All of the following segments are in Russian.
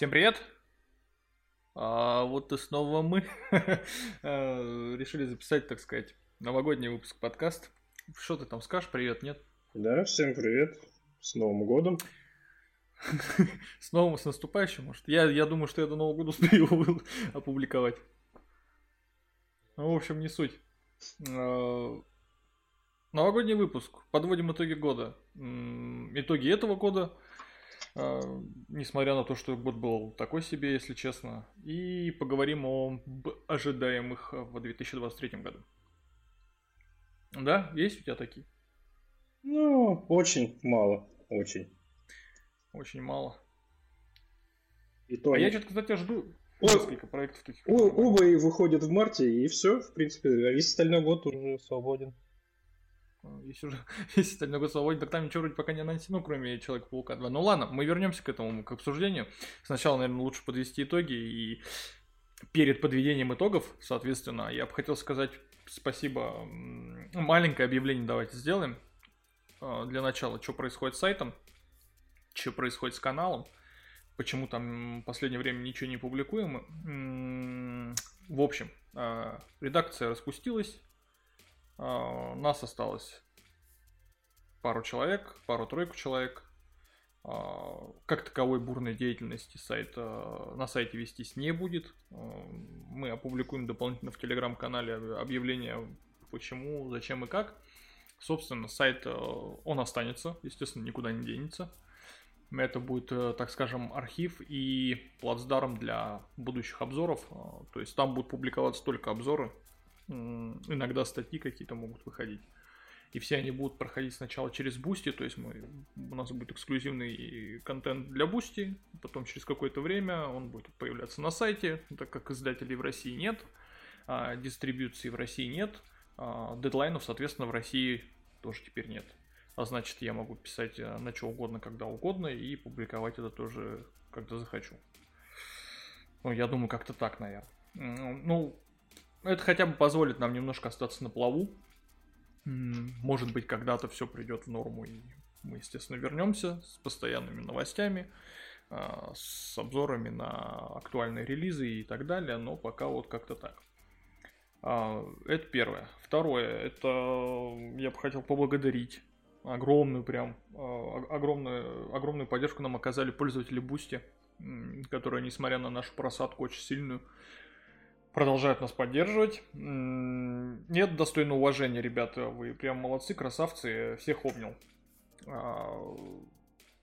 Всем привет! Вот и снова мы решили записать, так сказать, новогодний выпуск подкаста. Что ты там скажешь? Привет, нет? Да, всем привет. С Новым годом. С наступающим, может. Я думаю, что я до Нового года успею его опубликовать. Ну, в общем, не суть. Новогодний выпуск. Подводим итоги года. Итоги этого года. Несмотря на то, что год был такой себе, если честно. И поговорим об ожидаемых в 2023 году. Да? Есть у тебя такие? Ну, очень мало. Очень мало. И то я что-то, кстати, жду несколько проектов таких. Оба и выходят в марте, и все, в принципе. А весь остальной год уже свободен. Если остальной год свободен, так там ничего вроде пока не анонсировано, ну, кроме Человека-паука 2. Ну ладно, мы вернемся к этому, к обсуждению. Сначала, наверное, лучше подвести итоги. И перед подведением итогов, соответственно, я бы хотел сказать спасибо. Маленькое объявление давайте сделаем. Для начала, что происходит с сайтом, что происходит с каналом, почему там в последнее время ничего не публикуем. В общем, редакция распустилась. Нас осталось пару-тройку человек. Как таковой бурной деятельности на сайте вестись не будет. Мы опубликуем дополнительно в телеграм-канале объявление, почему, зачем и как. Собственно, сайт, он останется, естественно, никуда не денется. Это будет, так скажем, архив и плацдарм для будущих обзоров. То есть там будут публиковаться только обзоры. Иногда статьи какие-то могут выходить. И все они будут проходить сначала через Boosty, то есть у нас будет эксклюзивный контент для Boosty, потом через какое-то время он будет появляться на сайте, так как издателей в России нет, дистрибьюции в России нет, дедлайнов, соответственно, в России тоже теперь нет. А значит, я могу писать на что угодно, когда угодно, и публиковать это тоже, когда захочу. Ну, я думаю, как-то так, наверное. Ну, это хотя бы позволит нам немножко остаться на плаву. Может быть, когда-то все придет в норму, и мы, естественно, вернемся с постоянными новостями, с обзорами на актуальные релизы и так далее, но пока вот как-то так. Это первое. Второе, это я бы хотел поблагодарить. Огромную поддержку нам оказали пользователи Boosty, которые, несмотря на нашу просадку очень сильную, продолжают нас поддерживать. Нет, достойно уважения, ребята. Вы прям молодцы, красавцы. Всех обнял.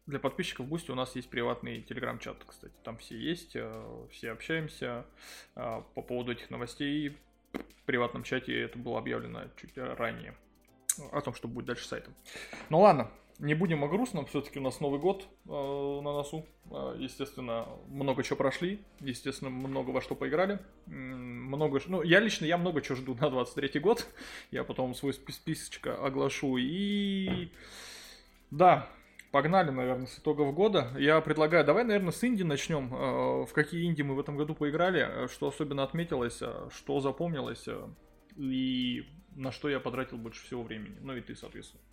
Для подписчиков Boosty у нас есть приватный телеграм-чат, кстати. Там все есть, все общаемся. По поводу этих новостей в приватном чате это было объявлено чуть ранее. О том, что будет дальше с сайтом. Ну ладно, не будем о грустном. Все-таки у нас Новый год на носу. Естественно, много чего прошли. Естественно, много во что поиграли. Я много чего жду на 23-й год. Я потом свой списочек оглашу. И да, погнали, наверное, с итогов года. Я предлагаю, давай, наверное, с инди начнем. В какие инди мы в этом году поиграли. Что особенно отметилось, что запомнилось. И на что я потратил больше всего времени. Ну и ты, соответственно.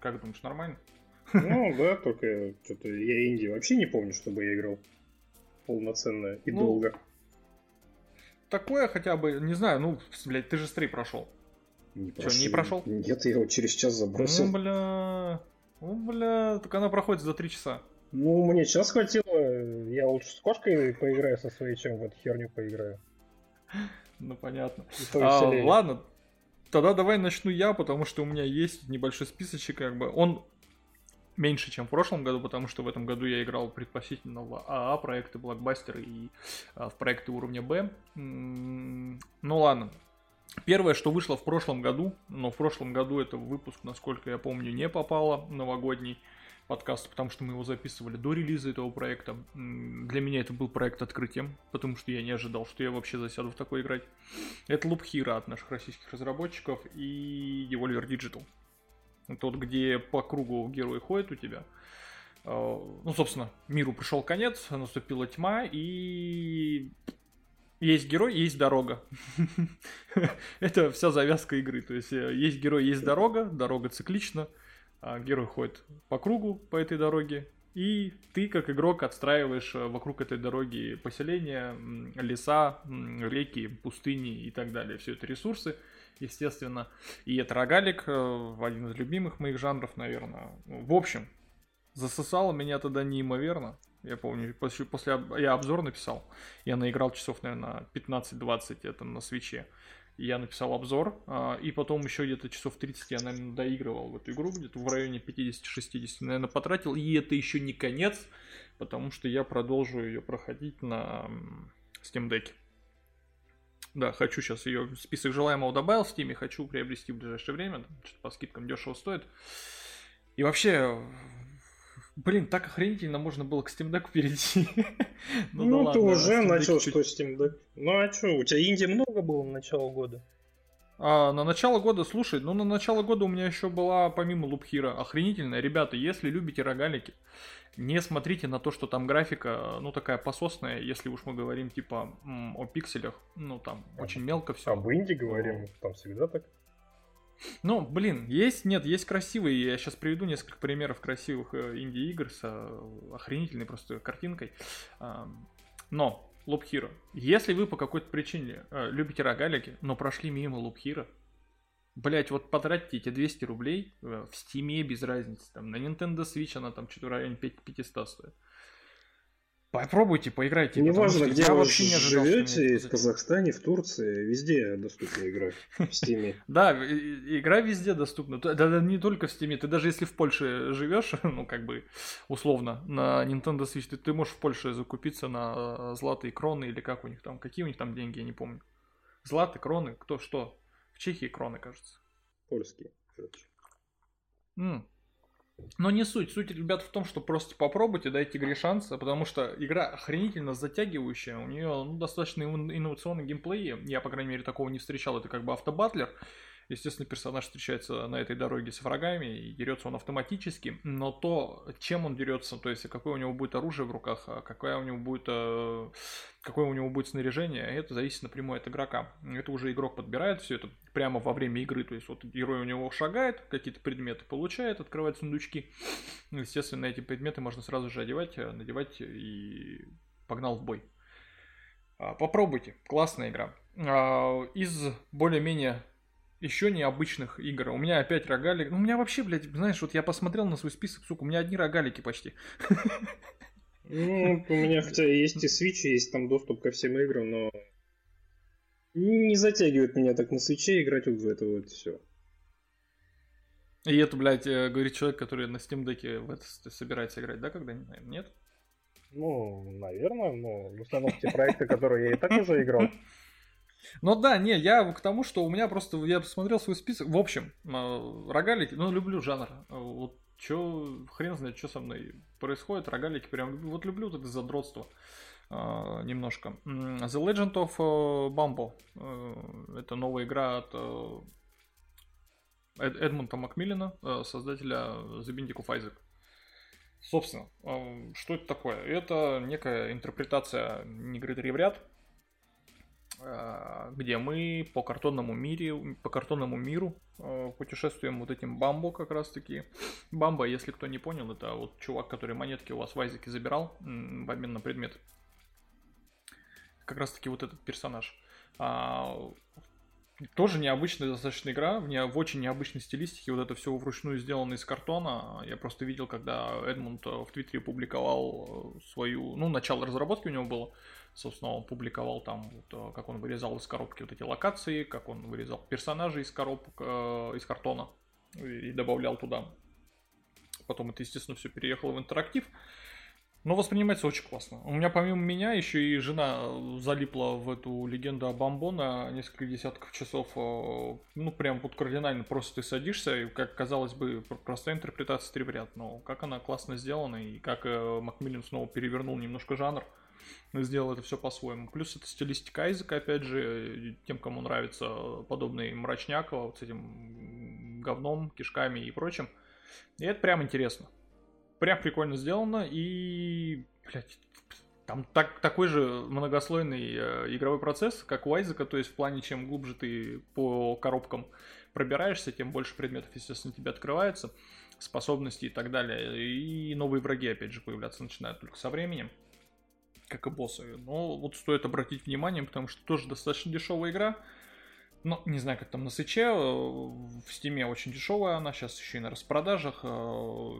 Как думаешь, нормально? Ну да, только что-то я инди вообще не помню, чтобы я играл полноценно и долго. Такое хотя бы, не знаю, блядь, ты же стрей прошел. Не прошел? Нет, я его через час забросил. Ну, бля, так она проходит за 3 часа. Ну, мне час хватило, я лучше с кошкой поиграю со своей, чем в эту херню поиграю. Ну, понятно. Ладно. Тогда давай начну я, потому что у меня есть небольшой списочек, как бы. Он меньше, чем в прошлом году, потому что в этом году я играл предпочтительно в АА проекты, блокбастеры и в проекты уровня Б. Ну ладно. Первое, что вышло в прошлом году, но в прошлом году это выпуск, насколько я помню, не попало, новогодний подкаст, потому что мы его записывали до релиза этого проекта. Для меня это был проект открытием, потому что я не ожидал, что я вообще засяду в такой играть. Это Loop Hero от наших российских разработчиков и Devolver Digital. Тот, где по кругу герои ходят у тебя. Ну, собственно, миру пришел конец, наступила тьма, и есть герой, есть дорога. Это вся завязка игры. То есть есть герой, есть дорога, дорога циклична. Герой ходит по кругу по этой дороге, И ты, как игрок, отстраиваешь вокруг этой дороги поселения, леса, реки, пустыни и так далее. Все это ресурсы, естественно. И это рогалик, один из любимых моих жанров, наверное. В общем, засосало меня тогда неимоверно. Я помню, после я обзор написал. Я наиграл часов, наверное, 15-20, это на свитче. Я написал обзор, и потом еще где-то часов 30 я, наверное, доигрывал в эту игру, где-то в районе 50-60, наверное, потратил. И это еще не конец, потому что я продолжу ее проходить на Steam Deck. Да, хочу сейчас ее в список желаемого добавил в Steam, и хочу приобрести в ближайшее время, что-то по скидкам дешево стоит. И вообще, блин, так охренительно можно было к Steam Deck'у перейти. Ну, ты уже начал, что Steam Deck. Ну, а что, у тебя инди много было на начало года? На начало года, слушай, ну, на начало года у меня еще была, помимо Loop Hero, охренительная. Ребята, если любите рогалики, не смотрите на то, что там графика, ну, такая пососная, если уж мы говорим, типа, о пикселях, ну, там, очень мелко все. А в инди говорим, там всегда так. Ну, блин, есть красивые, я сейчас приведу несколько примеров красивых инди-игр с охренительной просто картинкой, но Loop Hero, если вы по какой-то причине любите рогалики, но прошли мимо Loop Hero, блять, вот потратите эти 200 рублей в Steam, без разницы, там, на Nintendo Switch она там что-то в районе 500 стоит. Попробуйте, поиграйте. Неважно, где вы живете, в Казахстане, в Турции, везде доступна игра в Steam. Да, игра везде доступна. Да, не только в Steam. Ты даже если в Польше живешь, ну как бы условно, на Nintendo Switch, ты можешь в Польше закупиться на златые кроны или как у них там, какие у них там деньги, я не помню. Златы, кроны, кто что? В Чехии кроны, кажется. Польские, короче. Но не суть. Суть, ребят, в том, что просто попробуйте, дайте игре шанс, потому что игра охренительно затягивающая, у нее достаточно инновационный геймплей, я, по крайней мере, такого не встречал, это как бы автобатлер, естественно, персонаж встречается на этой дороге с врагами, и дерется он автоматически, но то, чем он дерется, то есть какое у него будет оружие в руках, какое у него будет снаряжение, это зависит напрямую от игрока. Это уже игрок подбирает все это прямо во время игры, то есть вот герой у него шагает, какие-то предметы получает, открывает сундучки. Естественно, эти предметы можно сразу же одевать, надевать и погнал в бой. Попробуйте, классная игра. Из более-менее еще необычных игр. У меня опять рогалик. У меня вообще, блядь, знаешь, вот я посмотрел на свой список, сука, у меня одни рогалики почти. Ну, у меня хотя есть и Switch, есть там доступ ко всем играм, но не затягивает меня так на Switch играть вот в это вот все. И это, блядь, говорит человек, который на Steam Deck'е в это собирается играть, да, когда-нибудь? Нет? Ну, наверное, но в основном те проекты, которые я и так уже играл. Ну да, не, я к тому, что у меня просто, я посмотрел свой список, в общем, рогалики, ну, люблю жанр, вот. Чё, хрен знает, что со мной происходит, рогалики прям, вот люблю вот это задротство немножко. The Legend of Bumble, это новая игра от Эдмунда Макмиллена, создателя The Binding of Isaac. Собственно, что это такое? Это некая интерпретация игры «Три в ряд», где мы по картонному миру путешествуем вот этим Бамбо как раз таки. Бамбо, если кто не понял, это вот чувак, который монетки у вас в Айзеке забирал в обмен на предмет. Как раз таки вот этот персонаж. Тоже необычная достаточно игра, в очень необычной стилистике, вот это все вручную сделано из картона. Я просто видел, когда Эдмунд в Твиттере публиковал свою, ну, начало разработки у него было. Собственно, он публиковал там, вот, как он вырезал из коробки вот эти локации, как он вырезал персонажей из коробок, из картона и добавлял туда. Потом это, естественно, все переехало в интерактив. Но воспринимается очень классно. У меня, помимо меня, еще и жена залипла в эту легенду о Бамбо на несколько десятков часов. Ну, прям вот кардинально просто ты садишься, и, как казалось бы, простая интерпретация «Три в ряд». Но как она классно сделана, и как Макмиллен снова перевернул немножко жанр, сделал это все по-своему. Плюс это стилистика Айзека, опять же, тем, кому нравится подобный мрачняк, вот с этим говном, кишками и прочим. И это прям интересно. Прям прикольно сделано и, блядь, Там такой же многослойный игровой процесс, как у Айзека, то есть в плане, чем глубже ты по коробкам пробираешься, тем больше предметов, естественно, тебе открывается, способностей и так далее. И новые враги, опять же, появляться начинают только со временем, как и боссы. Но вот стоит обратить внимание, потому что тоже достаточно дешевая игра. Ну, не знаю, как там на Switch'е, в Steam'е очень дешевая она, сейчас еще и на распродажах.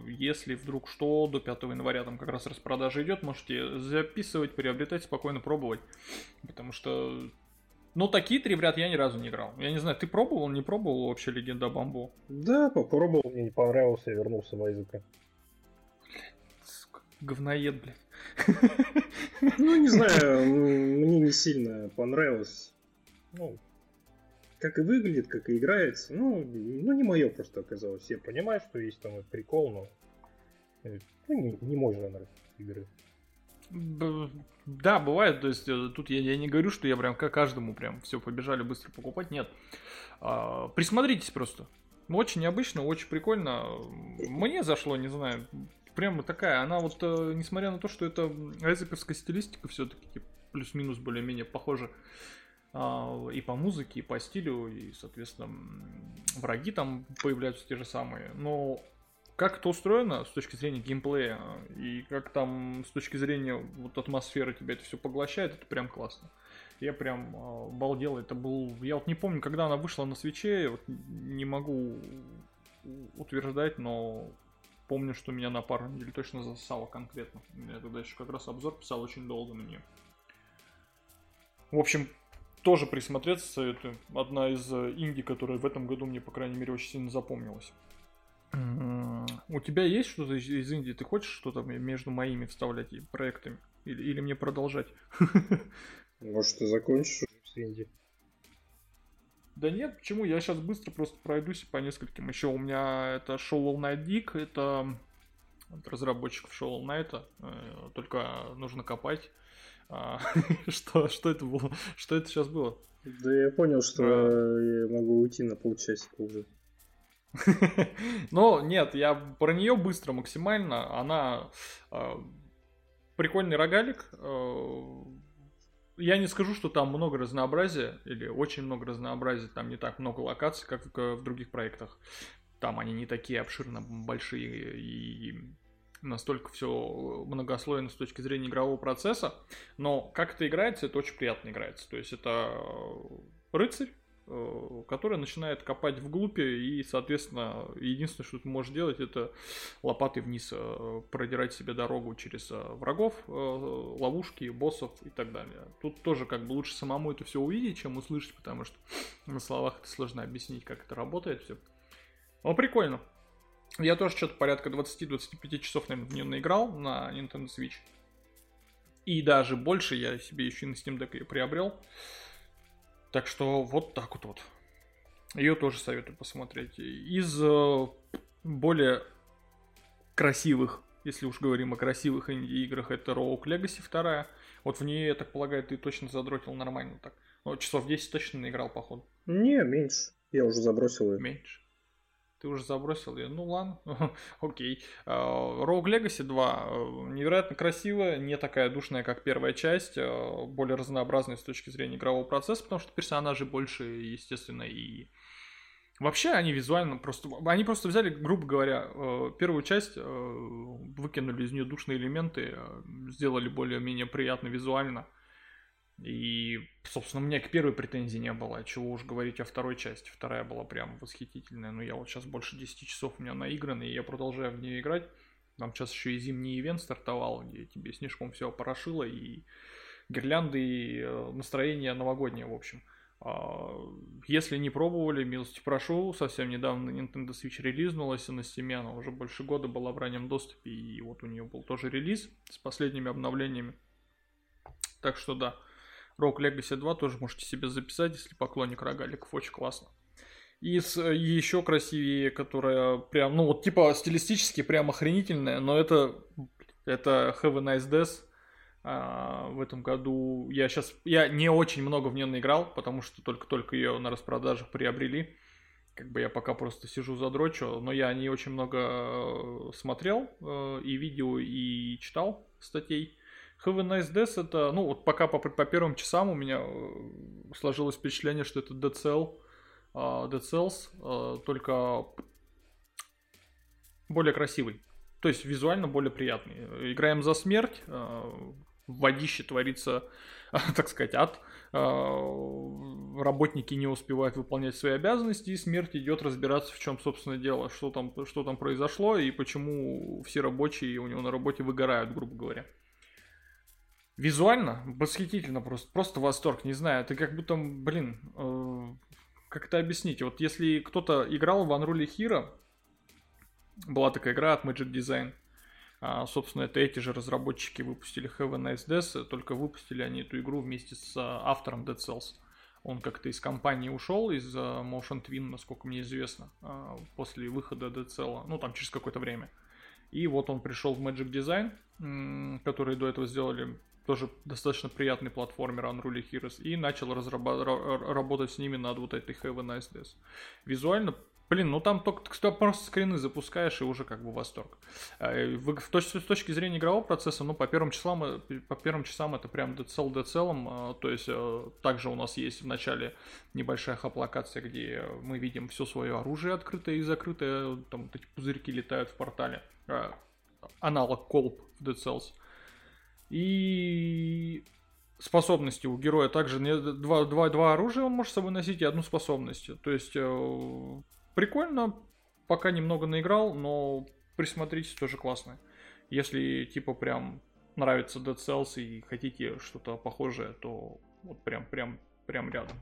Если вдруг что, до 5 января там как раз распродажа идет, можете записывать, приобретать, спокойно пробовать. Потому что, ну, такие три в ряд я ни разу не играл. Я не знаю, ты пробовал, не пробовал вообще Легенда Бамбу? Да, попробовал, мне не понравилось, я вернулся в Айзека. Блядь, сука, говноед, блядь. Ну, не знаю, мне не сильно понравилось. Ну, как и выглядит, как и играется. Ну, не мое просто оказалось. Я понимаю, что есть там прикол, но не мой жанр игры. Да, бывает. То есть тут я не говорю, что я прям как каждому прям все побежали быстро покупать. Нет. Присмотритесь просто. Очень необычно, очень прикольно. Мне зашло, не знаю. Прямо такая. Она вот, несмотря на то, что это айзековская стилистика, все-таки плюс-минус более-менее похожа. И по музыке, и по стилю, и, соответственно, враги там появляются те же самые. Но как это устроено с точки зрения геймплея, и как там с точки зрения вот атмосферы тебя это все поглощает, это прям классно. Я прям обалдел. Это был... Я вот не помню, когда она вышла на Switch'е, вот не могу утверждать, но помню, что меня на пару недель точно засало конкретно. Я тогда еще как раз обзор писал очень долго на нее. В общем... Тоже присмотреться советую. Одна из инди, которая в этом году мне, по крайней мере, очень сильно запомнилась. У тебя есть что-то из инди? Ты хочешь что-то между моими вставлять и проектами? Или мне продолжать? Может, ты закончишь уже с инди? Да нет, почему? Я сейчас быстро просто пройдусь по нескольким. Еще у меня это Shovel Knight Dig. Это от разработчиков Shovel Knight'а. Только нужно копать. Что это было? Что это сейчас было? Да я понял, что я могу уйти на полчасика уже. Ну, нет, я про нее быстро максимально. Она прикольный рогалик. Я не скажу, что там много разнообразия, или очень много разнообразия, там не так много локаций, как в других проектах. Там они не такие обширно большие и... настолько все многослойно с точки зрения игрового процесса, но как это играется, это очень приятно играется. То есть это рыцарь, который начинает копать вглубь, и, соответственно, единственное, что ты можешь делать, это лопатой вниз продирать себе дорогу через врагов, ловушки, боссов и так далее. Тут тоже как бы лучше самому это все увидеть, чем услышать, потому что на словах это сложно объяснить, как это работает все. Но прикольно. Я тоже что-то порядка 20-25 часов, наверное, в нее наиграл на Nintendo Switch. И даже больше, я себе еще и на Steam Deck ее приобрел. Так что вот так вот. Ее тоже советую посмотреть. Из более красивых, если уж говорим о красивых инди-играх, это Rogue Legacy 2. Вот в ней, я так полагаю, ты точно задротил нормально так. Ну, часов 10 точно наиграл, походу. Не, меньше. Я уже забросил ее. Меньше. Ты уже забросил ее. Ну ладно, окей. Rogue Legacy 2 невероятно красивая, не такая душная, как первая часть, более разнообразная с точки зрения игрового процесса, потому что персонажи больше, естественно, и... Вообще они визуально просто... Они просто взяли, грубо говоря, первую часть, выкинули из нее душные элементы, сделали более-менее приятно визуально. И, собственно, у меня к первой претензии не было, чего уж говорить о второй части. Вторая была прям восхитительная, но я вот сейчас больше 10 часов у меня наиграны, и я продолжаю в нее играть. Там сейчас еще и зимний ивент стартовал, где тебе снежком все опорошило, и гирлянды, и настроение новогоднее, в общем. Если не пробовали, милости прошу, совсем недавно Nintendo Switch релизнулась, и на Steam она уже больше года была в раннем доступе, и вот у нее был тоже релиз с последними обновлениями. Так что да. Rogue Legacy 2 тоже можете себе записать, если поклонник рогаликов, очень классно. И еще красивее, которая прям, ну вот типа стилистически прям охренительная, но это Have a Nice Death. В этом году я не очень много в нее наиграл, потому что только-только ее на распродажах приобрели. Как бы я пока просто сижу задрочу, но я о ней очень много смотрел и видео, и читал статей. Have a Nice Death это, ну вот пока по первым часам у меня сложилось впечатление, что это Dead Cells, только более красивый. То есть визуально более приятный. Играем за смерть, в водище творится, так сказать, ад. Работники не успевают выполнять свои обязанности, и смерть идет разбираться, в чем, собственно, дело, что там произошло, и почему все рабочие у него на работе выгорают, грубо говоря. Визуально восхитительно просто восторг, не знаю, ты как будто, как это объяснить? Вот если кто-то играл в Unruly Hero, была такая игра от Magic Design, собственно, это эти же разработчики выпустили Have a Nice Death, только выпустили они эту игру вместе с автором Dead Cells. Он как-то из компании ушел, из Motion Twin, насколько мне известно, после выхода Dead Cell, ну там через какое-то время. И вот он пришел в Magic Design, которые до этого сделали тоже достаточно приятный платформер Unruly Heroes, и начал работать с ними над вот этой Have a Nice Death. Визуально... там только просто скрины запускаешь, и уже как бы восторг. С точки зрения игрового процесса, по первым часам это прям Dead Cell. То есть также у нас есть в начале небольшая хап-локация, где мы видим все свое оружие открытое и закрытое. Там вот эти пузырьки летают в портале. Аналог колб в Dead Cells. И... способности у героя также два оружия он может с собой носить и одну способность. То есть прикольно, пока немного наиграл, но присмотритесь, тоже классно. Если прям нравится Dead Cells и хотите что-то похожее, то вот прям рядом.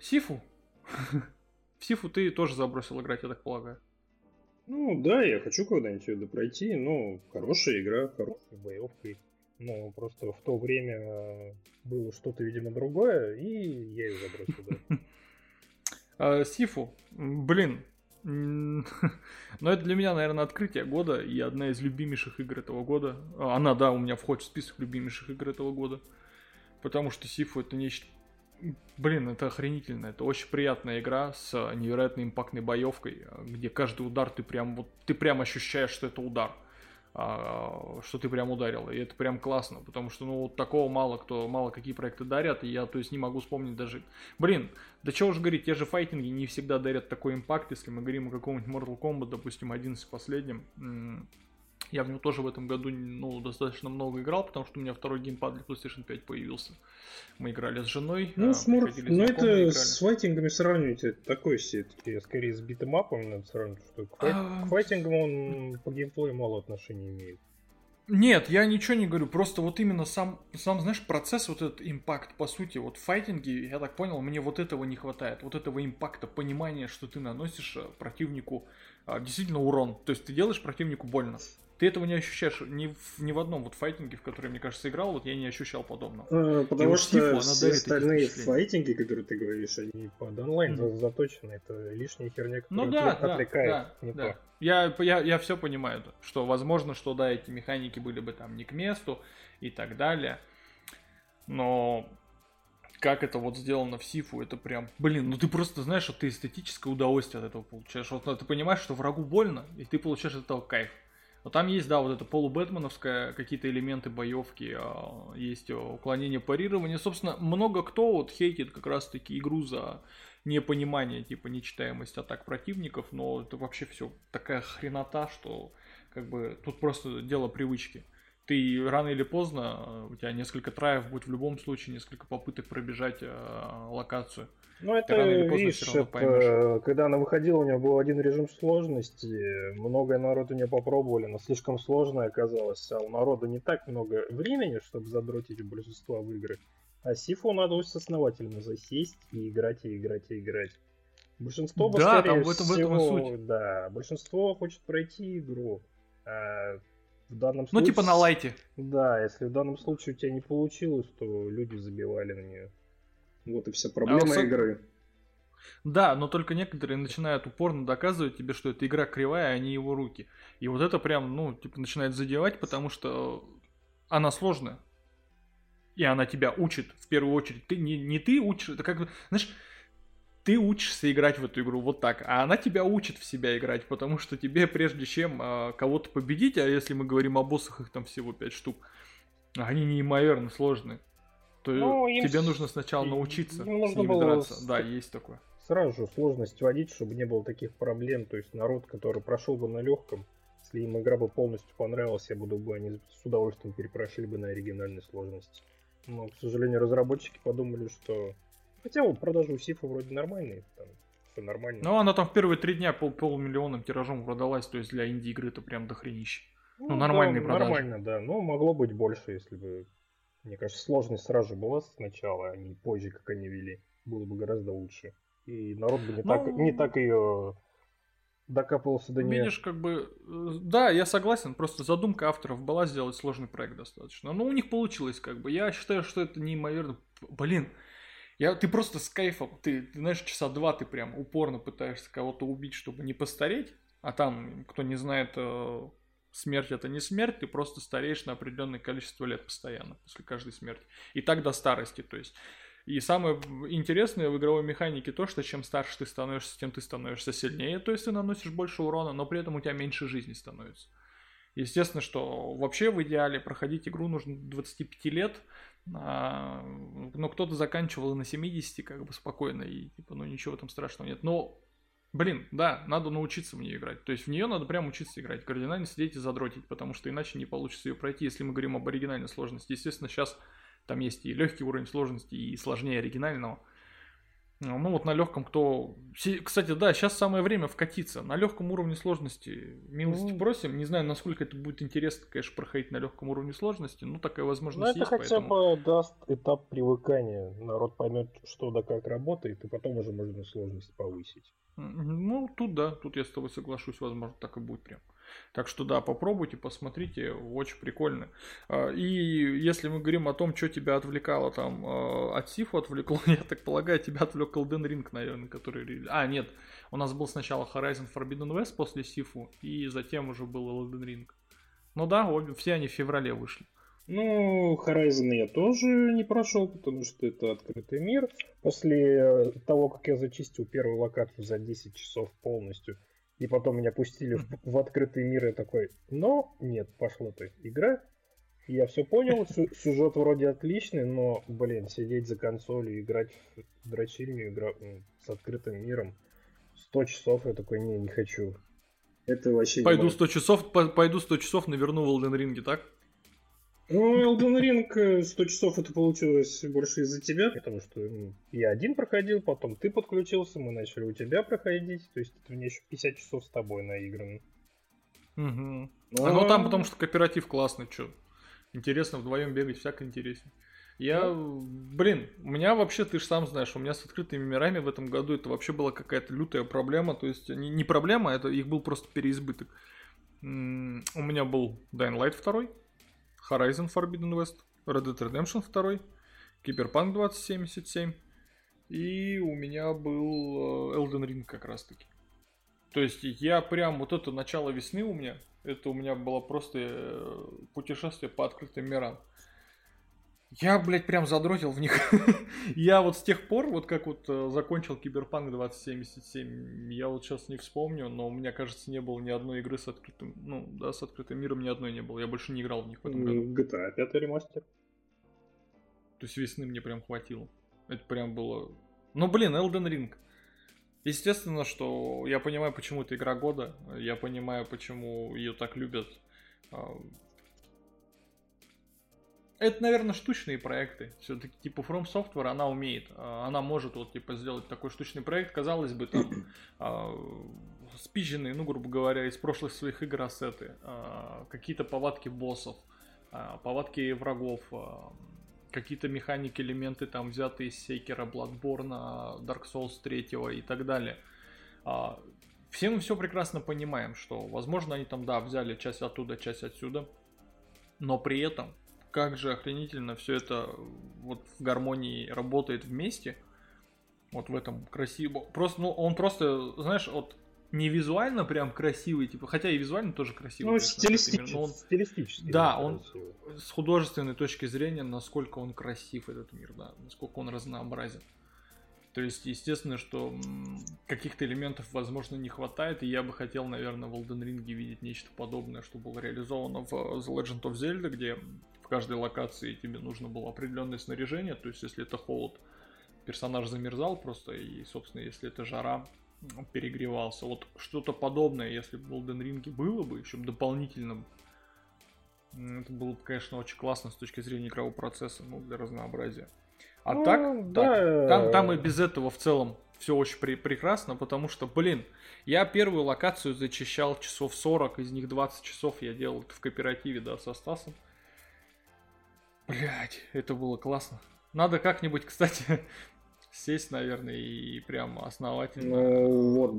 Сифу. В Сифу ты тоже забросил играть, я так полагаю. Ну да, я хочу когда-нибудь это пройти, но хорошая игра, хорошая боевка. Ну, просто в то время было что-то, видимо, другое, и я ее забросил, да. Сифу, но это для меня, наверное, открытие года и одна из любимейших игр этого года. Она, да, у меня входит в список любимейших игр этого года, потому что Сифу это нечто... это охренительно, это очень приятная игра с невероятно импактной боевкой, где каждый удар ты прям ощущаешь, что это удар. Что ты прям ударил, и это прям классно, потому что, ну, вот такого мало какие проекты дарят, и я, то есть, не могу вспомнить даже, да чего уж говорить, те же файтинги не всегда дарят такой импакт, если мы говорим о каком-нибудь Mortal Kombat, допустим, 11 последнем, я в него тоже в этом году, достаточно много играл, потому что у меня второй геймпад для PlayStation 5 появился, мы играли с женой. Это с файтингами сравнивать, это такой сет, я скорее с битэмапом надо сравнивать, что к файтингам он по геймплею мало отношения имеет. Нет, я ничего не говорю, просто вот именно сам, знаешь, процесс, вот этот импакт, по сути, вот в файтинге, я так понял, мне вот этого не хватает, вот этого импакта, понимания, что ты наносишь противнику действительно урон, то есть ты делаешь противнику больно. Ты этого не ощущаешь ни в одном вот файтинге, в который, мне кажется, играл, вот я не ощущал подобного. Потому что все остальные файтинги, которые ты говоришь, они под онлайн заточены, это лишняя херня, которая отвлекает. Да. Я все понимаю, что возможно, что да, эти механики были бы там не к месту и так далее, но... как это вот сделано в Сифу, это прям, ты просто знаешь, что ты эстетическое удовольствие от этого получаешь. Вот ты понимаешь, что врагу больно, и ты получаешь от этого кайф. Но там есть, да, вот это полубэтменовское, какие-то элементы боевки, есть уклонение, парирование. Собственно, много кто вот хейтит как раз-таки игру за непонимание, нечитаемость атак противников, но это вообще все такая хренота, что тут просто дело привычки. Ты рано или поздно, у тебя несколько траев будет в любом случае, несколько попыток пробежать локацию. Ну это, видишь, когда она выходила, у нее был один режим сложности, много народ у нее попробовали, но слишком сложно оказалось, а у народа не так много времени, чтобы задротить большинство в игры. А Сифу надо очень основательно засесть и играть. Большинство, да, большинство хочет пройти игру, в данном случае, на лайте. Да, если в данном случае у тебя не получилось, то люди забивали на нее. Вот и вся проблема игры. Да, но только некоторые начинают упорно доказывать тебе, что эта игра кривая, а не его руки. И вот это прям, начинает задевать, потому что она сложная. И она тебя учит, в первую очередь. Ты учишь, это как, знаешь... ты учишься играть в эту игру вот так, а она тебя учит в себя играть, потому что тебе прежде чем кого-то победить, а если мы говорим о боссах, их там всего 5 штук, они неимоверно сложные, то тебе нужно сначала научиться с ними драться. Да, есть такое. Сразу же сложность вводить, чтобы не было таких проблем, то есть народ, который прошел бы на легком, если им игра бы полностью понравилась, я буду бы они с удовольствием перепрошили бы на оригинальной сложности. Но, к сожалению, разработчики подумали, что... Хотя вот продажи у Сифа вроде нормальные, там все нормально. Ну, она там в первые 3 дня полумиллионным тиражом продалась, то есть для инди-игры-то прям дохренище. Ну, нормальные продажи. Нормально, да, но могло быть больше, если бы... Мне кажется, сложность сразу же была сначала, а не позже, как они вели. Было бы гораздо лучше. И народ бы не так ее докапывался до нее. Видишь, как бы... Да, я согласен, просто задумка авторов была сделать сложный проект достаточно. Но у них получилось, как бы. Я считаю, что это неимоверно... Блин, ты просто с кайфом, ты знаешь, часа 2 ты прям упорно пытаешься кого-то убить, чтобы не постареть. А там, кто не знает, смерть это не смерть, ты просто стареешь на определенное количество лет постоянно после каждой смерти. И так до старости, то есть... И самое интересное в игровой механике то, что чем старше ты становишься, тем ты становишься сильнее, то есть ты наносишь больше урона, но при этом у тебя меньше жизни становится. Естественно, что вообще в идеале проходить игру нужно 25 лет, но кто-то заканчивал и на 70, как бы спокойно, и типа, ну ничего там страшного нет. Но, блин, да, надо научиться в нее играть, то есть в нее надо прям учиться играть, кардинально сидеть и задротить, потому что иначе не получится ее пройти, если мы говорим об оригинальной сложности. Естественно, сейчас... Там есть и легкий уровень сложности, и сложнее оригинального. Ну вот на легком кто... Кстати, да, сейчас самое время вкатиться. На легком уровне сложности милости просим. Не знаю, насколько это будет интересно, конечно, проходить на легком уровне сложности. Но такая возможность есть. Это хотя бы даст этап привыкания. Народ поймет, что да как работает, и потом уже можно сложность повысить. Ну, тут да, тут я с тобой соглашусь, возможно, так и будет прям. Так что да, попробуйте, посмотрите, очень прикольно. И если мы говорим о том, что тебя отвлекало там, от Сифу отвлекло, я так полагаю, тебя отвлек Elden Ring, наверное, который... А, нет, у нас был сначала Horizon Forbidden West после Сифу, и затем уже был Elden Ring. Ну да, все они в феврале вышли. Ну, Horizon я тоже не прошел, потому что это открытый мир. После того, как я зачистил первую локацию за 10 часов полностью, и потом меня пустили в открытый мир, я такой, но нет, пошла-то игра. Я все понял, сюжет вроде отличный, но, блин, сидеть за консолью и играть в дрочильню с открытым миром 100 часов, я такой, не хочу. Это вообще пойду 100 часов, наверну в Elden Ring, так? Ну, Elden Ring 100 часов это получилось больше из-за тебя, потому что я один проходил, потом ты подключился, мы начали у тебя проходить, то есть это у меня еще 50 часов с тобой наиграно. Угу. Ну там потому что кооператив классный, что? Интересно вдвоем бегать, всяко интереснее. У меня вообще, ты же сам знаешь, у меня с открытыми мирами в этом году это вообще была какая-то лютая проблема, то есть не проблема, это их был просто переизбыток. У меня был Dying Light 2, Horizon Forbidden West, Red Dead Redemption 2, Cyberpunk 2077 и у меня был Elden Ring как раз таки. То есть я прям вот это начало весны у меня, это у меня было просто путешествие по открытым мирам. Я, блядь, прям задротил в них. Я вот с тех пор, вот как вот закончил Cyberpunk 2077, я вот сейчас не вспомню, но у меня, кажется, не было ни одной игры с открытым, с открытым миром ни одной не было. Я больше не играл в них в этом году. GTA 5 ремастер. То есть весны мне прям хватило. Это прям было... Ну, блин, Elden Ring. Естественно, что я понимаю, почему это игра года. Я понимаю, почему ее так любят. Это, наверное, штучные проекты. Все-таки, типа, From Software, она умеет. Она может, вот, типа, сделать такой штучный проект. Казалось бы, там, спиченные, грубо говоря, из прошлых своих игр ассеты. Какие-то повадки боссов, повадки врагов, какие-то механики, элементы, там, взятые из Секера, Bloodborne, Dark Souls 3 и так далее. Все мы все прекрасно понимаем, что, возможно, они там, да, взяли часть оттуда, часть отсюда. Но при этом... Как же охренительно все это вот в гармонии работает вместе. Вот в этом красиво. Просто, он просто, знаешь, вот не визуально прям красивый, типа, хотя и визуально тоже красивый. Ну, стилистически. Да, он с художественной точки зрения, насколько он красив, этот мир, да, насколько он разнообразен. То есть, естественно, что каких-то элементов, возможно, не хватает, и я бы хотел, наверное, в Elden Ring видеть нечто подобное, что было реализовано в The Legend of Zelda, где в каждой локации тебе нужно было определенное снаряжение, то есть, если это холод, персонаж замерзал просто, и, собственно, если это жара, перегревался. Вот что-то подобное, если бы в Elden Ring было бы, еще дополнительным, это было бы, конечно, очень классно с точки зрения игрового процесса, ну, для разнообразия. А ну, так, да. Там и без этого в целом все очень прекрасно, потому что, я первую локацию зачищал часов 40, из них 20 часов я делал в кооперативе, да, со Стасом. Блять, это было классно. Надо как-нибудь, кстати, сесть, наверное, и прям основательно. Ну вот,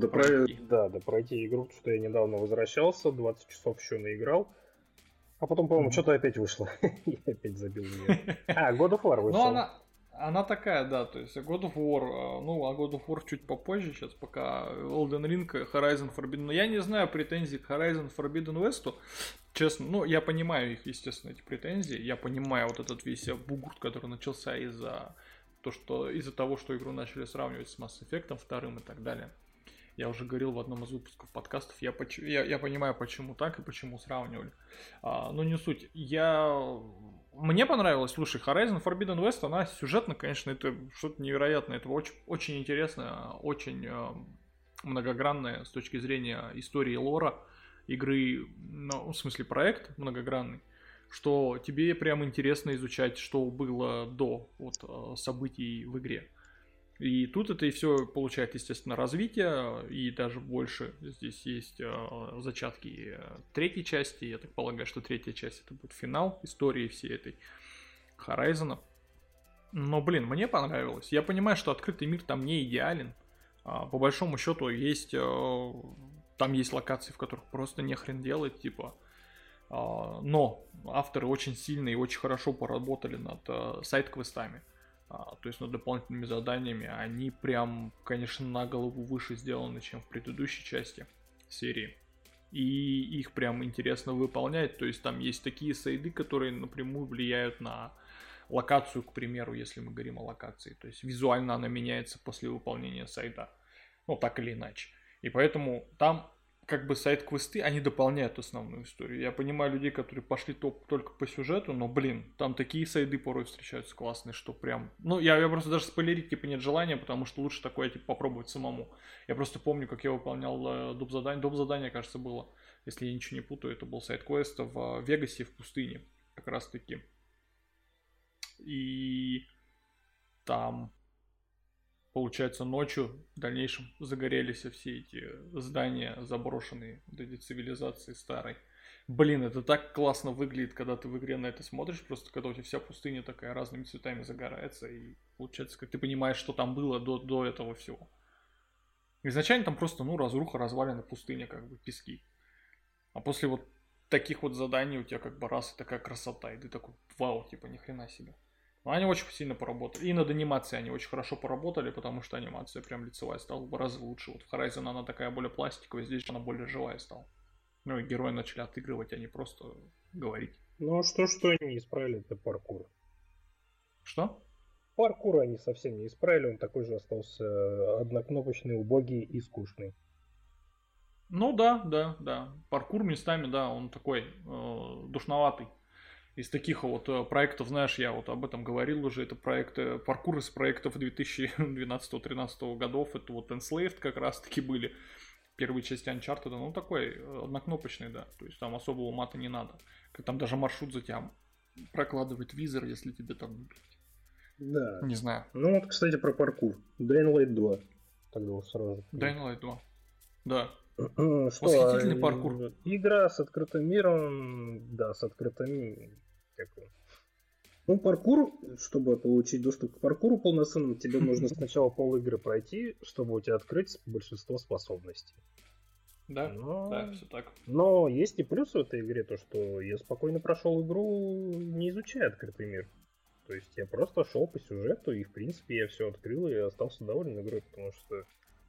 пройти игру, что я недавно возвращался, 20 часов еще наиграл. А потом, по-моему, что-то опять вышло. Я опять забил ее. God of War вышел. Ну, она такая, да, то есть God of War, ну, а God of War чуть попозже, сейчас пока Elden Ring, Horizon Forbidden. Но я не знаю претензий к Horizon Forbidden West, честно, ну, я понимаю их, естественно, эти претензии, я понимаю вот этот весь бугурт, который начался из-за того, что игру начали сравнивать с Mass Effect 2 и так далее. Я уже говорил в одном из выпусков подкастов, я понимаю, почему так и почему сравнивали. Но не суть. Мне понравилось, слушай, Horizon Forbidden West, она сюжетно, конечно, это что-то невероятное. Это очень, очень интересно, очень многогранное с точки зрения истории и лора игры, ну, в смысле проект многогранный, что тебе прям интересно изучать, что было до событий в игре. И тут это и все получает, естественно, развитие, и даже больше здесь есть зачатки третьей части. Я так полагаю, что третья часть это будет финал истории всей этой Horizon. Но, мне понравилось. Я понимаю, что открытый мир там не идеален. По большому счету там есть локации, в которых просто нехрен делать, типа. Но авторы очень сильно и очень хорошо поработали над сайд-квестами. То есть, дополнительными заданиями, они прям, конечно, на голову выше сделаны, чем в предыдущей части серии. И их прям интересно выполнять. То есть, там есть такие сайды, которые напрямую влияют на локацию, к примеру, если мы говорим о локации. То есть, визуально она меняется после выполнения сайда. Ну, так или иначе. И поэтому там... сайд-квесты, они дополняют основную историю. Я понимаю людей, которые пошли только по сюжету, но, там такие сайды порой встречаются классные, что прям... Ну, я просто даже спойлерить, нет желания, потому что лучше такое, попробовать самому. Я просто помню, как я выполнял доп-задание. Доп-задание, кажется, было, если я ничего не путаю, это был сайд-квест в Вегасе, в пустыне, как раз-таки. И там... Получается, ночью в дальнейшем загорелись все эти здания, заброшенные, эти цивилизации старой. Это так классно выглядит, когда ты в игре на это смотришь, просто когда у тебя вся пустыня такая разными цветами загорается, и получается, как ты понимаешь, что там было до этого всего. Изначально там просто, разруха, развалина, пустыня, пески. А после таких заданий у тебя раз и такая красота, и ты такой, вау, ни хрена себе. Но они очень сильно поработали. И над анимацией они очень хорошо поработали, потому что анимация прям лицевая стала в разы лучше. В Horizon она такая более пластиковая, здесь она более живая стала. И герои начали отыгрывать, а не просто говорить. Что они исправили, это паркур. Что? Паркур они совсем не исправили, он такой же остался однокнопочный, убогий и скучный. Да. Паркур местами, он такой душноватый. Из таких проектов, знаешь, я об этом говорил уже, это проекты, паркур из проектов 2012-2013 годов, это Enslaved как раз-таки были, первые части Uncharted, такой однокнопочный, да, то есть там особого мата не надо, там даже маршрут за тебя прокладывает визор, если тебе там, да. Не знаю. Кстати, про паркур, Drainlight 2, тогда уж сразу. Drainlight 2, да. Восхитительный паркур. Игра с открытым миром, с открытым... паркур, чтобы получить доступ к паркуру полноценному, тебе нужно сначала пол-игры пройти, чтобы у тебя открыть большинство способностей. Да, все так. Но есть и плюс в этой игре, то что я спокойно прошел игру, не изучая открытый мир. То есть я просто шел по сюжету, и в принципе я все открыл и остался доволен игрой, потому что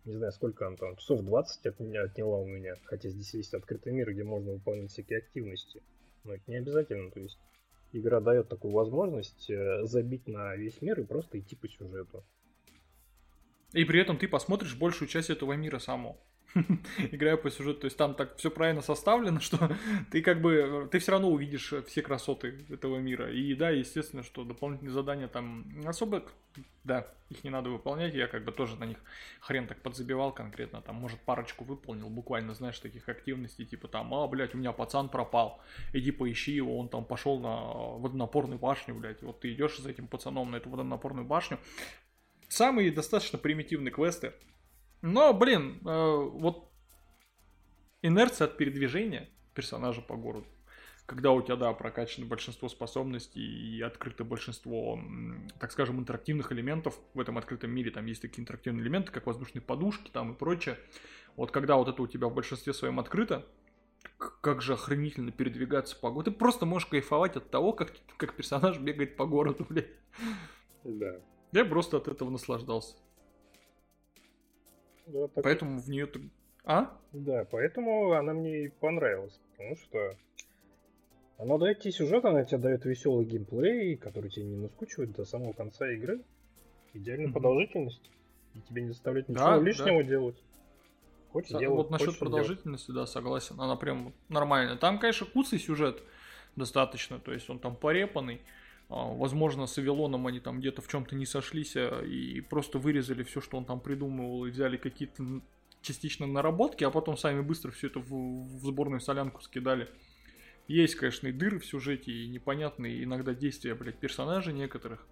не знаю, сколько она там, часов 20 отняла у меня. Хотя здесь есть открытый мир, где можно выполнять всякие активности. Но это не обязательно. То есть игра дает такую возможность забить на весь мир и просто идти по сюжету. И при этом ты посмотришь большую часть этого мира саму, играя по сюжету. То есть там так все правильно составлено, что ты как бы, ты все равно увидишь все красоты этого мира. И да, естественно, что дополнительные задания там особо, да, их не надо выполнять. Я как бы тоже на них хрен так подзабивал конкретно. Там, может, парочку выполнил буквально, знаешь, таких активностей. Типа там, блядь, у меня пацан пропал, иди поищи его, он там пошел на водонапорную башню, блядь. Вот ты идешь за этим пацаном на эту водонапорную башню. Самые достаточно примитивные квесты. Но, блин, вот инерция от передвижения персонажа по городу, когда у тебя, да, прокачано большинство способностей и открыто большинство, так скажем, интерактивных элементов в этом открытом мире, там есть такие интерактивные элементы, как воздушные подушки там и прочее, вот когда вот это у тебя в большинстве своем открыто, как же охренительно передвигаться по городу, ты просто можешь кайфовать от того, как персонаж бегает по городу, блядь. Да. Я просто от этого наслаждался. Да, так... Поэтому в нее... А? Да, поэтому она мне и понравилась, потому что она дает тебе сюжет, она тебе дает веселый геймплей, который тебя не наскучивает до самого конца игры. Идеальная продолжительность. И тебе не заставляет ничего лишнего делать. Хочешь делать, вот насчет продолжительности, делать. Да, согласен. Она прям нормальная. Там, конечно, куцый сюжет достаточно, то есть он там порепанный. Возможно, с Авилоном они там где-то в чем-то не сошлись и просто вырезали все, что он там придумывал, и взяли какие-то частично наработки, а потом сами быстро все это в сборную солянку скидали. Есть, конечно, и дыры в сюжете, и непонятные иногда действия, блядь, персонажей некоторых.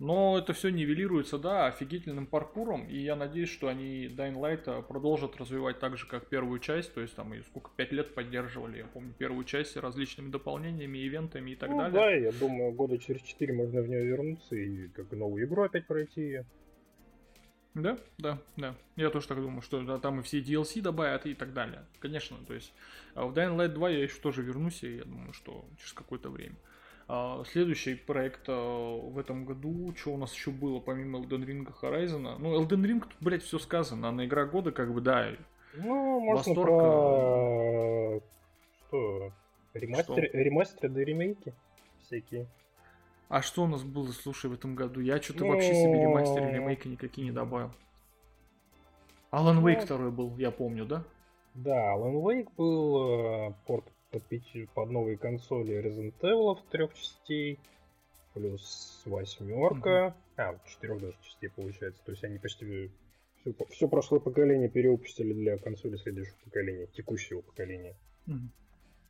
Но это все нивелируется, да, офигительным паркуром, и я надеюсь, что они Dying Light продолжат развивать так же, как первую часть, то есть там и сколько, 5 лет поддерживали, я помню, первую часть различными дополнениями, ивентами и так далее. Да, я думаю, года через 4 можно в нее вернуться и как новую игру опять пройти ее. Да, я тоже так думаю, что да, там и все DLC добавят и так далее, конечно, то есть в Dying Light 2 я еще тоже вернусь, и я думаю, что через какое-то время. Следующий проект в этом году, что у нас еще было, помимо Elden Ring и Horizon. Ну, Elden Ring, тут, блядь, все сказано. Она игра года, как бы, да. Ну, можно про... Что? Ремастеры да ремейки всякие. А что у нас было, слушай, в этом году? Я что-то вообще себе ремастеры и ремейки никакие не добавил. Alan Wake второй был, я помню, да? Да, Alan Wake был порт под новые консоли Resident Evil 3 частей, плюс 8, а 4 даже частей получается, то есть они почти все прошлое поколение перевыпустили для консоли следующего поколения, текущего поколения.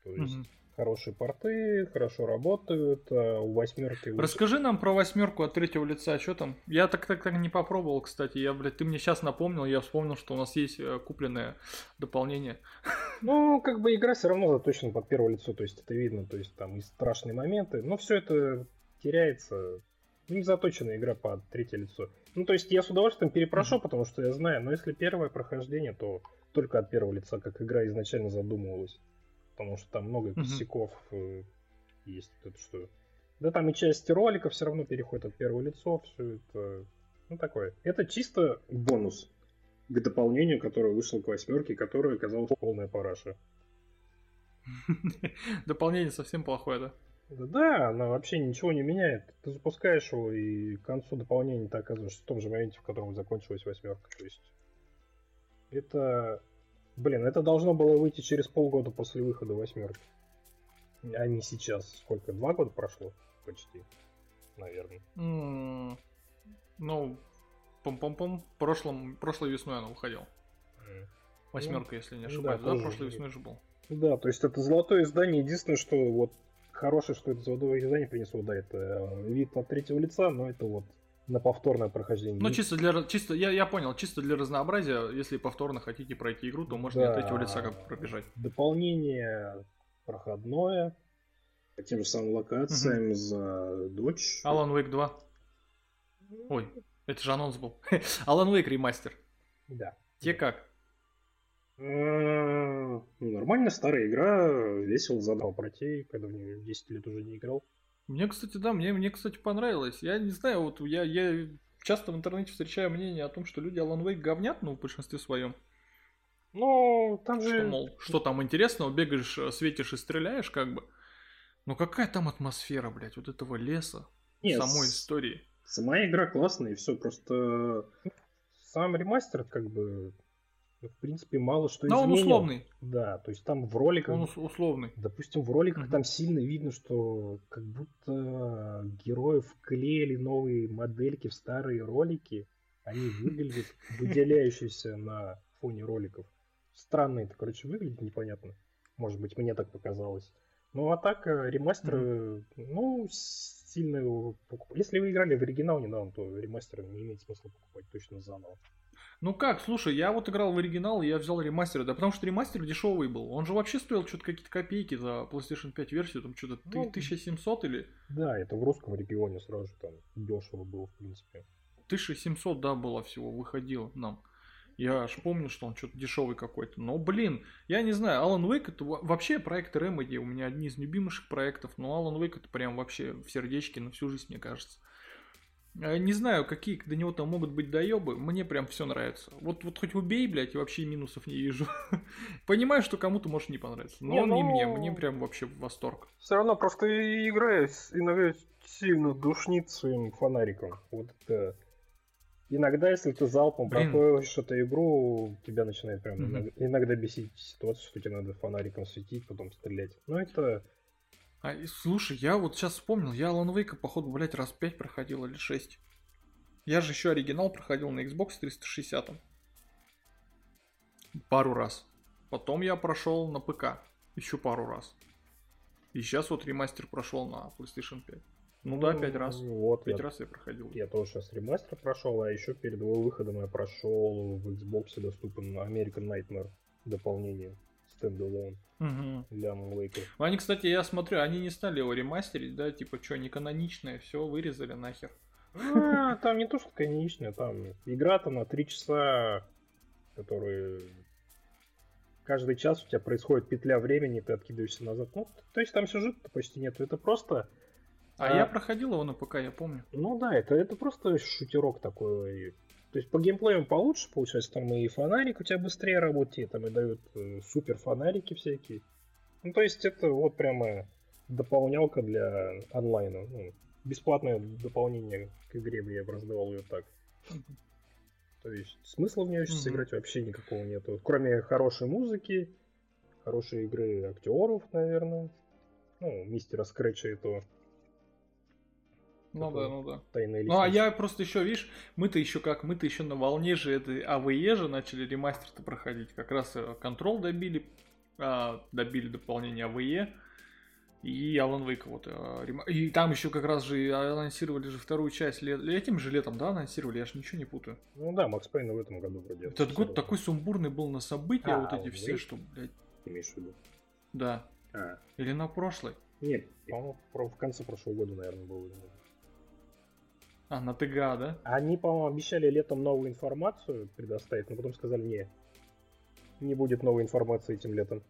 То есть хорошие порты, хорошо работают, а у 8... Расскажи нам про 8 от третьего лица, что там? Я так не попробовал, кстати, я, блядь, ты мне сейчас напомнил, я вспомнил, что у нас есть купленное дополнение. Ну, как бы игра все равно заточена под первое лицо, то есть это видно, то есть там и страшные моменты, но все это теряется, не заточена игра под третье лицо. Ну, то есть я с удовольствием перепрошу, потому что я знаю, но если первое прохождение, то только от первого лица, как игра изначально задумывалась. Потому что там много косяков есть. Вот это что. Да там и часть ролика все равно переходит от первого лица. Все это. Ну такое. Это чисто бонус к дополнению, которое вышло к 8, которое оказалось полная параша. Дополнение совсем плохое, да? Да, она вообще ничего не меняет. Ты запускаешь его, и к концу дополнения ты оказываешься в том же моменте, в котором закончилась 8. То есть. Это. Блин, это должно было выйти через полгода после выхода 8. А не сейчас. Сколько? 2 года прошло? Почти. Наверное. Ну, пом-пом-пом. Прошлой весной она выходила. 8, если не ошибаюсь. Да, прошлой весной же был. Да, то есть это золотое издание. Единственное, что вот хорошее, что это золотое издание принесло, да, это вид от третьего лица, но это вот на повторное прохождение. Ну, я понял, чисто для разнообразия, если повторно хотите пройти игру, то можно от третьего лица как пробежать. Дополнение проходное. По тем же самым локациям за дочь. Alan Wake 2. Ой, это же анонс был. Alan Wake ремастер. Да. Те как? Нормально, старая игра, весело задал пройти, когда в нее 10 лет уже не играл. Мне, кстати, да, мне, кстати, понравилось. Я не знаю, вот я часто в интернете встречаю мнение о том, что люди Alan Wake говнят, ну, в большинстве своем. Ну, там же... Что, мол, что там интересного, бегаешь, светишь и стреляешь, как бы. Но какая там атмосфера, блядь, вот этого леса, самой истории. Сама игра классная, и все, просто сам ремастер, как бы, в принципе, мало что изменил. Но он условный. Да, то есть там в роликах... Он условный. Допустим, в роликах там сильно видно, что как будто героев вклеили новые модельки в старые ролики. Они выглядят выделяющиеся на фоне роликов. Странно это, короче, выглядит непонятно. Может быть, мне так показалось. Ну, а так, ремастер, ну, сильно его покупать. Если вы играли в оригинал недавно, то ремастер не имеет смысла покупать точно заново. Ну как, слушай, я вот играл в оригинал, и я взял ремастер, да потому что ремастер дешевый был. Он же вообще стоил что-то какие-то копейки за PlayStation 5 версию, там что-то 1700 или... Да, это в русском регионе сразу же там дешево было, в принципе. 1700, да, было всего, выходило нам. Я аж помню, что он что-то дешевый какой-то. Но, блин, я не знаю, Alan Wake это вообще проект Remedy, у меня одни из любимейших проектов, но Alan Wake это прям вообще в сердечке на всю жизнь, мне кажется. Не знаю, какие до него там могут быть доебы, мне прям все нравится. Вот хоть убей, блядь, и вообще минусов не вижу. Понимаю, что кому-то может не понравиться, но не мне, мне прям вообще восторг. Все равно просто играю иногда сильно душнит своим фонариком. Вот это... Иногда, если ты залпом проходишь что-то игру, тебя начинает прям иногда бесить ситуация, что тебе надо фонариком светить, потом стрелять. Ну это... А, слушай, я вот сейчас вспомнил, я Alan Wake, походу, блять, раз 5 проходил или 6. Я же еще оригинал проходил на Xbox 360. Пару раз. Потом я прошел на ПК. Еще пару раз. И сейчас вот ремастер прошел на PlayStation 5. Ну да, 5 раз. Вот, 5 раз я проходил. Я тоже сейчас ремастер прошел, а еще перед его выходом я прошел в Xbox доступен American Nightmare дополнение стендалон для Alan Wake. Они, кстати, я смотрю, они не стали его ремастерить, да, типа, что, не каноничное, все вырезали нахер. А, там не то, что каноничное, там игра-то на 3 часа, которые... Каждый час у тебя происходит петля времени, ты откидываешься назад. Ну, то есть там сюжета почти нет, это просто... А я проходил его на ПК, я помню. Ну да, это просто шутерок такой. То есть по геймплею получше получается, там и фонарик у тебя быстрее работает, там и дают супер фонарики всякие. Ну то есть это вот прямо дополнялка для онлайна. Ну, бесплатное дополнение к игре, я бы раздавал ее так. То есть смысла в нее сейчас играть вообще никакого нету. Кроме хорошей музыки, хорошей игры актеров, наверное. Ну, мистера Скретча этого. Ну да. Ну а я просто еще, видишь, мы-то еще на волне же этой АВЕ же начали ремастер-то проходить. Как раз Control добили дополнение АВЕ и Alan Wake вот. И там еще как раз же анонсировали же вторую часть этим же летом, да, анонсировали, я же ничего не путаю. Ну да, Макс Пейн в этом году вроде. Этот год такой сумбурный был на события, вот эти все, что, блядь. Имеешь в виду? Да. Или на прошлый? Нет, по-моему, в конце прошлого года, наверное, было. А, на ТГА, да? Они, по-моему, обещали летом новую информацию предоставить, но потом сказали, не будет новой информации этим летом.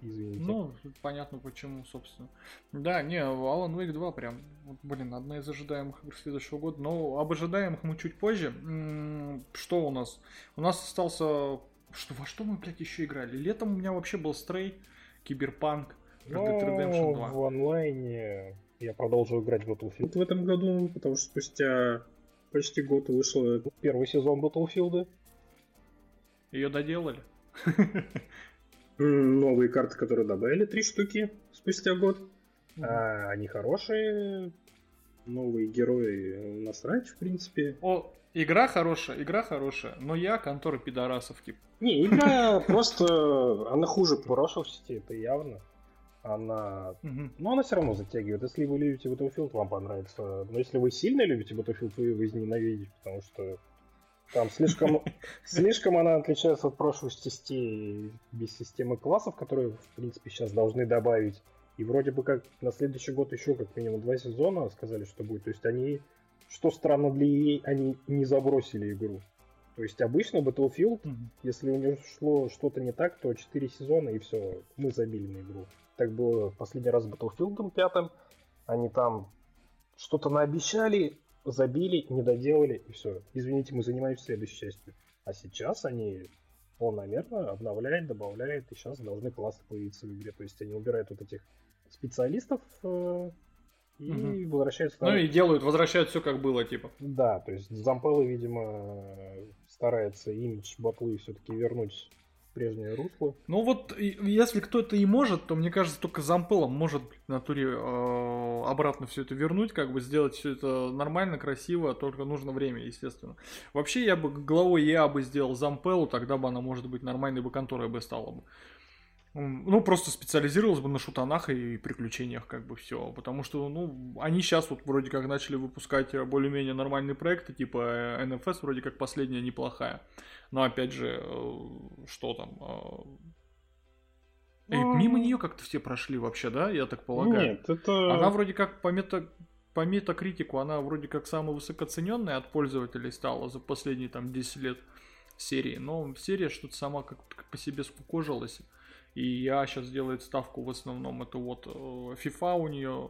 Извините. Ну, понятно почему, собственно. Да, Alan Wake 2 прям, вот, блин, одна из ожидаемых игр следующего года, но об ожидаемых мы чуть позже. Что у нас? У нас остался... Во что мы, блядь, еще играли? Летом у меня вообще был Стрей, Киберпанк, Red Dead Redemption 2. В онлайне... Я продолжу играть в Battlefield в этом году, потому что спустя почти год вышел первый сезон Battlefield'а. Ее доделали? Новые карты, которые добавили, 3 штуки спустя год. А, они хорошие, новые герои насрать, в принципе. О, игра хорошая, но я контора пидорасовки. Не, игра просто, она хуже прошлой части, это явно. Но она все равно затягивает. Если вы любите Battlefield, вам понравится. Но если вы сильно любите Battlefield, вы его изненавидите, потому что там слишком она отличается от прошлых частей без системы классов, которые, в принципе, сейчас должны добавить. И вроде бы как на следующий год еще как минимум 2 сезона сказали, что будет. То есть они, что странно для EA, они не забросили игру. То есть обычно Battlefield, если у него шло что-то не так, то 4 сезона и все, мы забили на игру. Так было последний раз с Battlefield 5. Они там что-то наобещали, забили, не доделали, и все. Извините, мы занимаемся следующей частью. А сейчас они полномерно обновляют, добавляют, и сейчас должны классы появиться в игре. То есть они убирают вот этих специалистов и возвращаются... Ну и делают, возвращают все как было, типа. Да, то есть Зампелла, видимо, старается имидж батлы все-таки вернуть в прежнее русло. Ну вот, если кто-то и может, то, мне кажется, только Зампелла может в натуре обратно все это вернуть, как бы сделать все это нормально, красиво, только нужно время, естественно. Вообще, я бы главой ЕА бы сделал Зампеллу, тогда бы она, может быть, нормальной бы конторой бы стала бы. Ну, просто специализировалась бы на шутанах и приключениях, как бы, все. Потому что, ну, они сейчас вот вроде как начали выпускать более-менее нормальные проекты, типа NFS, вроде как последняя неплохая. Но, опять же, что там... мимо нее как-то все прошли вообще, да, я так полагаю? Нет, это... Она вроде как по метакритику, она вроде как самая высокооцененная от пользователей стала за последние, там, 10 лет серии. Но серия что-то сама как-то по себе скукожилась. И я сейчас делает ставку в основном, это вот FIFA у нее,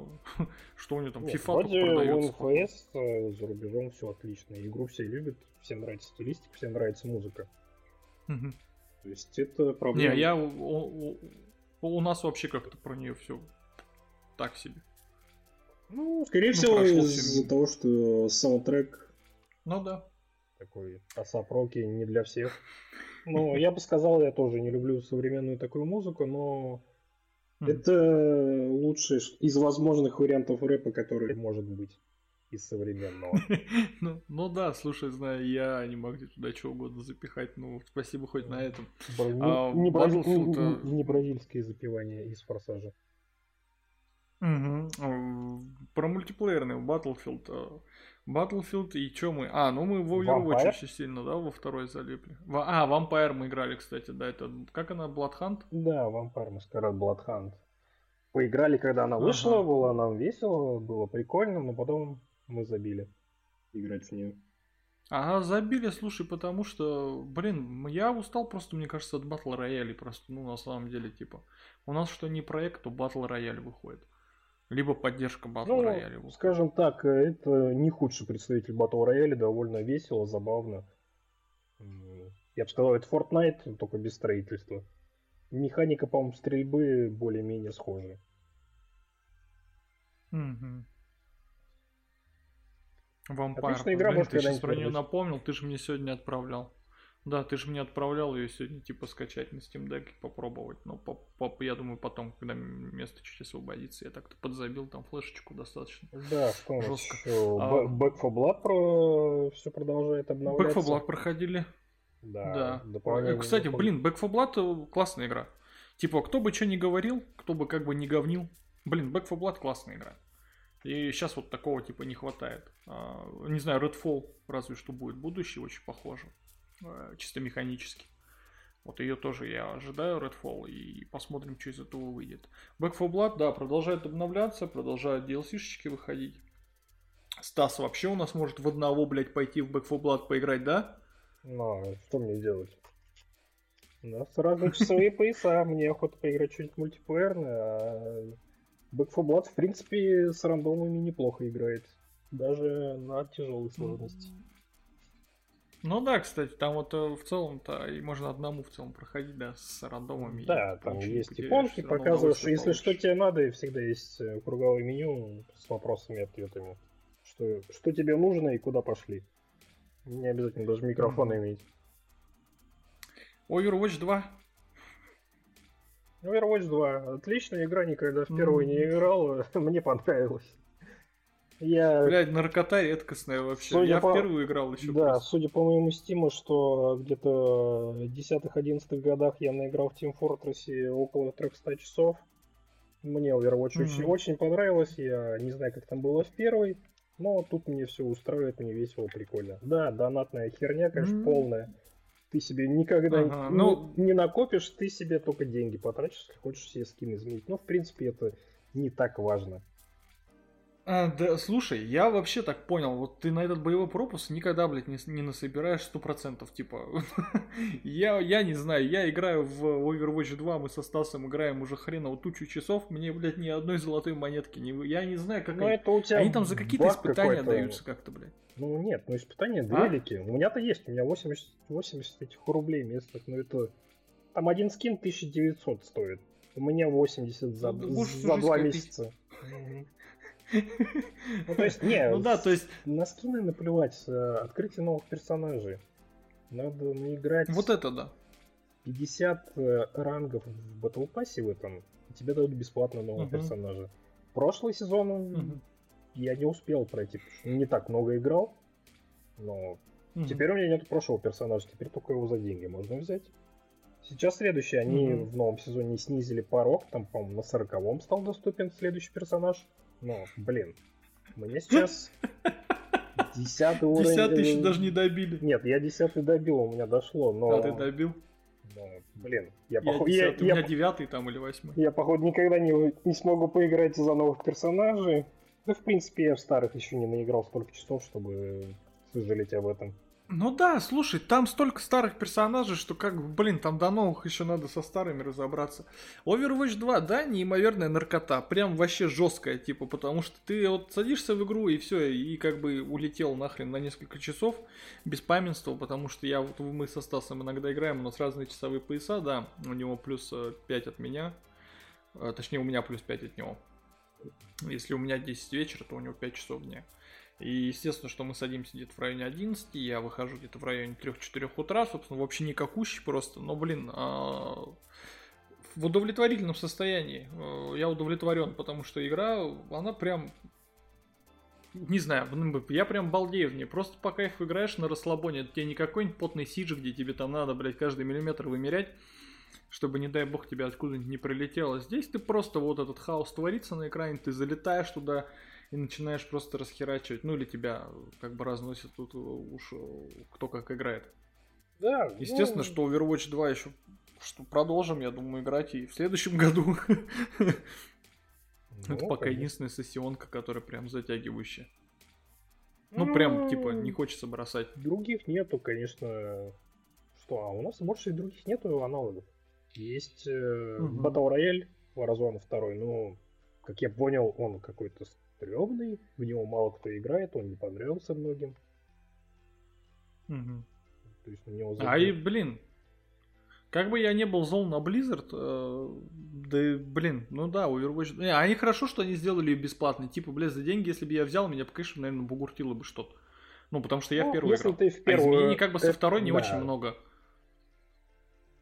что у нее там, FIFA тут продается. В ЛФС за рубежом все отлично, игру все любят, всем нравится стилистика, всем нравится музыка. Угу. То есть это проблема. Не, я, у нас вообще как-то про нее все так себе. Ну, скорее всего, из-за того, что саундтрек... Ну да. Такой асапроки не для всех. Ну, я бы сказал, я тоже не люблю современную такую музыку, но это лучший из возможных вариантов рэпа, который может быть из современного. Ну да, слушай, знаю, я не могу туда чего угодно запихать, ну спасибо хоть на этом. Не бразильские запевания из Форсажа. Про мультиплеерный Battlefield... Battlefield и чё мы? А, ну мы в Overwatch очень сильно, да, во второй залипли. Vampire мы играли, кстати, да, это... Как она, Bloodhunt? Да, Vampire Masquerade Bloodhunt. Поиграли, когда она вышла, было нам весело, было прикольно, но потом мы забили играть в неё. Ага, забили, слушай, потому что, блин, я устал просто, мне кажется, от Battle Royale просто, ну, на самом деле, типа, у нас что не проект, то Battle Royale выходит. Либо поддержка Battle Royale. Ну, скажем так, это не худший представитель Battle Royale, довольно весело, забавно. Я бы сказал, это Fortnite, только без строительства. Механика, по-моему, стрельбы более-менее схожая. Вампир. Отличная игра, блин, ты сейчас про нее напомнил, ты же мне сегодня отправлял. Да, ты же мне отправлял ее сегодня, типа, скачать на Steam Deck и попробовать. Но я думаю, потом, когда место чуть освободится, я так-то подзабил там флешечку достаточно. Да, что жестко. Back 4 Blood все продолжает обновляться. Back 4 Blood проходили. Да. Кстати, блин, Back 4 Blood классная игра. Типа, кто бы что ни говорил, кто бы как бы не говнил. Блин, Back 4 Blood классная игра. И сейчас вот такого типа не хватает. Не знаю, Redfall разве что будет будущее, очень похоже. Чисто механически. Вот ее тоже я ожидаю, Redfall, и посмотрим, что из этого выйдет. Back 4 Blood, да, продолжает обновляться, продолжают DLC-шечки выходить. Стас вообще у нас может в одного, блядь, пойти в Back 4 Blood поиграть, да? Ну, что мне делать? У нас сразу часовые пояса, мне охота поиграть что-нибудь мультиплеерное, а Back 4 Blood, в принципе, с рандомами неплохо играет. Даже на тяжелой сложности. Ну да, кстати, там вот в целом-то и можно одному в целом проходить, да, с рандомами. Да, там есть иконки, показываешь, если что тебе надо, и всегда есть круговое меню с вопросами и ответами. Что тебе нужно и куда пошли. Не обязательно даже микрофон иметь. Overwatch 2. Overwatch 2. Отличная игра, никогда в первую не играл, мне понравилось. Блядь, наркота редкостная вообще. Я в первую играл еще. Да, просто. Судя по моему стиму, что где-то в 10-11 годах я наиграл в Team Fortress около 300 часов. Мне Overwatch очень понравилось. Я не знаю, как там было в первой, но тут мне все устраивает, мне весело, прикольно. Да, донатная херня, конечно, полная. Ты себе никогда не накопишь, ты себе только деньги потратишь, если хочешь себе скин изменить. Но, в принципе, это не так важно. Да, слушай, я вообще так понял, вот ты на этот боевой пропуск никогда, блядь, не насобираешь 100%, типа, я не знаю, я играю в Overwatch 2, мы со Стасом играем уже хреново тучу часов, мне, блядь, ни одной золотой монетки, я не знаю, как они там за какие-то испытания даются как-то, блядь. Ну нет, ну испытания двелики, у меня-то есть, у меня 80 этих рублей местных, но это, там один скин 1900 стоит, у меня 80 за 2 месяца. Ну, то есть, не, ну, да, то есть... на скины наплевать, открытие новых персонажей. Надо наиграть... Вот это да. 50 рангов в Battle Pass'е в этом, и тебе дают бесплатно нового персонажа. Прошлый сезон я не успел пройти, не так много играл, но теперь у меня нет прошлого персонажа, теперь только его за деньги можно взять. Сейчас следующий, они в новом сезоне снизили порог, там, по-моему, на 40-м стал доступен следующий персонаж. Но, блин, мне сейчас 10-й уровень... 10-й еще даже не добили. Нет, я 10-й добил, у меня дошло, но... А ты добил? Но, блин, я походу... У меня 9-й там или 8-й. Я, походу, никогда не смогу поиграть за новых персонажей. Да, в принципе, я в старых еще не наиграл столько часов, чтобы сожалеть об этом. Ну да, слушай, там столько старых персонажей, что как бы, блин, там до новых еще надо со старыми разобраться. Overwatch 2, да, неимоверная наркота, прям вообще жесткая, типа, потому что ты вот садишься в игру и все, и как бы улетел нахрен на несколько часов без памятства, потому что я, вот мы со Стасом иногда играем, у нас разные часовые пояса, да, у него плюс 5 от меня, точнее у меня плюс 5 от него. Если у меня 10 вечера, то у него 5 часов дня. И естественно, что мы садимся где-то в районе 11, я выхожу где-то в районе 3-4 утра, собственно, вообще никакущий просто, но, блин, в удовлетворительном состоянии. Я удовлетворен, потому что игра, она прям, не знаю, я прям балдею в ней, просто по кайфу играешь на расслабоне, это тебе не какой-нибудь потный сидж, где тебе там надо, блядь, каждый миллиметр вымерять, чтобы, не дай бог, тебя откуда-нибудь не прилетело. Здесь ты просто вот этот хаос творится на экране, ты залетаешь туда и начинаешь просто расхерачивать. Ну или тебя как бы разносит тут уж кто как играет. Да. Естественно, ну... что Overwatch 2 еще что продолжим, я думаю, играть и в следующем году. Ну, это пока единственная сессионка, которая прям затягивающая. Ну прям типа не хочется бросать. Других нету, конечно. Что, а у нас больше других нету аналогов. Есть Battle Royale Warzone 2, но, как я понял, он какой-то стрёмный, в него мало кто играет, он не понравился многим. То есть на него забыл. А и, блин, как бы я не был зол на Blizzard, да, блин, ну да, Overwatch... Они хорошо, что они сделали ее бесплатной, типа, блядь, за деньги, если бы я взял, меня бы, конечно, наверное, бугуртило бы что-то. Ну, потому что я в первую играл. Ты в первую... А изменений как бы со второй не очень много.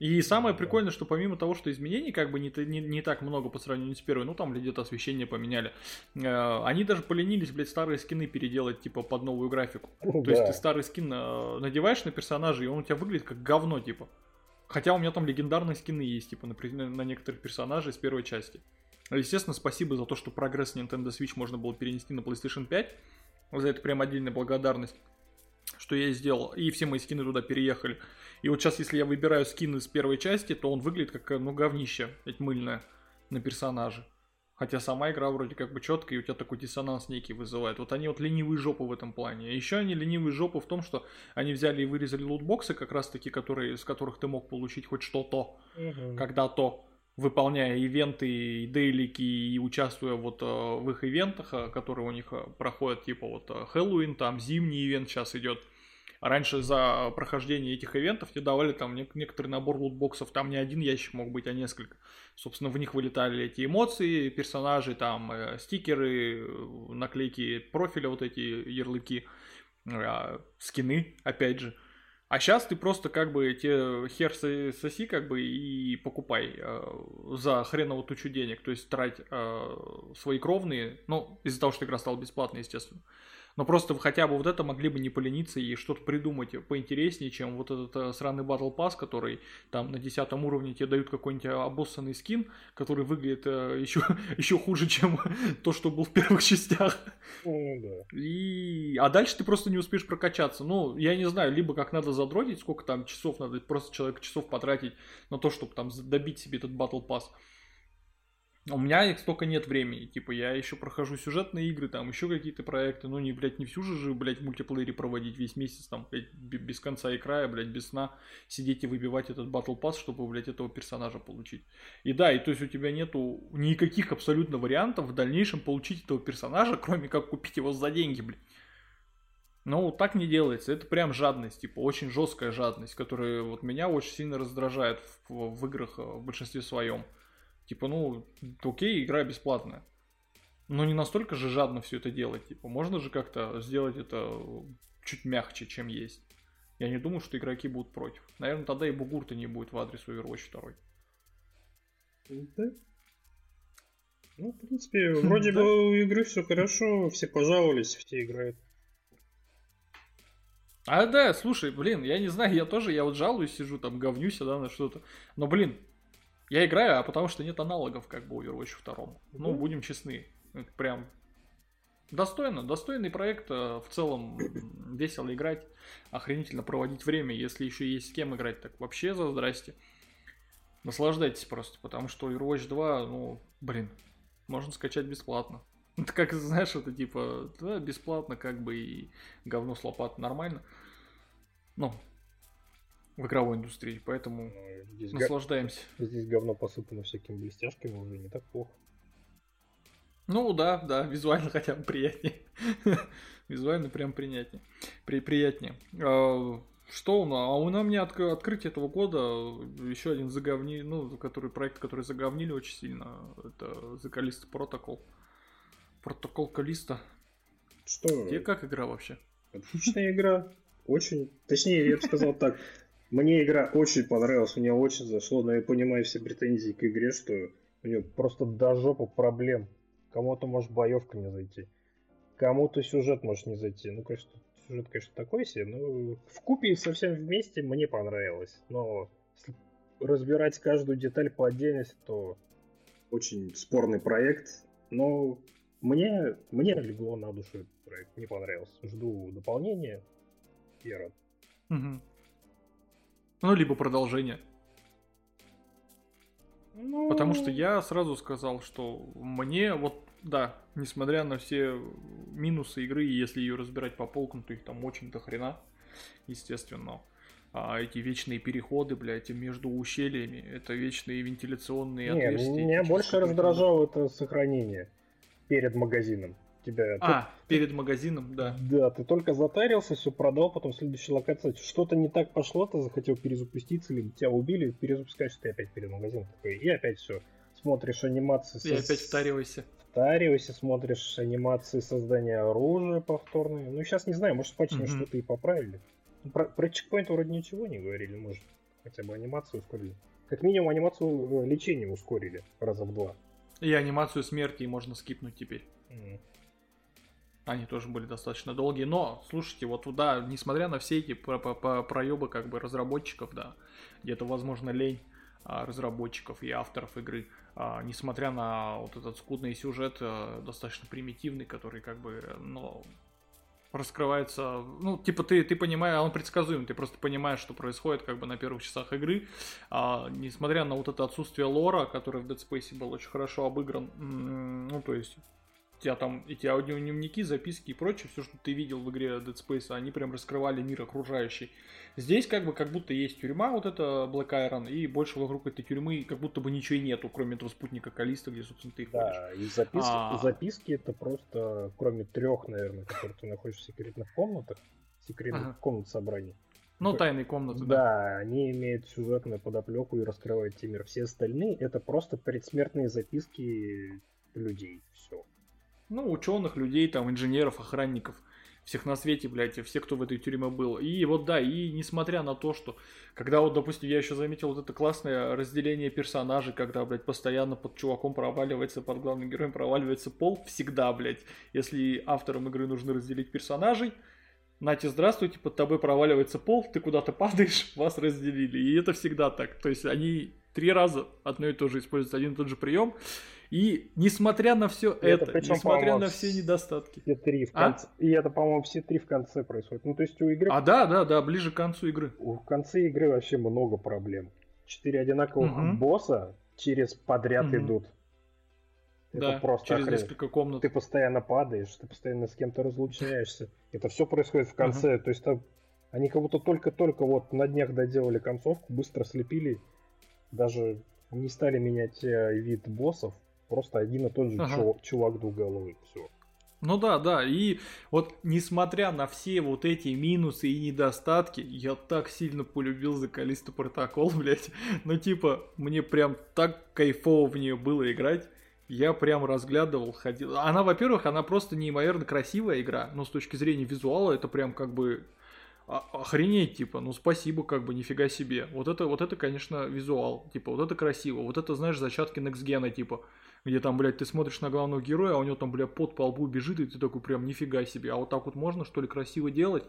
И самое прикольное, что помимо того, что изменений как бы не так много по сравнению с первой, ну там где-то освещение поменяли, они даже поленились, блядь, старые скины переделать типа под новую графику. То есть ты старый скин надеваешь на персонажа, и он у тебя выглядит как говно, типа. Хотя у меня там легендарные скины есть, типа, например, на некоторых персонажей с первой части. Естественно, спасибо за то, что прогресс Nintendo Switch можно было перенести на PlayStation 5. За это прям отдельная благодарность, что я и сделал. И все мои скины туда переехали. И вот сейчас, если я выбираю скин из первой части, то он выглядит как, ну, говнище, ведь мыльное, на персонаже. Хотя сама игра вроде как бы четкая, и у тебя такой диссонанс некий вызывает. Вот они вот ленивые жопы в этом плане. А еще они ленивые жопы в том, что они взяли и вырезали лутбоксы, как раз таки, которые, из которых ты мог получить хоть что-то, когда-то, выполняя ивенты и дейлики, и участвуя вот в их ивентах, которые у них проходят, типа вот Хэллоуин, там зимний ивент сейчас идет. Раньше за прохождение этих ивентов тебе давали там некоторый набор лутбоксов, там не один ящик мог быть, а несколько. Собственно, в них вылетали эти эмоции, персонажи, там стикеры, наклейки профиля, вот эти ярлыки, скины, опять же. А сейчас ты просто как бы те хер соси как бы и покупай за хреново тучу денег, то есть трать свои кровные, ну, из-за того, что игра стала бесплатной, естественно. Но просто хотя бы вот это могли бы не полениться и что-то придумать поинтереснее, чем вот этот сраный Battle Pass, который там на 10 уровне тебе дают какой-нибудь обоссанный скин, который выглядит еще хуже, чем то, что был в первых частях. И... А дальше ты просто не успеешь прокачаться. Ну, я не знаю, либо как надо задротить, сколько там часов надо, просто человека часов потратить на то, чтобы там добить себе этот Battle Pass. У меня их столько нет времени, типа, я еще прохожу сюжетные игры, там, еще какие-то проекты, ну, не, блядь, не всю же, блядь, в мультиплеере проводить весь месяц, там, блядь, без конца и края, блядь, без сна, сидеть и выбивать этот Battle Pass, чтобы, блядь, этого персонажа получить. И да, и то есть у тебя нету никаких абсолютно вариантов в дальнейшем получить этого персонажа, кроме как купить его за деньги, блядь. Ну, так не делается, это прям жадность, типа, очень жесткая жадность, которая вот меня очень сильно раздражает в играх в большинстве своем. Типа, ну, окей, игра бесплатная. Но не настолько же жадно все это делать. Типа, можно же как-то сделать это чуть мягче, чем есть. Я не думаю, что игроки будут против. Наверное, тогда и бугурта не будет в адрес Overwatch 2. Да. Ну, в принципе, вроде бы у игры все хорошо, все пожаловались, все играют. А да, слушай, блин, я не знаю, я тоже, я вот жалуюсь, сижу там, говнюсь, да, на что-то. Но, блин, я играю, а потому что нет аналогов, как бы, у Overwatch 2. Mm-hmm. Ну, будем честны, это прям достойно, достойный проект, в целом весело играть, охренительно проводить время, если еще есть с кем играть, так вообще за здрасте. Наслаждайтесь просто, потому что Overwatch 2, ну, блин, можно скачать бесплатно. Это как, знаешь, это типа, да, бесплатно, как бы, и говно с лопат нормально. Ну, в игровой индустрии, поэтому здесь наслаждаемся. Здесь говно посыпано всякими блестяшками, уже не так плохо. Ну, да, да, визуально хотя бы приятнее. Визуально прям приятнее. Что у нас? А у меня открытие этого года еще один проект, который заговнили очень сильно. Это The Callisto Protocol. Протокол Калиста. Что? Где как игра вообще? Отличная игра. Очень. Точнее, я бы сказал так. Мне игра очень понравилась, мне очень зашло, но я понимаю все претензии к игре, что у нее просто до жопы проблем. Кому-то может боевка не зайти. Кому-то сюжет может не зайти. Ну, конечно, сюжет, конечно, такой себе, но вкупе совсем вместе мне понравилось. Но если разбирать каждую деталь по отдельности, то очень спорный проект, но мне легло на душу этот проект, мне понравился. Жду дополнения, я рад. Угу. Ну, либо продолжение. Ну... Потому что я сразу сказал, что мне вот, да, несмотря на все минусы игры, если ее разбирать по полкам, то их там очень до хрена, естественно. А эти вечные переходы, блядь, между ущельями, это вечные вентиляционные отверстия. Меня больше раздражало это сохранение. Перед магазином. Тебя... перед магазином, да. Да, ты только затарился, все продал, потом следующая локация. Что-то не так пошло, ты захотел перезапуститься, либо тебя убили, перезапускаешь, ты опять перед магазином такой. И опять все. Смотришь анимации... И опять втаривайся. Смотришь анимации создания оружия повторные. Ну, сейчас не знаю, может, почти что-то и поправили. Про чекпоинт вроде ничего не говорили, может. Хотя бы анимацию ускорили. Как минимум, анимацию лечения ускорили раза в два. И анимацию смерти можно скипнуть теперь. Они тоже были достаточно долгие. Но, слушайте, вот да, несмотря на все эти проебы как бы разработчиков, да, где-то, возможно, лень разработчиков и авторов игры, несмотря на вот этот скудный сюжет, достаточно примитивный, который как бы, ну, раскрывается... Ну, типа ты понимаешь, он предсказуем, ты просто понимаешь, что происходит как бы на первых часах игры. Несмотря на вот это отсутствие лора, который в Dead Space был очень хорошо обыгран, ну, то есть... У тебя там эти аудиодневники, записки и прочее, все, что ты видел в игре Dead Space, они прям раскрывали мир окружающий. Здесь как бы как будто есть тюрьма, вот это Black Iron, и больше вокруг этой тюрьмы как будто бы ничего и нету, кроме этого спутника Калиста, где, собственно, ты ходишь. Да, и записки это просто, кроме трех, наверное, которые ты находишь в секретных комнатах, комнат собраний. Ну, тайные комнаты, да. Да, они имеют сюжетную подоплеку и раскрывают те мир. Все остальные это просто предсмертные записки людей, все. Ну, ученых, людей, там, инженеров, охранников, всех на свете, блядь, и все, кто в этой тюрьме был. И вот да, и несмотря на то, что, когда вот, допустим, я еще заметил вот это классное разделение персонажей, когда, блядь, постоянно под чуваком проваливается, под главным героем проваливается пол, всегда, блядь, если авторам игры нужно разделить персонажей, нате, здравствуйте, под тобой проваливается пол, ты куда-то падаешь, вас разделили. И это всегда так, то есть они... 3 раза одно и то же используется, один и тот же прием. И несмотря на все это, несмотря на все недостатки. И это, по-моему, все 3 в конце происходит. Ну, то есть у игры... Да, ближе к концу игры. В конце игры вообще много проблем. 4 одинаковых босса через подряд идут. Это просто через несколько комнат. Ты постоянно падаешь, ты постоянно с кем-то разлучаешься. Это все происходит в конце. То есть там они как будто только вот на днях доделали концовку, быстро слепили. Даже не стали менять вид боссов, просто один и тот же чувак двуголовый, все. Ну да, и вот несмотря на все вот эти минусы и недостатки, я так сильно полюбил The Callisto Protocol, блять. Ну типа, мне прям так кайфово в нее было играть. Я прям разглядывал, ходил. Она, во-первых, она просто неимоверно красивая игра, но с точки зрения визуала это прям как бы охренеть, типа, ну спасибо, как бы, нифига себе. Вот это, конечно, визуал, типа, вот это красиво, вот это, знаешь, зачатки некстгена, типа, где там, блядь, ты смотришь на главного героя, а у него там, блядь, пот по лбу бежит, и ты такой прям нифига себе, а вот так вот можно, что ли, красиво делать?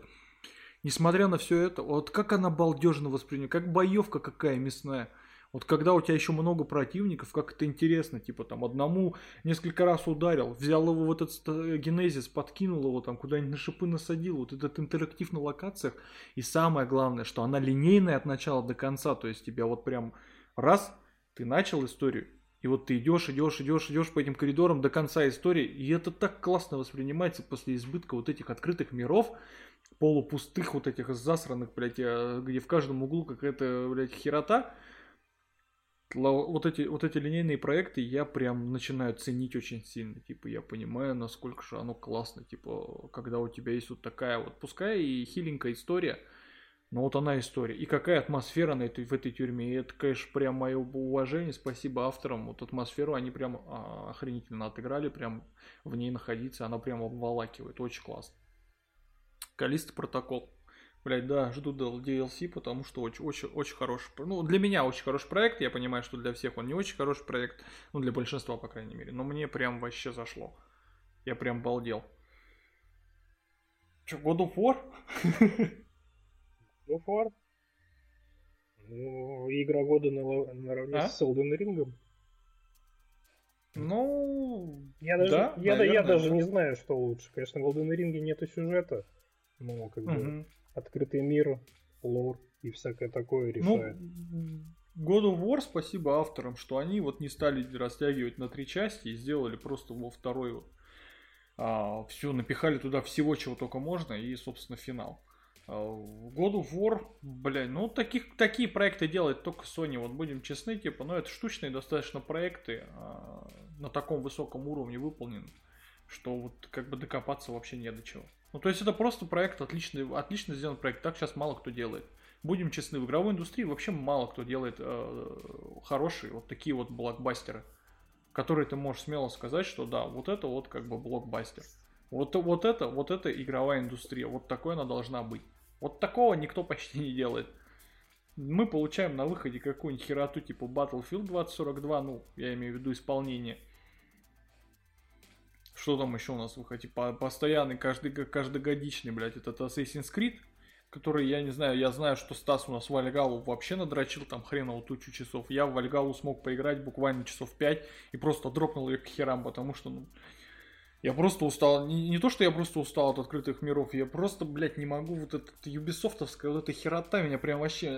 Несмотря на все это, вот как она балдежно воспринимает, как боевка какая мясная. Вот когда у тебя еще много противников, как это интересно, типа там одному несколько раз ударил, взял его в этот генезис, подкинул его там куда-нибудь на шипы насадил, вот этот интерактив на локациях. И самое главное, что она линейная от начала до конца, то есть тебя вот прям раз, ты начал историю, и вот ты идешь по этим коридорам до конца истории, и это так классно воспринимается после избытка вот этих открытых миров, полупустых вот этих засранных, блядь, где в каждом углу какая-то, блядь, херота. Вот эти линейные проекты я прям начинаю ценить очень сильно. Типа, я понимаю, насколько же оно классно. Типа, когда у тебя есть вот такая вот, пускай и хиленькая история, но вот она история. И какая атмосфера в этой тюрьме. И это, конечно, прям мое уважение. Спасибо авторам. Вот атмосферу они прям охренительно отыграли. Прям в ней находиться. Она прям обволакивает. Очень классно. Callisto Protocol. Блять, да, жду DLC, потому что очень хороший. Ну, для меня очень хороший проект. Я понимаю, что для всех он не очень хороший проект. Ну, для большинства, по крайней мере. Но мне прям вообще зашло. Я прям балдел. Че, God of War? God of War? Ну, игра года наравне с Elden Ring. Ну, я даже не знаю, что лучше. Конечно, в Elden Ring нету сюжета. Но как бы... Открытый мир, лор и всякое такое решает. Ну, God of War, спасибо авторам, что они вот не стали растягивать на 3 части и сделали просто во второй вот. Все, напихали туда всего, чего только можно, и, собственно, финал. God of War, блядь, ну такие проекты делает только Sony, вот будем честны, типа, но это штучные достаточно проекты, на таком высоком уровне выполнены, что вот как бы докопаться вообще не до чего. Ну, то есть это просто проект, отлично сделан проект, так сейчас мало кто делает. Будем честны, в игровой индустрии вообще мало кто делает хорошие вот такие вот блокбастеры, которые ты можешь смело сказать, что да, вот это вот как бы блокбастер. Вот это игровая индустрия, вот такой она должна быть. Вот такого никто почти не делает. Мы получаем на выходе какую-нибудь хероту типа Battlefield 2042, ну, я имею в виду исполнение. Что там еще у нас выходит? Постоянный, каждогодичный, блядь, этот Assassin's Creed, который, я знаю, что Стас у нас в Вальгаллу вообще надрочил там хреново тучу часов. Я в Вальгаллу смог поиграть буквально часов 5 и просто дропнул ее к херам, потому что, ну, я просто устал. Не то, что я просто устал от открытых миров, я просто, блядь, не могу вот этот юбисофтовская, вот эта херота меня прям вообще...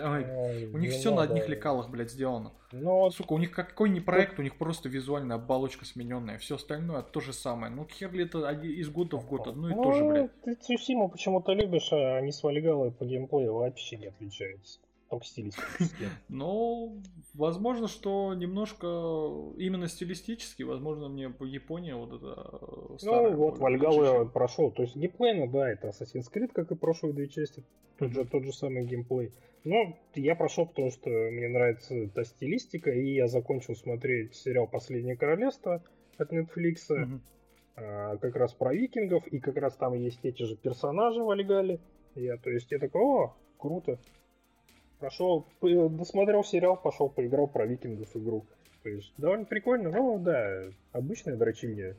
у них все на одних лекалах, блядь, сделано. Но... Сука, у них какой ни проект, у них просто визуальная оболочка смененная. Все остальное то же самое. Ну, хер ли это из года в год одно и то же, блядь. Ты Цусиму почему-то любишь, а они с Вальгаллой по геймплею вообще не отличаются. Только стилистически. Ну, возможно, что немножко именно стилистически, возможно, мне Япония вот это старая. Ну, вот Вальгалла прошел. То есть геймплейно, да, это Assassin's Creed, как и прошлые 2 части. Тот же самый геймплей. Но я прошел, потому что мне нравится эта стилистика, и я закончил смотреть сериал «Последнее королевство» от Netflix. Как раз про викингов, и как раз там есть эти же персонажи Вальгаллы. То есть я такой, о, круто. Прошел, досмотрел сериал, пошел, поиграл про викингов игру. То есть довольно прикольно, но да, обычное дрочильня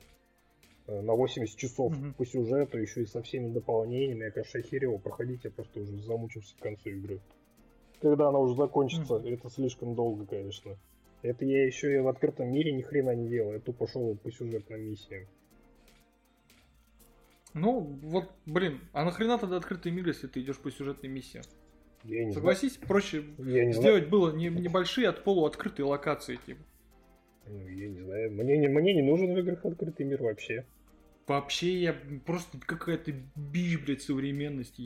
на 80 часов по сюжету, еще и со всеми дополнениями. Я, конечно, херево проходить, я просто уже замучился к концу игры. Когда она уже закончится, это слишком долго, конечно. Это я еще и в открытом мире ни хрена не делал, я тупо шел по сюжетным миссиям. Ну, вот, блин, а нахрена тогда открытый мир, если ты идешь по сюжетной миссии? Согласись, проще сделать было небольшие от полуоткрытые локации, типа. Я не знаю, мне не нужен в играх открытый мир вообще. Вообще я просто какая-то бич, блядь, современности.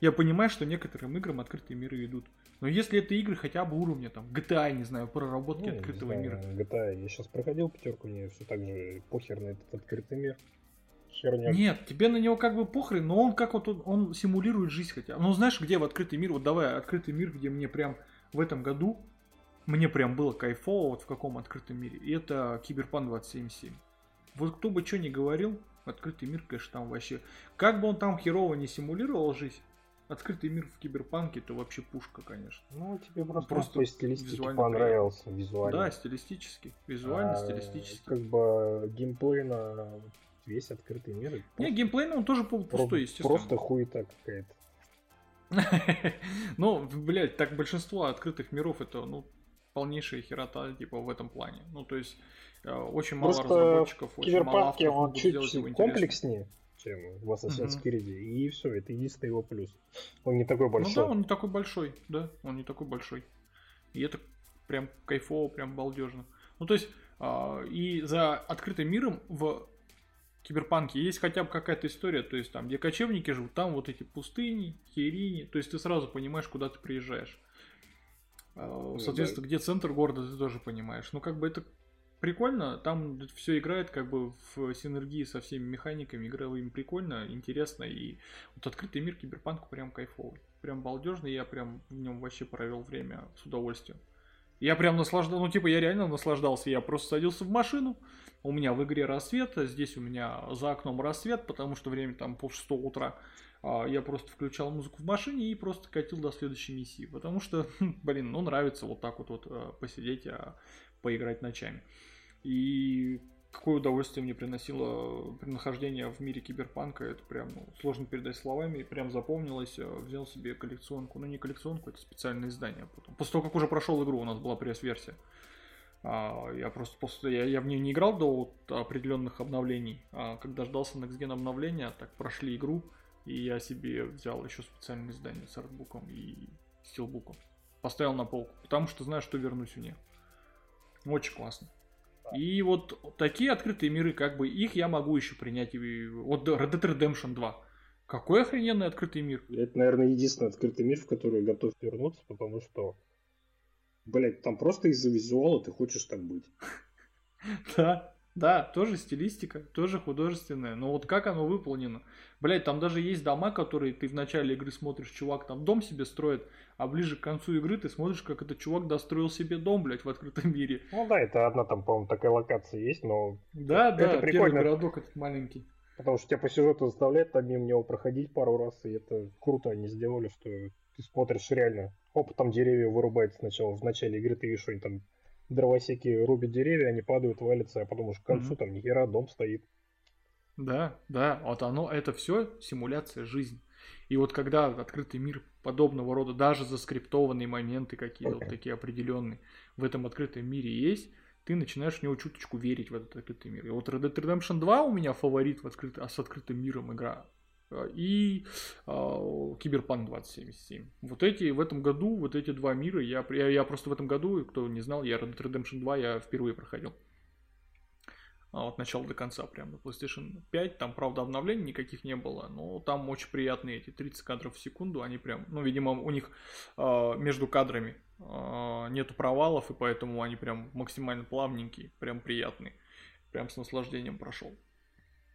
Я понимаю, что некоторым играм открытые миры идут. Но если это игры хотя бы уровня, там, GTA, не знаю, проработки открытого мира. GTA, я сейчас проходил 5, мне все так же похер на этот открытый мир. Херня. Нет, тебе на него как бы похрен, но он как вот он симулирует жизнь хотя бы. Ну, знаешь, где в открытый мир, вот давай открытый мир, где мне прям в этом году мне прям было кайфово вот в каком открытом мире, и это Киберпанк 2077. Вот кто бы что ни говорил, открытый мир, конечно, там вообще... Как бы он там херово не симулировал жизнь, открытый мир в Киберпанке это вообще пушка, конечно. Ну, тебе просто стилистически понравился, визуально. Да, стилистически, визуально, стилистически. Как бы геймплейно весь открытый мир. Не, геймплейно он тоже полупустой, естественно. Просто хуета какая-то. Ну, блядь, так большинство открытых миров это, ну, полнейшая херота, типа, в этом плане. Ну, то есть, очень просто мало разработчиков, очень мало авторов могут сделать его интересным. Киберпанк, он чуть комплекснее, чем в Assassin's Creed, и все, это единственный его плюс. Он не такой большой. Ну да, он не такой большой, да, он не такой большой. И это прям кайфово, прям балдежно. Ну, то есть, и за открытым миром в Киберпанке есть хотя бы какая-то история, то есть там, где кочевники живут, там вот эти пустыни, херини, то есть ты сразу понимаешь, куда ты приезжаешь. Соответственно, где центр города, ты тоже понимаешь. Ну, как бы это прикольно, там все играет как бы в синергии со всеми механиками игровыми, прикольно, интересно, и вот открытый мир Киберпанку прям кайфовый, прям балдежный, я прям в нем вообще провел время с удовольствием. Я прям наслаждался, ну типа я реально наслаждался, я просто садился в машину, у меня в игре рассвет, здесь у меня за окном рассвет, потому что время там 5:30 утра, я просто включал музыку в машине и просто катил до следующей миссии, потому что, блин, ну нравится вот так вот посидеть, поиграть ночами. И какое удовольствие мне приносило нахождение в мире Киберпанка, это прям ну, сложно передать словами, прям запомнилось, взял себе коллекционку, ну не коллекционку, это специальное издание. Потом. После того, как уже прошел игру, у нас была пресс-версия, я просто после, я в нее не играл до вот определенных обновлений, когда ждался Next Gen обновления, так прошли игру, и я себе взял еще специальное издание с артбуком и стилбуком, поставил на полку, потому что знаю, что вернусь в нее. Очень классно. И вот такие открытые миры, как бы, их я могу еще принять. Вот Red Dead Redemption 2. Какой охрененный открытый мир. Это, наверное, единственный открытый мир, в который готов вернуться, потому что, блядь, там просто из-за визуала ты хочешь так быть. Да, да, тоже стилистика, тоже художественная. Но вот как оно выполнено. Блядь, там даже есть дома, которые ты в начале игры смотришь, чувак там дом себе строит, а ближе к концу игры ты смотришь, как этот чувак достроил себе дом, блядь, в открытом мире. Ну да, это одна там, по-моему, такая локация есть, но... Да, это да, прикольно. Первый городок этот маленький. Потому что тебя по сюжету заставляет там мимо него проходить пару раз, и это круто они сделали, что ты смотришь реально. Оп, там деревья вырубают сначала, в начале игры ты видишь, что они там дровосеки рубят деревья, они падают, валятся, а потом уже к концу там нихера дом стоит. Да, да, вот оно, это все симуляция жизни. И вот когда открытый мир подобного рода, даже заскриптованные моменты какие-то вот такие определенные в этом открытом мире есть, ты начинаешь в него чуточку верить, в этот открытый мир. И вот Red Dead Redemption 2 у меня фаворит с открытым миром игра. И Киберпанк 2077. Вот эти, в этом году, вот эти два мира, я просто в этом году, кто не знал, я Red Dead Redemption 2 я впервые проходил. От начала до конца прям на PlayStation 5, там, правда, обновлений никаких не было, но там очень приятные эти 30 кадров в секунду, они прям, ну, видимо, у них между кадрами нету провалов, и поэтому они прям максимально плавненькие, прям приятные, прям с наслаждением прошел.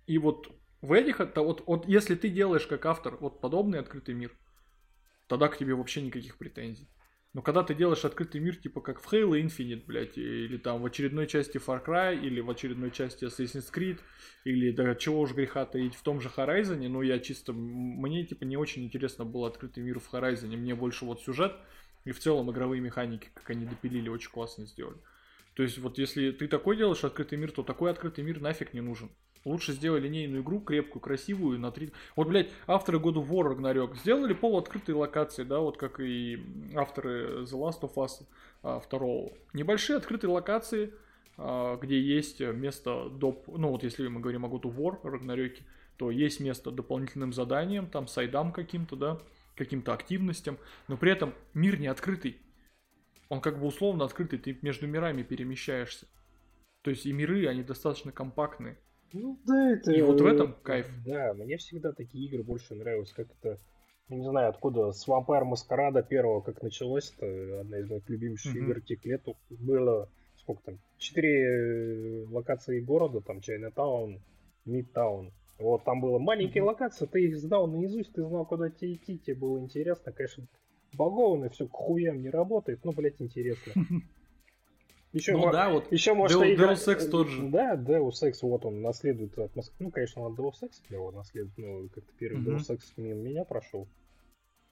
И вот в этих, вот если ты делаешь как автор вот подобный открытый мир, тогда к тебе вообще никаких претензий. Но когда ты делаешь открытый мир, типа как в Halo Infinite, блядь, или там в очередной части Far Cry, или в очередной части Assassin's Creed, или да чего уж греха таить в том же Horizon, ну я чисто, мне типа не очень интересно был открытый мир в Horizon, мне больше вот сюжет и в целом игровые механики, как они допилили, очень классно сделали. То есть вот если ты такой делаешь открытый мир, то такой открытый мир нафиг не нужен. Лучше сделай линейную игру, крепкую, красивую, на 3... Вот, блядь, авторы God of War Ragnarök сделали полуоткрытые локации, да, вот как и авторы The Last of Us 2. Небольшие открытые локации, где есть место доп... Ну, вот если мы говорим о God of War Ragnarök, то есть место дополнительным заданиям, там, сайдам каким-то, да, каким-то активностям, но при этом мир не открытый. Он как бы условно открытый, ты между мирами перемещаешься. То есть и миры, они достаточно компактные. Ну, да, это... И вот в этом кайф. Да, мне всегда такие игры больше нравились. Как это, я не знаю, откуда, с Vampire Masquerade первого, как началось, это одна из моих любимейших игр тех лет. Было, сколько там, 4 локации города, там, Чайнатаун, Мидтаун. Вот, там было маленькие локации, ты их знал наизусть, ты знал, куда тебе идти, тебе было интересно. Конечно, багованное все к хуям не работает, но, блядь, интересно. Еще, ну, да, вот еще может Deus Ex тот же. Да, Deus Ex, вот он наследует от Москвы. Ну, конечно, он от Deus Ex его наследует, но как-то первый Deus Ex мимо меня прошел.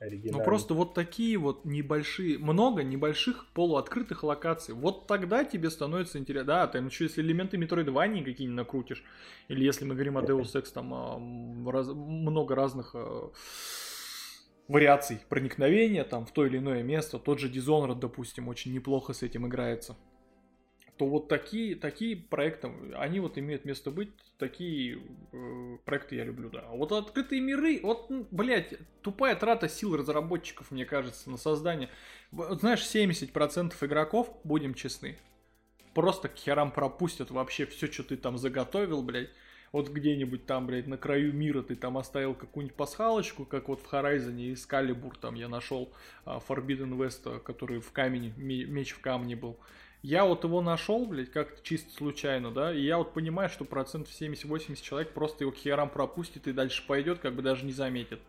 Ну, просто вот такие вот небольшие, много небольших полуоткрытых локаций. Вот тогда тебе становится интересно. Да, там еще если элементы Metroidvania какие-нибудь накрутишь. Или если мы говорим о Deus Ex, там много разных вариаций проникновения там в то или иное место. Тот же Dishonored, допустим, очень неплохо с этим играется. То вот такие проекты, они вот имеют место быть, такие проекты я люблю, да. Вот открытые миры, вот, блядь, тупая трата сил разработчиков, мне кажется, на создание. Знаешь, 70% игроков, будем честны, просто к херам пропустят вообще все, что ты там заготовил, блядь. Вот где-нибудь там, блядь, на краю мира ты там оставил какую-нибудь пасхалочку, как вот в Horizon и Excalibur, там я нашел Forbidden West, который в камне, меч в камне был. Я вот его нашел, блядь, как-то чисто случайно, да, и я вот понимаю, что 70-80% человек просто его к херам пропустит и дальше пойдет, как бы даже не заметит.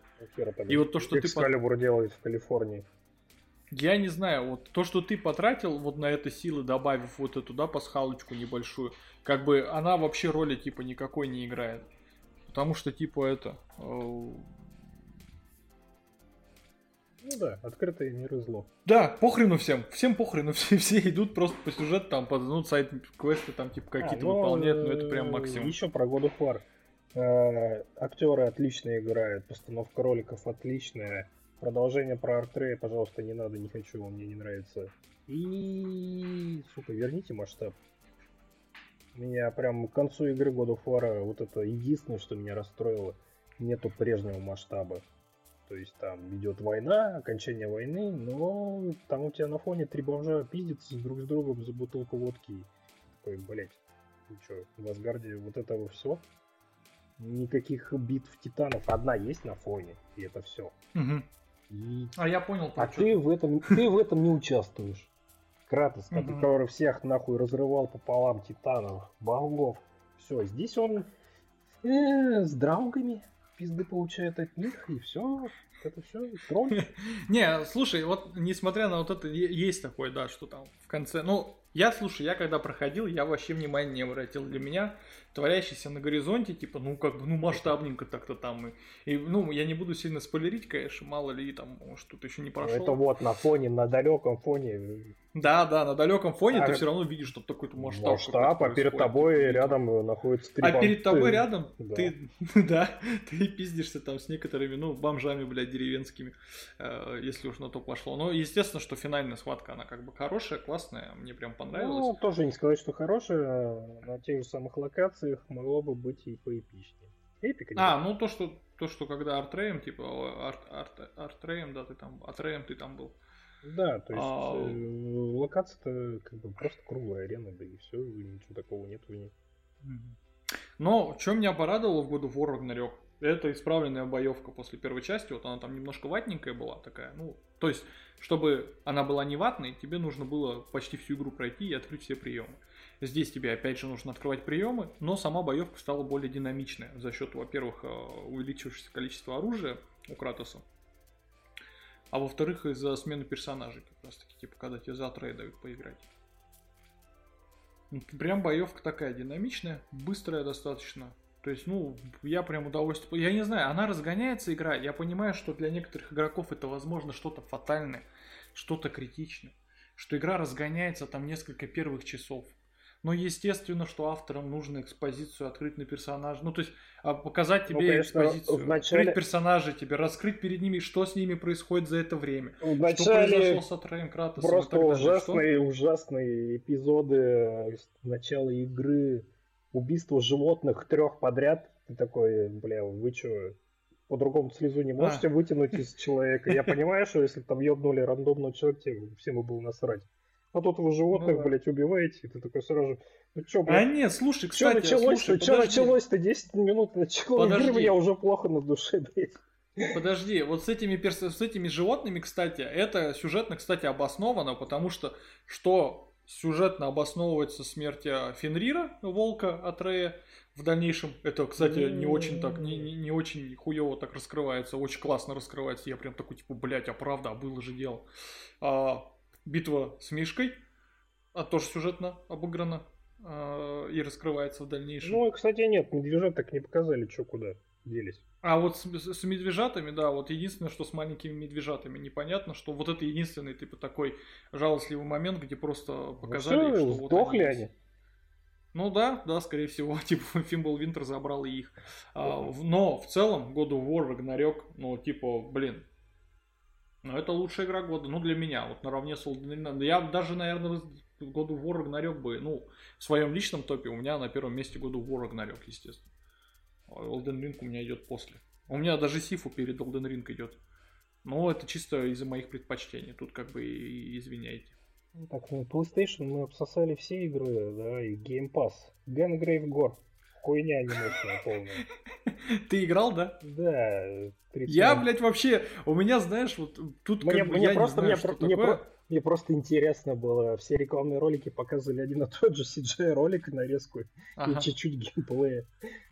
И вот то, что Excalibur делает в Калифорнии. Я не знаю, вот то, что ты потратил вот на это силы, добавив вот эту, да, пасхалочку небольшую, как бы она вообще роли, типа, никакой не играет. Потому что, типа, это... Ну да, открытые миры зло. Да, похрену всем. Всем похрену, все идут просто по сюжету, там, ну, сайт-квесты там, типа, какие-то выполняют, но это прям максимум. Еще про God of War. Актеры отлично играют, постановка роликов отличная. Продолжение про Артрея, пожалуйста, не надо, не хочу, он мне не нравится. И, сука, верните масштаб. Меня прям к концу игры God of War, вот это единственное, что меня расстроило, нету прежнего масштаба. То есть там идет война, окончание войны, но там у тебя на фоне три бомжа пиздятся друг с другом за бутылку водки. Такой, блять, ну что, в Асгарде вот этого все? Никаких битв титанов. Одна есть на фоне, и это все. Угу. И... А я понял, почему. А ты в этом не участвуешь. Кратос, который всех нахуй разрывал пополам титанов, богов. Все, здесь он с драугами. Пизды получает от них, и все, это все, тролль. Не, слушай, вот несмотря на вот это, есть такое, да, что там в конце, ну, я когда проходил, я вообще внимания не обратил, для меня творящийся на горизонте, типа, ну, как бы, ну, масштабненько так-то там, и ну, я не буду сильно спойлерить, конечно, мало ли, там, что-то еще не прошло. Это вот на фоне, на далеком фоне. Да, на далеком фоне ты все равно видишь, что такой-то масштаб. Масштаб, а перед тобой рядом находится три бомжа. А перед тобой рядом ты пиздишься там с некоторыми, ну, бомжами, блядь, деревенскими, если уж на то пошло. Но, естественно, что финальная схватка, она как бы хорошая, классная, мне прям понравилась. Ну, тоже не сказать, что хорошая, на тех же самых локациях могло бы быть и поэпичнее. Эпика, ну, то, что когда Артреем, типа, Артреем, да, ты там, Атреем ты там был. Да, то есть локация-то как бы просто круглая арена, да и все, ничего такого нет в ней. Но, что меня порадовало в God of War Ragnarök, это исправленная боевка после первой части, вот она там немножко ватненькая была такая, ну, то есть, чтобы она была не ватной, тебе нужно было почти всю игру пройти и открыть все приемы. Здесь тебе, опять же, нужно открывать приемы, но сама боевка стала более динамичная за счет, во-первых, увеличившегося количества оружия у Кратоса, а во-вторых, из-за смены персонажей, как раз таки, типа, когда тебе за Атрея дают поиграть. Прям боевка такая динамичная, быстрая достаточно. То есть, ну, я прям удовольствие... Я не знаю, она разгоняется, игра. Я понимаю, что для некоторых игроков это, возможно, что-то фатальное, что-то критичное. Что игра разгоняется там несколько первых часов. Но, естественно, что авторам нужно экспозицию открыть на персонажа. Ну, то есть, показать тебе, ну, конечно, экспозицию, вначале... открыть персонажа тебе, раскрыть перед ними, что с ними происходит за это время. Вначале... Что произошло с Атреем, Кратосом и так далее. Просто ужасные эпизоды начала игры. Убийство животных 3 подряд. Ты такой, бля, вы чё, по-другому слезу не можете вытянуть из человека? Я понимаю, что если там ёбнули рандомного человека, всем было насрать. А тут вы животных, блядь, убиваете, и ты такой сразу... Ну чё, блядь? А нет, слушай, кстати... Чё началось-то? 10 минут начало игры, мне уже плохо на душе, блядь. Подожди, вот с этими животными, кстати, это сюжетно, кстати, обосновано, потому что сюжетно обосновывается смерть Фенрира, волка Атрея, в дальнейшем. Это, кстати, не очень хуёво так раскрывается, очень классно раскрывается. Я прям такой, типа, блядь, а правда, а было же дело. Битва с Мишкой, А тоже сюжетно обыграно и раскрывается в дальнейшем. Ну, кстати, нет, медвежат так не показали, что куда делись. А вот с медвежатами, да, вот единственное, что с маленькими медвежатами непонятно, что вот это единственный, типа, такой жалостливый момент, где просто показали, ну, что вот сдохли они. Ну да, скорее всего, типа, Фимбл Винтер забрал и их. Но в целом God of War Ragnarök, ну, типа, блин, ну, это лучшая игра года, ну, для меня, вот наравне с Elden Ring. Я даже, наверное, God of War Ragnarök бы, ну, в своем личном топе у меня на первом месте God of War Ragnarök, естественно. Elden Ring у меня идет после. У меня даже Sifu перед Elden Ring идет. Но это чисто из-за моих предпочтений. Тут как бы и извиняйте. Так, ну PlayStation мы обсосали все игры, да, и Game Pass. Gungrave Gore. Хуйня анимешная полная. Ты играл, да? Да. 30... Я, блядь, вообще, у меня, знаешь, вот тут мне, как бы я просто, не знаю, что такое. Мне просто интересно было. Все рекламные ролики показывали один и тот же CGI-ролик, нарезку и чуть-чуть геймплея.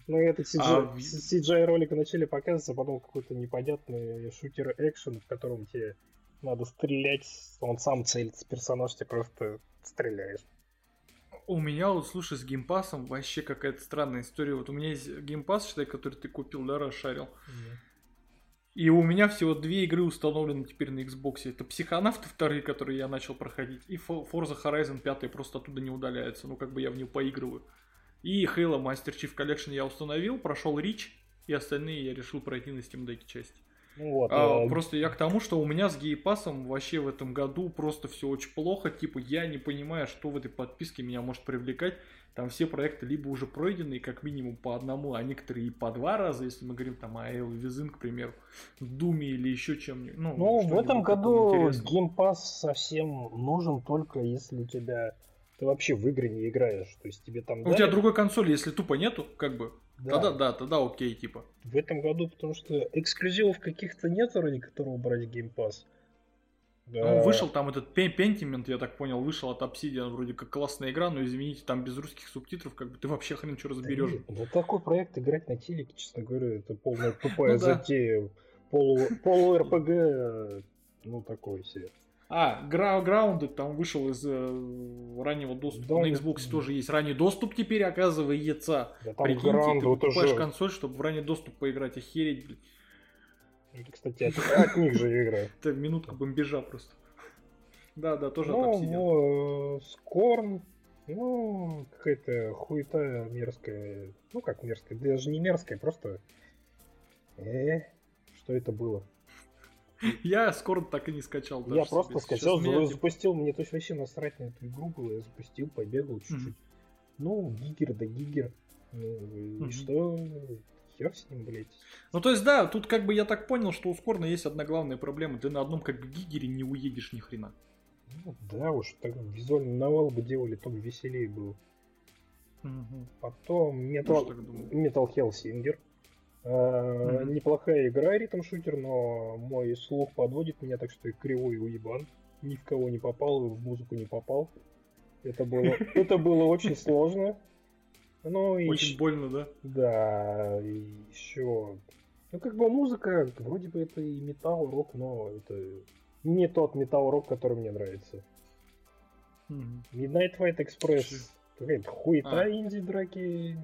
Ну, это CGI-ролик вначале показывается, а потом какой-то непонятный шутер-экшен, в котором тебе надо стрелять, он сам целится, персонаж, тебе просто стреляешь. У меня вот, слушай, с геймпасом вообще какая-то странная история. Вот у меня есть геймпас, считай, который ты купил, да, расшарил. И у меня всего две игры установлены теперь на Xbox. Это «Психонавты» вторые, которые я начал проходить, и Forza Horizon 5 просто оттуда не удаляется. Ну, как бы я в нее поигрываю. И Halo Master Chief Collection я установил, прошел Reach, и остальные я решил пройти на Steam Deck части. Ну, вот, просто я к тому, что у меня с геймпасом вообще в этом году просто все очень плохо. Типа, я не понимаю, что в этой подписке меня может привлекать. Там все проекты либо уже пройдены, как минимум по одному, а некоторые и по два раза, если мы говорим там о Элвизин, к примеру, Думе или еще чем-нибудь. Ну, в этом году геймпас совсем нужен только если тебя... Ты вообще в игры не играешь. То есть тебе там... У тебя другой консоли, если тупо нету, как бы... Да. Тогда окей, типа. В этом году, потому что эксклюзивов каких-то нет, ради которого брать геймпас. Да. Ну, вышел там этот Pentiment, я так понял, вышел от Obsidian, вроде как классная игра, но, извините, там без русских субтитров, как бы ты вообще хрен что разберешь. Да, нет, на такой проект играть на телеке, честно говоря, это полная тупая затея. Полу-РПГ, ну, такой себе. А, Grounded там вышел из раннего доступа. Да, на Xbox тоже есть ранний доступ теперь, оказывается. Да, прикиньте, ты покупаешь консоль, чтобы в ранний доступ поиграть, охереть, блядь. Это, кстати, от них же игры. Это минутка бомбежа просто. Да, тоже от Obsidian. Скорн, ну, какая-то хуета мерзкая. Ну, как мерзкая, даже не мерзкая, просто... Что это было? Я Скорн так и не скачал. Я просто скачал, запустил, мне то есть вообще насрать на эту игру было, я запустил, побегал чуть-чуть. Ну, гигер, и что, хер с ним, блядь. Ну, то есть, да, тут как бы я так понял, что у Скорна есть одна главная проблема, ты на одном как бы гигере не уедешь ни хрена. Ну, да уж, так визуальный навал бы делали, то бы веселее было. Потом Metal Hellsinger. Неплохая игра, ритм-шутер, но мой слух подводит меня, так что и кривой уебан. Ни в кого не попал, в музыку не попал. Это было очень сложно. Очень больно, да? Да, и еще... Ну, как бы музыка, вроде бы это и метал-рок, но это не тот метал-рок, который мне нравится. Midnight Fight Express. Какая-то хуета инди-драки...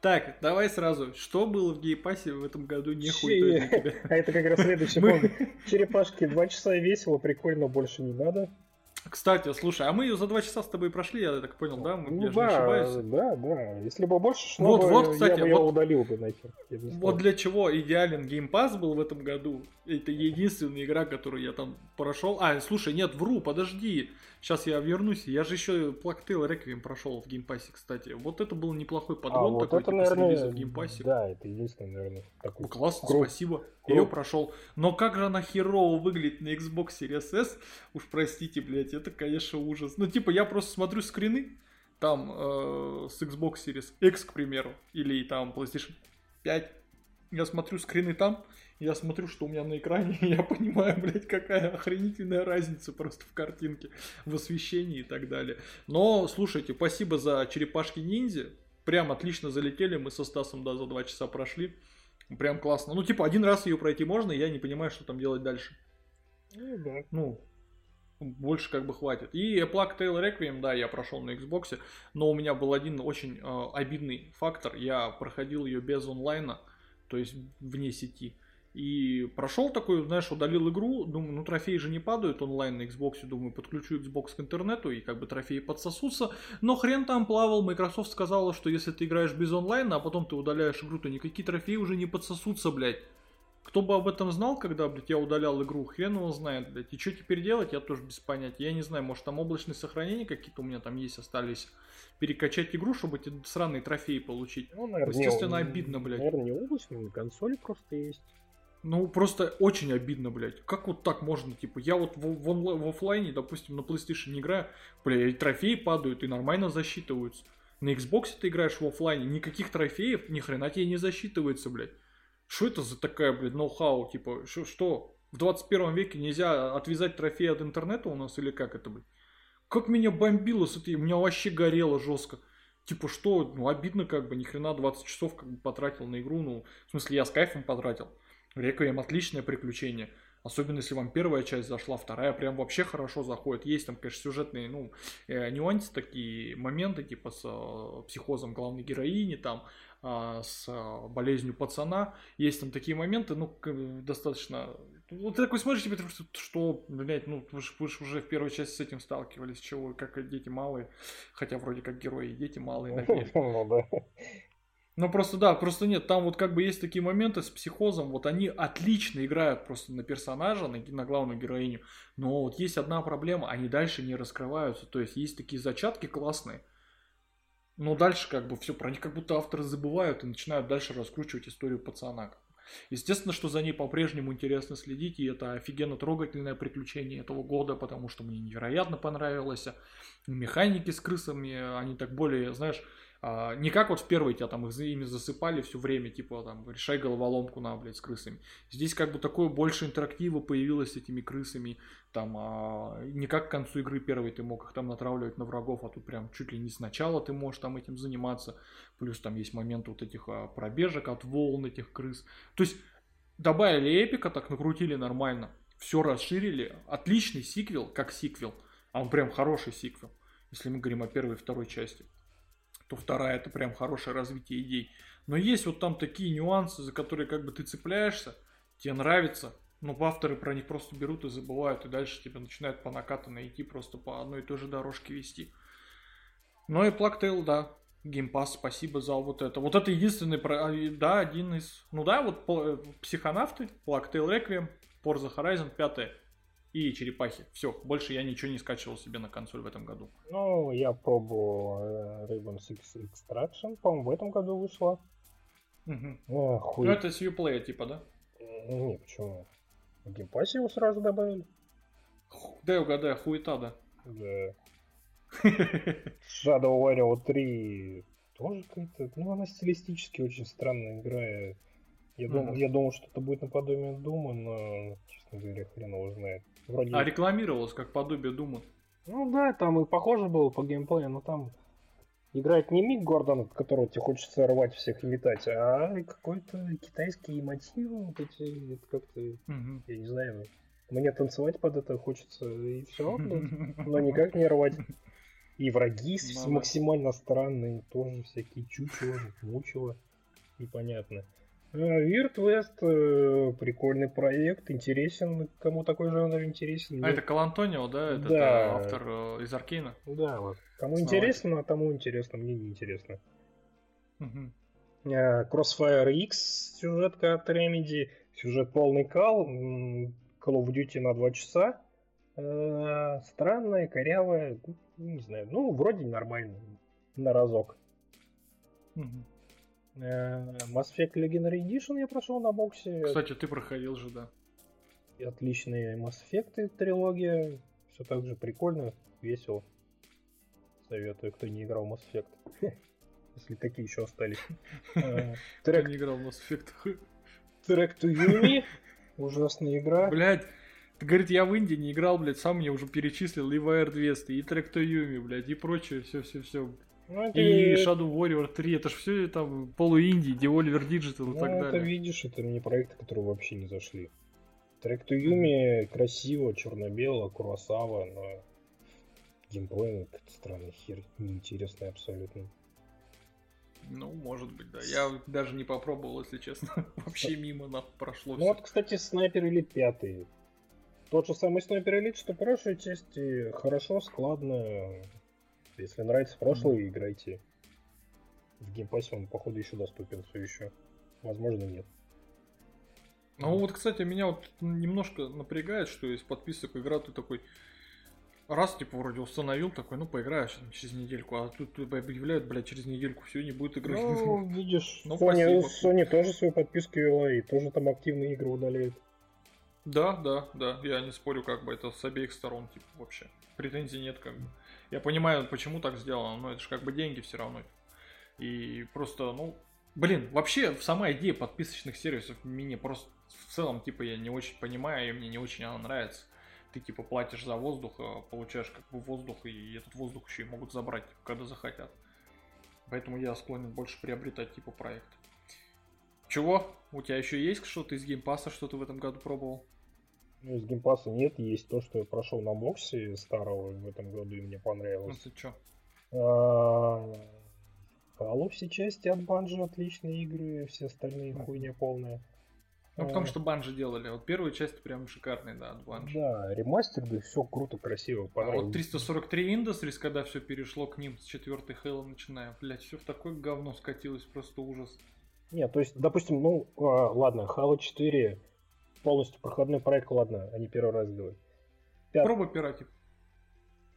Так, давай сразу. Что было в геймпассе в этом году не хуй для тебя? А это как раз следующий пункт. Черепашки 2 часа весело, прикольно, больше не надо. Кстати, слушай, а мы ее за 2 часа с тобой прошли, я так понял, да? Я же не ошибаюсь. Да. Если бы больше шло, я бы ее удалил бы нахер. Вот для чего идеален геймпасс был в этом году. Это единственная игра, которую я там прошел. Слушай, нет, вру, подожди. Сейчас я вернусь. Я же еще Plague Tale Requiem прошел в геймпассе, кстати. Вот это был неплохой подгон такой, это, наверное, в геймпассе. Да, это единственное, наверное, такой. Классно, спасибо. Ее прошел. Но как же она херово выглядит на Xbox Series S? Уж простите, блядь, это, конечно, ужас. Ну, типа, я просто смотрю скрины там с Xbox Series X, к примеру, или там PlayStation 5. Я смотрю скрины там, я смотрю, что у меня на экране, и я понимаю, блядь, какая охренительная разница просто в картинке, в освещении и так далее. Но, слушайте, спасибо за черепашки-ниндзя. Прям отлично залетели, мы со Стасом, да, за 2 часа прошли. Прям классно. Ну, типа, один раз ее пройти можно, и я не понимаю, что там делать дальше. Ну, да. Ну, больше как бы хватит. И A Plague Tale Requiem, да, я прошел на Xbox, но у меня был один очень обидный фактор. Я проходил ее без онлайна, то есть вне сети. И прошел такой, знаешь, удалил игру, думаю, ну трофеи же не падают онлайн на Xbox, думаю, подключу Xbox к интернету и как бы трофеи подсосутся, но хрен там плавал. Microsoft сказала, что если ты играешь без онлайна, а потом ты удаляешь игру, то никакие трофеи уже не подсосутся, блядь. Кто бы об этом знал, когда, блядь, я удалял игру, хрен его знает, блядь. И что теперь делать, я тоже без понятия. Я не знаю, может там облачные сохранения какие-то у меня там есть остались. Перекачать игру, чтобы эти сраные трофеи получить. Ну, наверное, естественно, обидно, блядь. Наверное, не облачные, консоли просто есть. Ну, просто очень обидно, блядь. Как вот так можно, типа, я вот в офлайне, допустим, на PlayStation не играю, блядь, и трофеи падают, и нормально засчитываются. На Xbox ты играешь в офлайне, никаких трофеев ни хрена тебе не засчитывается, блядь. Что это за такая, блядь, ноу-хау, типа, что? В 21 веке нельзя отвязать трофеи от интернета у нас, или как это, блядь? Как меня бомбило с этой, у меня вообще горело жестко. Типа, что, ну, обидно, как бы, ни хрена 20 часов, как бы, потратил на игру, ну, в смысле, я с кайфом потратил. Реквием отличное приключение, особенно если вам первая часть зашла, вторая прям вообще хорошо заходит. Есть там, конечно, сюжетные, ну, нюансы, такие моменты, типа с психозом главной героини, там, с болезнью пацана. Есть там такие моменты, ну, достаточно... Вот ты такой смотришь, тебе что, блядь, ну, вы же уже в первой части с этим сталкивались, чего, как дети малые, хотя вроде как герои дети малые, надеюсь. Ну просто да, просто нет, там вот как бы есть такие моменты с психозом, вот они отлично играют просто на персонажа, на главную героиню, но вот есть одна проблема, они дальше не раскрываются, то есть есть такие зачатки классные, но дальше как бы все, про них как будто авторы забывают и начинают дальше раскручивать историю пацана. Естественно, что за ней по-прежнему интересно следить, и это офигенно трогательное приключение этого года, потому что мне невероятно понравилось, механики с крысами, они так более, знаешь... Не как вот в первой тебя там ими засыпали все время, типа там решай головоломку на, блядь, с крысами. Здесь как бы такое больше интерактива появилось с этими крысами, там не как к концу игры первой ты мог их там натравливать на врагов, а тут прям чуть ли не сначала ты можешь там этим заниматься. Плюс там есть момент вот этих пробежек от волн этих крыс. То есть добавили эпика, так накрутили нормально, все расширили. Отличный сиквел, как сиквел, а он прям хороший сиквел, если мы говорим о первой и второй части. То вторая это прям хорошее развитие идей. Но есть вот там такие нюансы, за которые как бы ты цепляешься, тебе нравится, но авторы про них просто берут и забывают, и дальше тебя начинают по накатанной идти, просто по одной и той же дорожке вести. Ну и Plague Tale, да, Game Pass, спасибо за вот это. Вот это единственный, да, один из... Ну да, вот психонавты, Plague Tale Requiem, Forza Horizon 5 и черепахи. Все, больше я ничего не скачивал себе на консоль в этом году. Ну, я пробовал Rainbow Six Extraction, по-моему, в этом году вышла. Угу. Охуй. Ну, это с Uplay, типа, да? Не, почему? В геймпассе его сразу добавили. Дай угадай, хуета, да? Да. Shadow Warrior 3 тоже какая-то... Ну, она стилистически очень странная игра. Я думал, что это будет наподобие Дума, но, честно говоря, хрен его знает. Вроде... А рекламировалось как подобие Дума. Ну да, там и похоже было по геймплею, но там играет не Мик Гордон, которого тебе хочется рвать всех и метать, а какой-то китайский мотив, вот эти, это как-то, я не знаю, мне танцевать под это хочется и все, но никак не рвать. И враги максимально странные, тоже всякие чучело, мучело, непонятно. Вирт Вест прикольный проект, интересен, кому такой жанр интересен. А это Колантонио, да? Это да. Автор из Аркейна. Да, вот. Кому интересно, а тому интересно, мне не интересно. Crossfire X, сюжетка от Remedy, сюжет полный кал, Call of Duty на 2 часа. Странная, корявая, не знаю, ну, вроде нормально, на разок. Mass Effect Legendary Edition я прошел на боксе. Кстати, ты проходил же, да. И отличные Mass Effect трилогия. Все так же прикольно, весело. Советую, кто не играл в Mass Effect. Если такие еще остались. Кто не играл в Mass Effect? Track to Yumi. Ужасная игра. Блять. Ты, говорит, я в Индии не играл, блядь, сам мне уже перечислил и VR 200, и Track to Yumi, блядь, и прочее, все. Ну, это... И Shadow Warrior 3, это же все там полу-Индии, Devolver Digital и так далее. Ну, это видишь, это мне проекты, которые вообще не зашли. Трек ту Юми красиво, черно-бело, Куросава, но геймплей какая-то странная херь, неинтересная абсолютно. Ну, может быть, да. Я даже не попробовал, если честно. Вообще мимо нас прошло. Ну вот, кстати, Снайпер Элит 5. Тот же самый Снайпер Элит, что прошлой части. Хорошо, складно. Если нравится прошлое, играйте. В геймпассе он, походу, еще доступен, все еще. Возможно, нет. Ну вот, кстати, меня вот немножко напрягает, что из подписок игра ты такой... Раз, типа, вроде установил, такой, ну, поиграешь через недельку, а тут объявляют, блядь, через недельку все, не будет игры. Ну, видишь, Sony тоже свою подписку вела и тоже там активные игры удаляет. Да, я не спорю, как бы, это с обеих сторон, типа, вообще, претензий нет, как бы. Я понимаю, почему так сделано, но это же, как бы, деньги все равно. И просто, ну, блин, вообще, сама идея подписочных сервисов мне просто, в целом, типа, я не очень понимаю, и мне не очень она нравится. Ты типа платишь за воздух, получаешь как бы воздух, и этот воздух еще и могут забрать, когда захотят. Поэтому я склонен больше приобретать типа проект. Чего? У тебя еще есть что-то из геймпасса, что ты в этом году пробовал? Ну, из геймпасса нет, есть то, что я прошел на боксе старого в этом году, и мне понравилось. Ну ты че? Halo все части от Bungie отличные игры, все остальные хуйня полная. Ну, потому что Bungie делали. Вот первую часть прям шикарная, да, от Bungie. Да, ремастер, да, все круто, красиво, понравилось. А вот 343 Industries, когда все перешло к ним с 4-й Halo начиная, блять, все в такое говно скатилось, просто ужас. Не, то есть, допустим, ну, ладно, Halo 4, полностью проходной проект, ладно, они первый раз делают. Пробуй пиратик.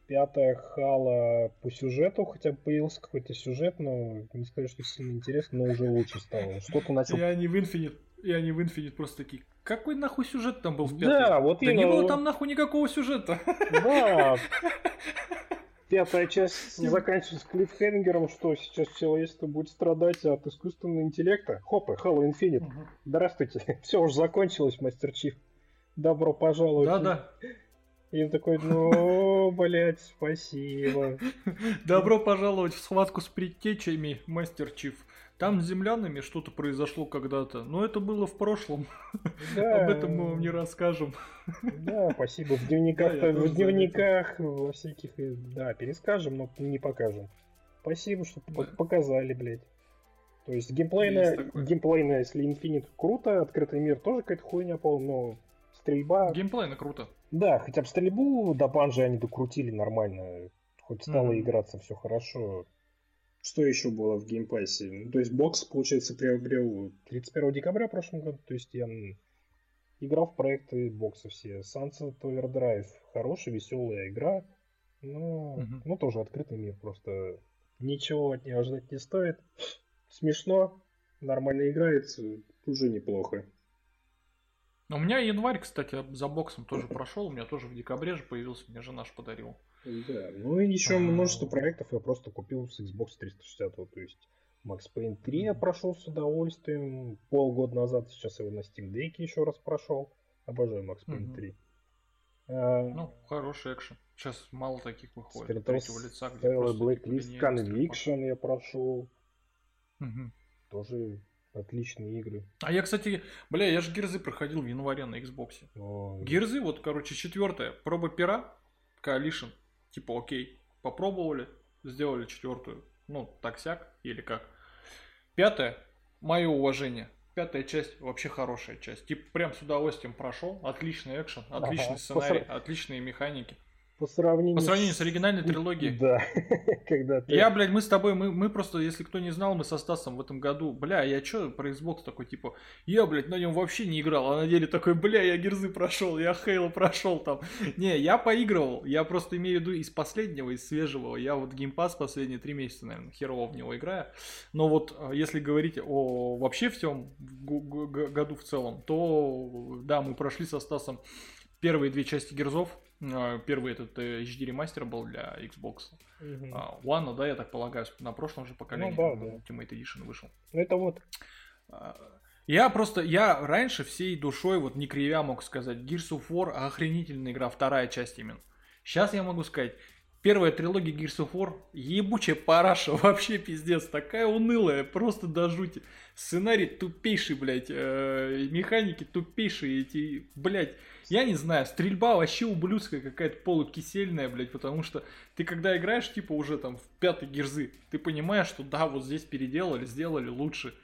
Пятая Halo по сюжету, хотя бы появился какой-то сюжет, но не скажу, что сильно интересно, но уже лучше стало. Что-то начал... И они в Infinite просто такие, какой нахуй сюжет там был в пятой? Да, вот именно. Да не было там нахуй никакого сюжета. Да. Пятая часть заканчивается клиффхенгером, что сейчас человечество будет страдать от искусственного интеллекта. Хопа, Halo Infinite. Угу. Здравствуйте. Все уже закончилось, мастер Чиф. Добро пожаловать. Да. И он такой, ну, блядь, спасибо. Добро пожаловать в схватку с предтечами, мастер Чиф. Там с землянами что-то произошло когда-то, но это было в прошлом. Да. Об этом мы вам не расскажем. Да, спасибо. В дневниках, да, во всяких, да, перескажем, но не покажем. Спасибо, что показали, блядь. То есть геймплейная, если Infinite круто, открытый мир тоже какая-то хуйня полная, но стрельба... Геймплейно круто. Да, хотя бы стрельбу до Bungie они докрутили нормально. Хоть стало играться все хорошо. Что еще было в геймпассе? Ну, то есть бокс, получается, приобрел 31 декабря в прошлом году. То есть я играл в проекты бокса все. Sunset Overdrive. Хорошая, веселая игра. Но ну, тоже открытый мир. Просто ничего от нее ждать не стоит. Смешно. Нормально играется. Уже неплохо. У меня январь, кстати, за боксом тоже прошел. У меня тоже в декабре же появился. Мне жена же подарила. Да, ну и еще множество проектов я просто купил с Xbox 360, то есть Max Payne 3 я прошел с удовольствием, полгода назад сейчас его на Steam Deck еще раз прошел, обожаю Max Payne 3. Ну, хороший экшен, сейчас мало таких выходит. Blacklist, Conviction я прошел, тоже отличные игры. А я, кстати, я же Гирзы проходил в январе на Xbox. Гирзы, вот, короче, 4-я, проба пера. Coalition, типа, окей, попробовали, сделали 4-ю, ну, так-сяк, или как. 5-я, мое уважение, 5-я часть, вообще хорошая часть, типа, прям с удовольствием прошел, отличный экшен, отличный сценарий, отличные механики. По сравнению с оригинальной трилогией. Да. Когда ты... Я, блядь, мы с тобой, мы просто, если кто не знал, мы со Стасом в этом году, я чё про Xbox такой, типа, я, блядь, на нем вообще не играл, а на деле такой, я Гирзы прошел, я Хейла прошел там. Не, я поигрывал, я просто имею в виду из последнего, из свежего, я вот геймпасс последние 3 месяца, наверное, херово в него играю. Но вот, если говорить о вообще всем году в целом, то, да, мы прошли со Стасом первые 2 части Гирзов. Первый этот HD ремастер был для Xbox One, да, я так полагаю, на прошлом же поколении, Ultimate Edition вышел. Ну это вот. Я раньше всей душой, вот не кривя, мог сказать, Gears of War охренительная игра, 2-я часть именно. Сейчас я могу сказать, Первая трилогия Gears of War, ебучая параша, вообще пиздец, такая унылая, просто до жути. Сценарий тупейший, блядь, механики тупейшие эти, блядь, я не знаю, стрельба вообще ублюдская какая-то полукисельная, блядь, потому что ты когда играешь, типа, уже там в пятой Гирзы, ты понимаешь, что да, вот здесь переделали, сделали лучше,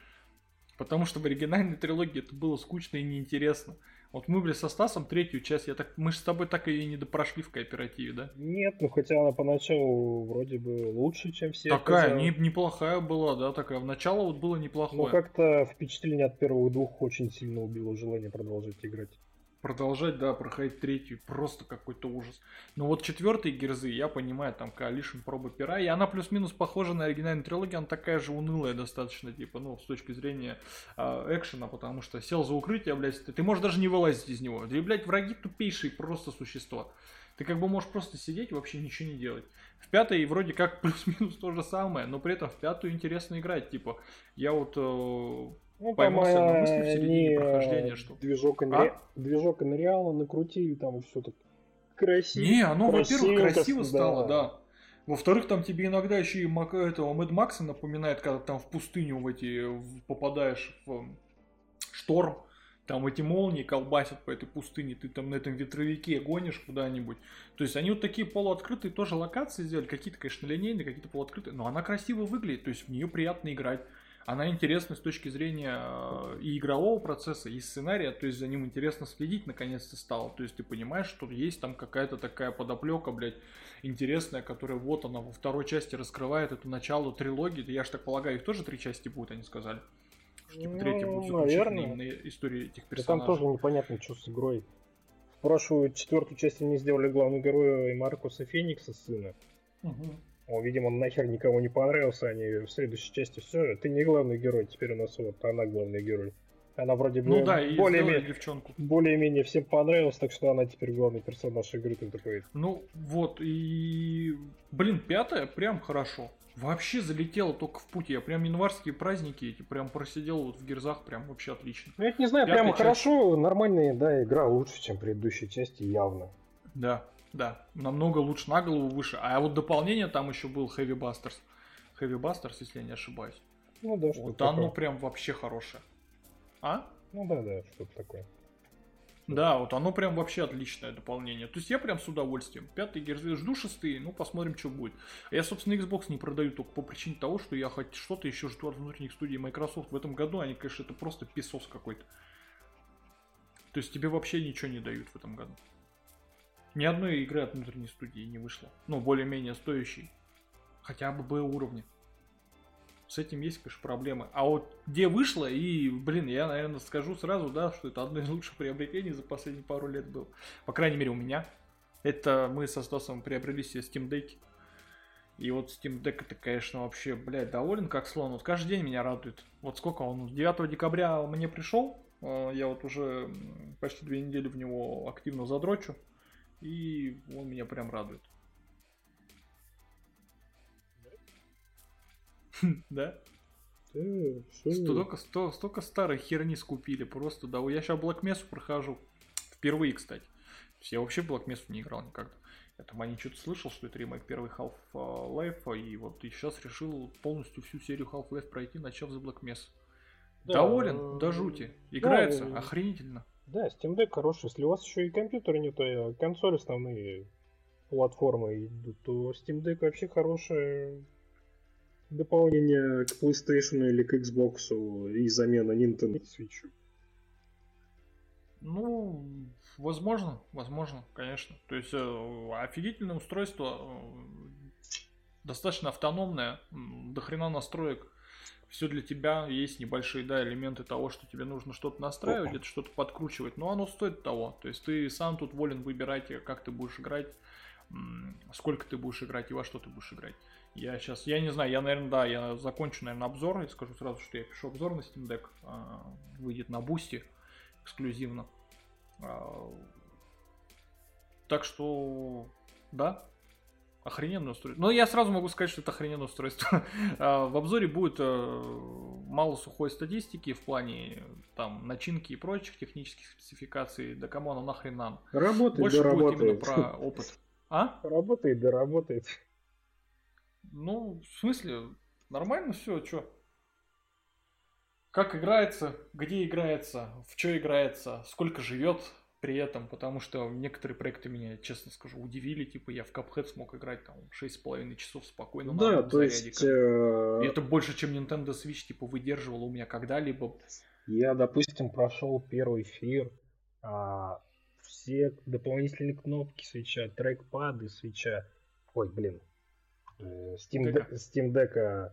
потому что в оригинальной трилогии это было скучно и неинтересно. Вот мы, со Стасом третью часть, мы же с тобой так ее и не допрошли в кооперативе, да? Нет, ну хотя она поначалу вроде бы лучше, чем все. Такая, неплохая была, да, такая. В начало вот было неплохое. Но как-то впечатление от первых двух очень сильно убило желание продолжать играть. Продолжать, да, проходить третью, просто какой-то ужас. Но вот четвертые Герзы, я понимаю, там Coalition, проба пера, и она плюс-минус похожа на оригинальную трилогию, она такая же унылая достаточно, типа, ну, с точки зрения экшена, потому что сел за укрытие, блядь, ты можешь даже не вылазить из него, да и, блядь, враги тупейшие просто существа. Ты как бы можешь просто сидеть и вообще ничего не делать. В пятой вроде как плюс-минус то же самое, но при этом в пятую интересно играть, типа, я вот... Ну, поймался там, на мысли в середине прохождения, что... Движок Unreal накрутили, там все так красиво. Не, оно, во-первых, красиво стало, да. Во-вторых, там тебе иногда еще и этого Мэд Макса напоминает, когда там в пустыню в эти попадаешь в шторм, там эти молнии колбасят по этой пустыне, ты там на этом ветровике гонишь куда-нибудь. То есть они вот такие полуоткрытые тоже локации сделали, какие-то, конечно, линейные, какие-то полуоткрытые, но она красиво выглядит, то есть в нее приятно играть. Она интересна с точки зрения и игрового процесса, и сценария, то есть за ним интересно следить наконец-то стало. То есть ты понимаешь, что есть там какая-то такая подоплека, блядь, интересная, которая вот она во второй части раскрывает это начало трилогии. Я ж так полагаю, их тоже три части будут, они сказали. Что типа третья будет заключительная именно история этих персонажей. Да там тоже непонятно, что с игрой. В прошлую четвертую часть они сделали главного героя Маркуса Феникса, сына. Угу. О, видимо, нахер никому не понравился, они в следующей части все. Ты не главный герой, теперь у нас вот она главный герой. Она вроде бы более-менее всем понравилась, так что она теперь главный персонаж игры, ты такой. Ну вот и пятая прям хорошо. Вообще залетела только в пути. Я прям январские праздники эти прям просидел вот в Герзах, прям вообще отлично. Ну я не знаю, прям хорошо, нормальная, да, игра лучше, чем предыдущие части явно. Да. Да, намного лучше, на голову выше. А вот дополнение там еще был Heavy Busters, если я не ошибаюсь. Ну да, что-то вот такое. Оно прям вообще хорошее. А? Ну да, что-то такое. Да, вот оно прям вообще отличное дополнение. То есть я прям с удовольствием. 5-й Герзы, жду 6-й, ну посмотрим, что будет. Я, собственно, Xbox не продаю только по причине того, что я хоть что-то еще жду от внутренних студий Microsoft. В этом году они, конечно, это просто песос какой-то. То есть тебе вообще ничего не дают в этом году. Ни одной игры от внутренней студии не вышло. Ну, более-менее стоящей. Хотя бы Б-уровня. С этим есть, конечно, проблемы. А вот где вышло, и, я, наверное, скажу сразу, да, что это одно из лучших приобретений за последние пару лет было. По крайней мере, у меня. Это мы со Стасом приобрели себе Steam Deck. И вот Steam Deck, это, конечно, вообще, доволен как слон. Вот каждый день меня радует. Вот сколько он? 9 декабря мне пришел. Я вот уже почти 2 недели в него активно задрочу. И он меня прям радует. Да? Столько старой херни скупили. Просто, да. Я сейчас Black Mesa прохожу. Впервые, кстати. Я вообще Black Mesa не играл никогда. Я там что-то слышал, что это ремейк первой Half-Life. И вот и сейчас решил полностью всю серию Half-Life пройти, начав за Black Mesa. Доволен? До жути. Играется? Охренительно. Да, Steam Deck хороший. Если у вас еще и компьютеры не то, а консоли основные платформы идут, то Steam Deck вообще хорошее дополнение к PlayStation или к Xbox и замена Nintendo Switch. Ну, возможно, конечно. То есть офигительное устройство, достаточно автономное, дохрена настроек. Все для тебя, есть небольшие, элементы того, что тебе нужно что-то настраивать, это что-то подкручивать, но оно стоит того. То есть ты сам тут волен выбирать, как ты будешь играть, сколько ты будешь играть и во что ты будешь играть. Я сейчас, не знаю, я закончу, обзор, и скажу сразу, что я пишу обзор на Steam Deck, выйдет на Boosty эксклюзивно. Так что, да. Охрененное устройство. Но я сразу могу сказать, что это охрененное устройство. В обзоре будет мало сухой статистики в плане там начинки и прочих технических спецификаций. Да кому оно нахрен нам? Больше будет именно про опыт. А? Работает, да работает. Ну, в смысле, нормально все, что? Как играется, где играется, в что играется, сколько живет при этом, потому что некоторые проекты меня, честно скажу, удивили, типа я в Cuphead смог играть там 6,5 часов спокойно на одном зарядика. И это больше, чем Nintendo Switch, типа, выдерживало у меня когда-либо. Я, допустим, прошел первый эфир, все дополнительные кнопки Switch'а, трекпады Switch'а, ой, блин, Steam Deck'а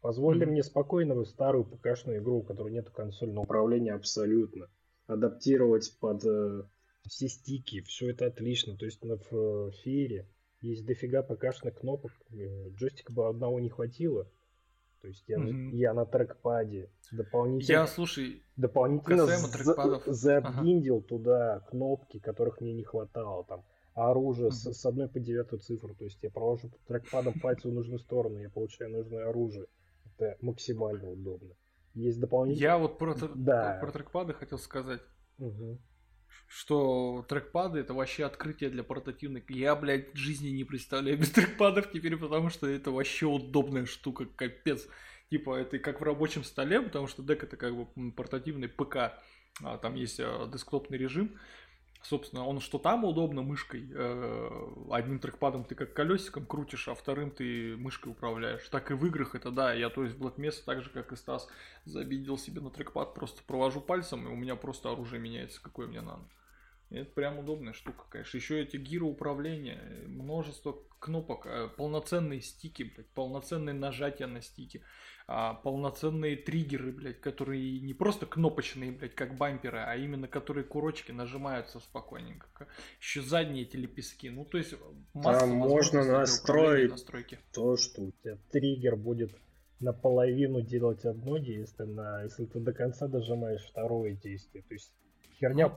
позволили мне спокойно старую ПКшную игру, у которой нет консольного управления абсолютно, адаптировать под все стики, все это отлично. То есть на Фире есть дофига ПКшных кнопок, джойстика бы одного не хватило. То есть я на трекпаде дополнительно заапгиндил туда кнопки, которых мне не хватало. Там оружие с одной по девятую цифру. То есть я провожу трекпадом пальцы в нужную сторону, я получаю нужное оружие. Это максимально удобно. Есть дополнительные... Я вот про трекпады хотел сказать, что трекпады — это вообще открытие для портативных. Я, блядь, жизни не представляю без трекпадов теперь, потому что это вообще удобная штука, капец. Типа это как в рабочем столе, потому что дек — это как бы портативный ПК, а там есть десктопный режим. Собственно, он что там удобно мышкой, одним трекпадом ты как колесиком крутишь, а вторым ты мышкой управляешь. Так и в играх это, да, я, то есть в Black Mesa, так же как и Стас, забидел себе на трекпад, просто провожу пальцем, и у меня просто оружие меняется, какое мне надо. И это прям удобная штука, конечно. Еще эти гиры управления, множество кнопок, полноценные стики, блядь, полноценные нажатия на стики, полноценные триггеры, блядь, которые не просто кнопочные, блядь, как бамперы, а именно которые курочки нажимаются спокойненько. Еще задние эти лепестки. Ну, то есть масса возможностей для управления. Можно настроить то, что у тебя триггер будет наполовину делать одно действие, если ты до конца дожимаешь второе действие. То есть Херня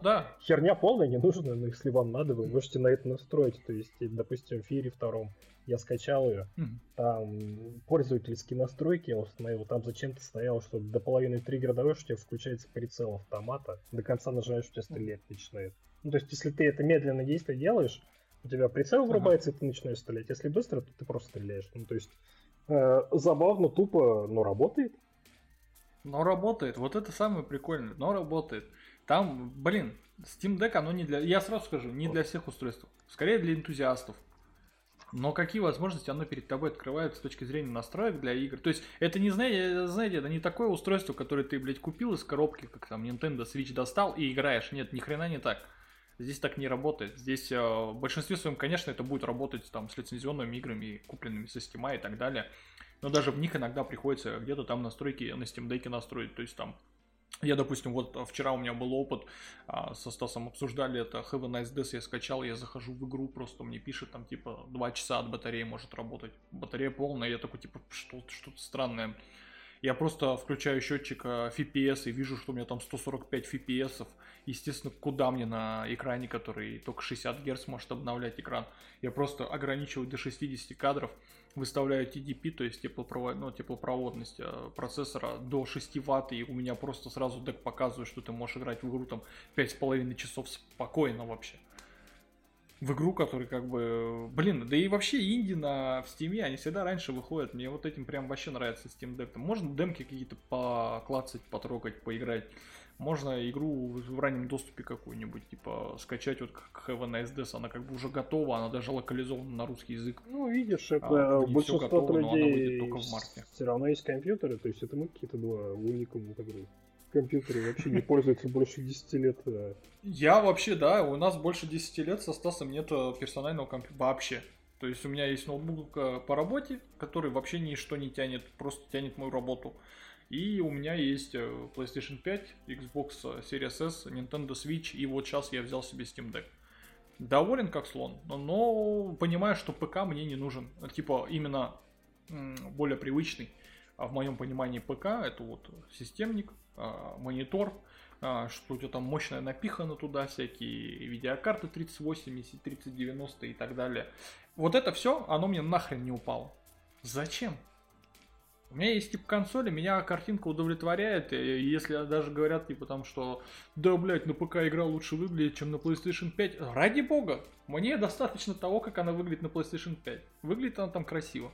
полная, не нужна, но если вам надо, вы можете на это настроить. То есть, допустим, в Фире втором я скачал ее, там пользовательские настройки я установил, там зачем-то стояло, что до половины триггера даешь, у тебя включается прицел автомата, до конца нажимаешь, у тебя стрелять начинает. Ну, то есть, если ты это медленное действие делаешь, у тебя прицел врубается, и ты начинаешь стрелять. Если быстро, то ты просто стреляешь. Ну, то есть, забавно, тупо, но работает. Но работает, вот это самое прикольное, но работает. Там, блин, Steam Deck, оно не для... Я сразу скажу, не для всех устройств. Скорее для энтузиастов. Но какие возможности оно перед тобой открывает с точки зрения настроек для игр? То есть, это не, знаете, это не такое устройство, которое ты, блядь, купил из коробки, как там Nintendo Switch достал и играешь. Нет, ни хрена не так. Здесь так не работает. Здесь в большинстве своем, конечно, это будет работать там с лицензионными играми, купленными со Steam и так далее. Но даже в них иногда приходится где-то там настройки на Steam Deck'е настроить. То есть там... Я, допустим, вот вчера у меня был опыт, со Стасом обсуждали это, Have a Nice Death я скачал, я захожу в игру, просто мне пишет там типа 2 часа от батареи может работать, батарея полная, я такой типа что-то странное. Я просто включаю счетчик FPS и вижу, что у меня там 145 FPS. Естественно, куда мне на экране, который только 60 Гц может обновлять экран. Я просто ограничиваю до 60 кадров, выставляю TDP, то есть теплопроводность процессора до 6 Вт, и у меня просто сразу дек показывает, что ты можешь играть в игру там 5,5 часов спокойно вообще. В игру, который как бы... Блин, да и вообще инди в Steam, они всегда раньше выходят. Мне вот этим прям вообще нравится Steam Deck. Можно демки какие-то поклацать, потрогать, поиграть. Можно игру в раннем доступе какую-нибудь, типа, скачать, вот как Have a Nice Death. Она как бы уже готова, она даже локализована на русский язык. Ну, видишь, это большинство готово, людей все равно есть компьютеры. То есть это мы какие-то два уникума игры. Компьютеры вообще не пользуются больше 10 лет. Я вообще, да, у нас больше 10 лет со Стасом нет персонального компьютера вообще. То есть у меня есть ноутбук по работе, который вообще ничто не тянет, просто тянет мою работу. И у меня есть PlayStation 5, Xbox Series S, Nintendo Switch, и вот сейчас я взял себе Steam Deck. Доволен как слон, но понимаю, что ПК мне не нужен. Типа именно более привычный. А в моем понимании ПК это вот системник, монитор, что у тебя там мощное напихано туда, всякие видеокарты 3080, 3090 и так далее. Вот это все, оно мне нахрен не упало. Зачем? У меня есть тип консоли, меня картинка удовлетворяет, если даже говорят типа там, что да, блять, на ПК игра лучше выглядит, чем на PlayStation 5. Ради бога, мне достаточно того, как она выглядит на PlayStation 5. Выглядит она там красиво.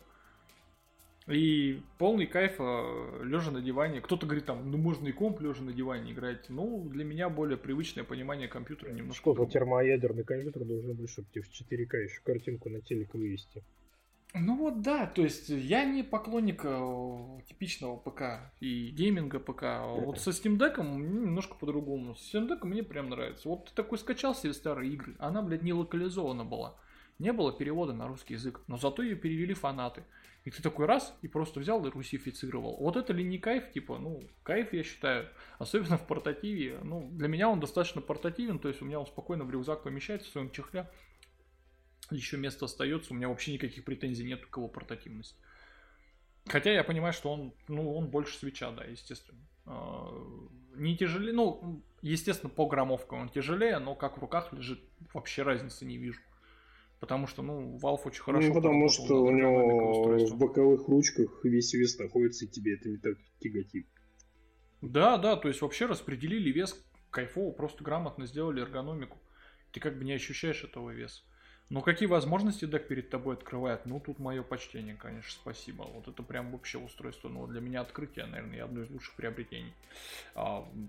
И полный кайф лежа на диване. Кто-то говорит там, ну можно и комп лежа на диване играть. Ну, для меня более привычное понимание компьютера немножко. Что-то термоядерный компьютер должен быть, чтобы тебе в 4К еще картинку на телек вывести. Ну вот да, то есть я не поклонник типичного ПК и гейминга ПК. Вот со Steam Deck'ом немножко по-другому. С Steam Deck'ом мне прям нравится. Вот ты такой скачал себе старые игры, она, блядь, не локализована была. Не было перевода на русский язык, но зато ее перевели фанаты. И ты такой раз и просто взял и русифицировал. Вот это ли не кайф, типа, ну, кайф, я считаю, особенно в портативе. Ну, для меня он достаточно портативен, то есть у меня он спокойно в рюкзак помещается в своем чехле. Еще место остается, у меня вообще никаких претензий нет к его портативности. Хотя я понимаю, что он, ну, он больше свеча, да, естественно. Не тяжелее, ну, естественно, по граммовке он тяжелее, но как в руках лежит, вообще разницы не вижу. Потому что, ну, Valve очень хорошо... Ну, потому что у него в боковых ручках весь вес находится, и тебе это не так тяготит. Да, да, то есть вообще распределили вес кайфово, просто грамотно сделали эргономику. Ты как бы не ощущаешь этого веса. Но какие возможности дек перед тобой открывает? Ну, тут мое почтение, конечно, спасибо. Вот это прям вообще устройство, ну, для меня открытие, наверное, одно из лучших приобретений.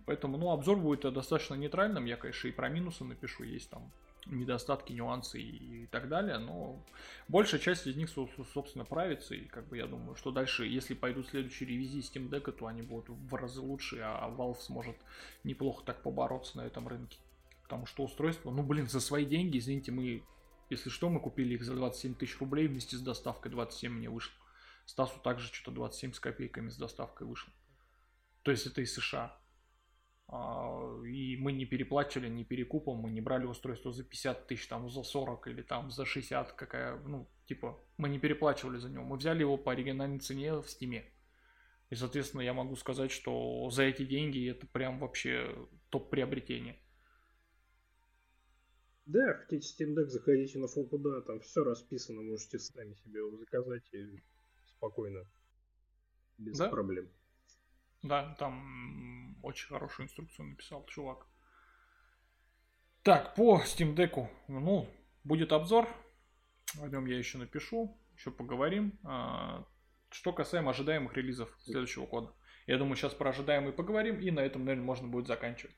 Поэтому, ну, обзор будет достаточно нейтральным. Я, конечно, и про минусы напишу, есть там недостатки, нюансы и так далее. Но большая часть из них, собственно, правится. И, как бы, я думаю, что дальше, если пойдут следующие ревизии Steam Deck'а, то они будут в разы лучше, а Valve сможет неплохо так побороться на этом рынке. Потому что устройство, ну, блин, за свои деньги, извините, мы... Если что, мы купили их за 27 тысяч рублей вместе с доставкой. 27 мне вышло. Стасу также что-то 27 с копейками с доставкой вышло. То есть это из США. И мы не переплачивали, не перекупом, мы не брали устройство за 50 тысяч, там, за 40 или там за 60, какая, ну, типа, мы не переплачивали за него. Мы взяли его по оригинальной цене в Steam. И, соответственно, я могу сказать, что за эти деньги это прям вообще топ-приобретение. Да, хотите Steam Deck, заходите на Фокуда, там все расписано, можете сами себе его заказать и спокойно, без да? проблем. Да, там очень хорошую инструкцию написал чувак. Так, по Steam Deck'у, ну, будет обзор, о нем я еще напишу, еще поговорим. Что касаемо ожидаемых релизов следующего года. Я думаю, сейчас про ожидаемые поговорим, и на этом, наверное, можно будет заканчивать.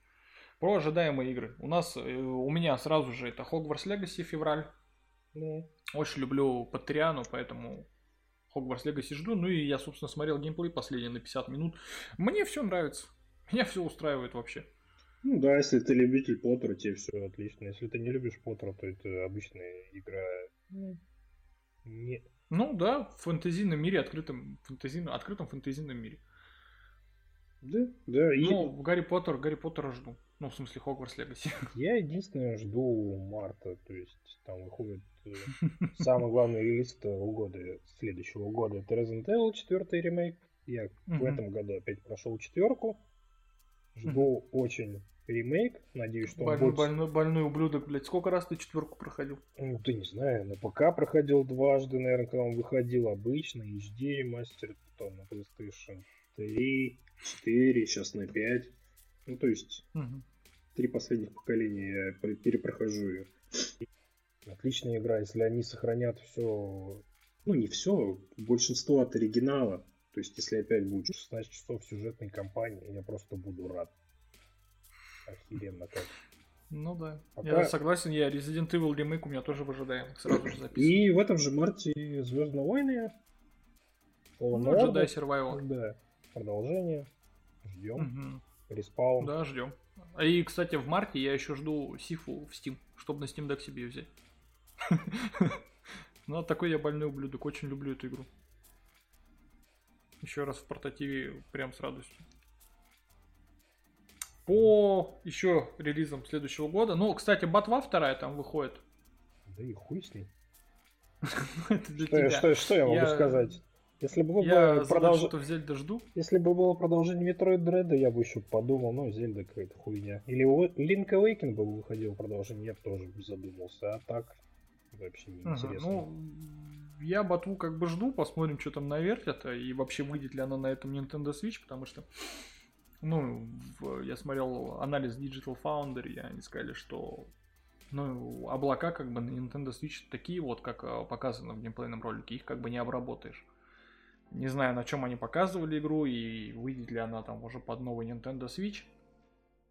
Про ожидаемые игры. У меня сразу же это Hogwarts Legacy февраль. Yeah. Очень люблю Патриану, поэтому Hogwarts Legacy жду. Ну и я, собственно, смотрел геймплей последний на 50 минут. Мне все нравится. Меня все устраивает вообще. Ну да, если ты любитель Поттера, тебе все отлично. Если ты не любишь Поттера, то это обычная игра. Нет. Ну да, в фэнтезийном мире, открытом фэнтезийном мире. Да. Ну, и... Гарри Поттера жду. Ну, в смысле, Hogwarts Legacy. Я единственное жду марта, то есть там выходит самый главный релиз следующего года. Это Resident Evil 4 ремейк. Я в этом году опять прошел 4. Жду очень ремейк. Надеюсь, что он будет... Больной ублюдок, блядь. Сколько раз ты 4 проходил? Ну, ты не знаю. На ПК проходил дважды, наверное, когда он выходил обычно. HD мастер, потом на PlayStation 3, 4, сейчас на 5. Ну, то есть, 3 последних поколения я перепрохожу. Отличная игра, если они сохранят все, ну, не все, большинство от оригинала. То есть, если опять будет 16 часов сюжетной кампании, я просто буду рад. Охеренно как. Ну да, я согласен, я Resident Evil ремейк у меня тоже в ожидаемых сразу же записываю. И в этом же марте Звездные войны. Ну, Jedi Survival. Да, продолжение. Ждем. Респаун. Да, ждем. И, кстати, в марте я еще жду Сифу в Steam, чтобы на Steam Deck себе взять. Ну, такой я больной ублюдок, очень люблю эту игру. Еще раз в портативе прям с радостью. По еще релизам следующего года. Ну, кстати, Ботва 2 там выходит. Да и хуй с ней. Что я могу сказать? Если бы было продолжение Metroid Dread, я бы еще подумал, ну, Зельда какая-то хуйня. Или Link Awakening бы выходил продолжение, я бы тоже задумался. А так вообще неинтересно. Ну, я ботву как бы жду, посмотрим, что там навертят, и вообще выйдет ли она на этом Nintendo Switch, потому что, ну, я смотрел анализ Digital Foundry, и они сказали, что, ну, облака как бы на Nintendo Switch такие вот, как показано в геймплейном ролике, их как бы не обработаешь. Не знаю, на чем они показывали игру, и выйдет ли она там уже под новый Nintendo Switch.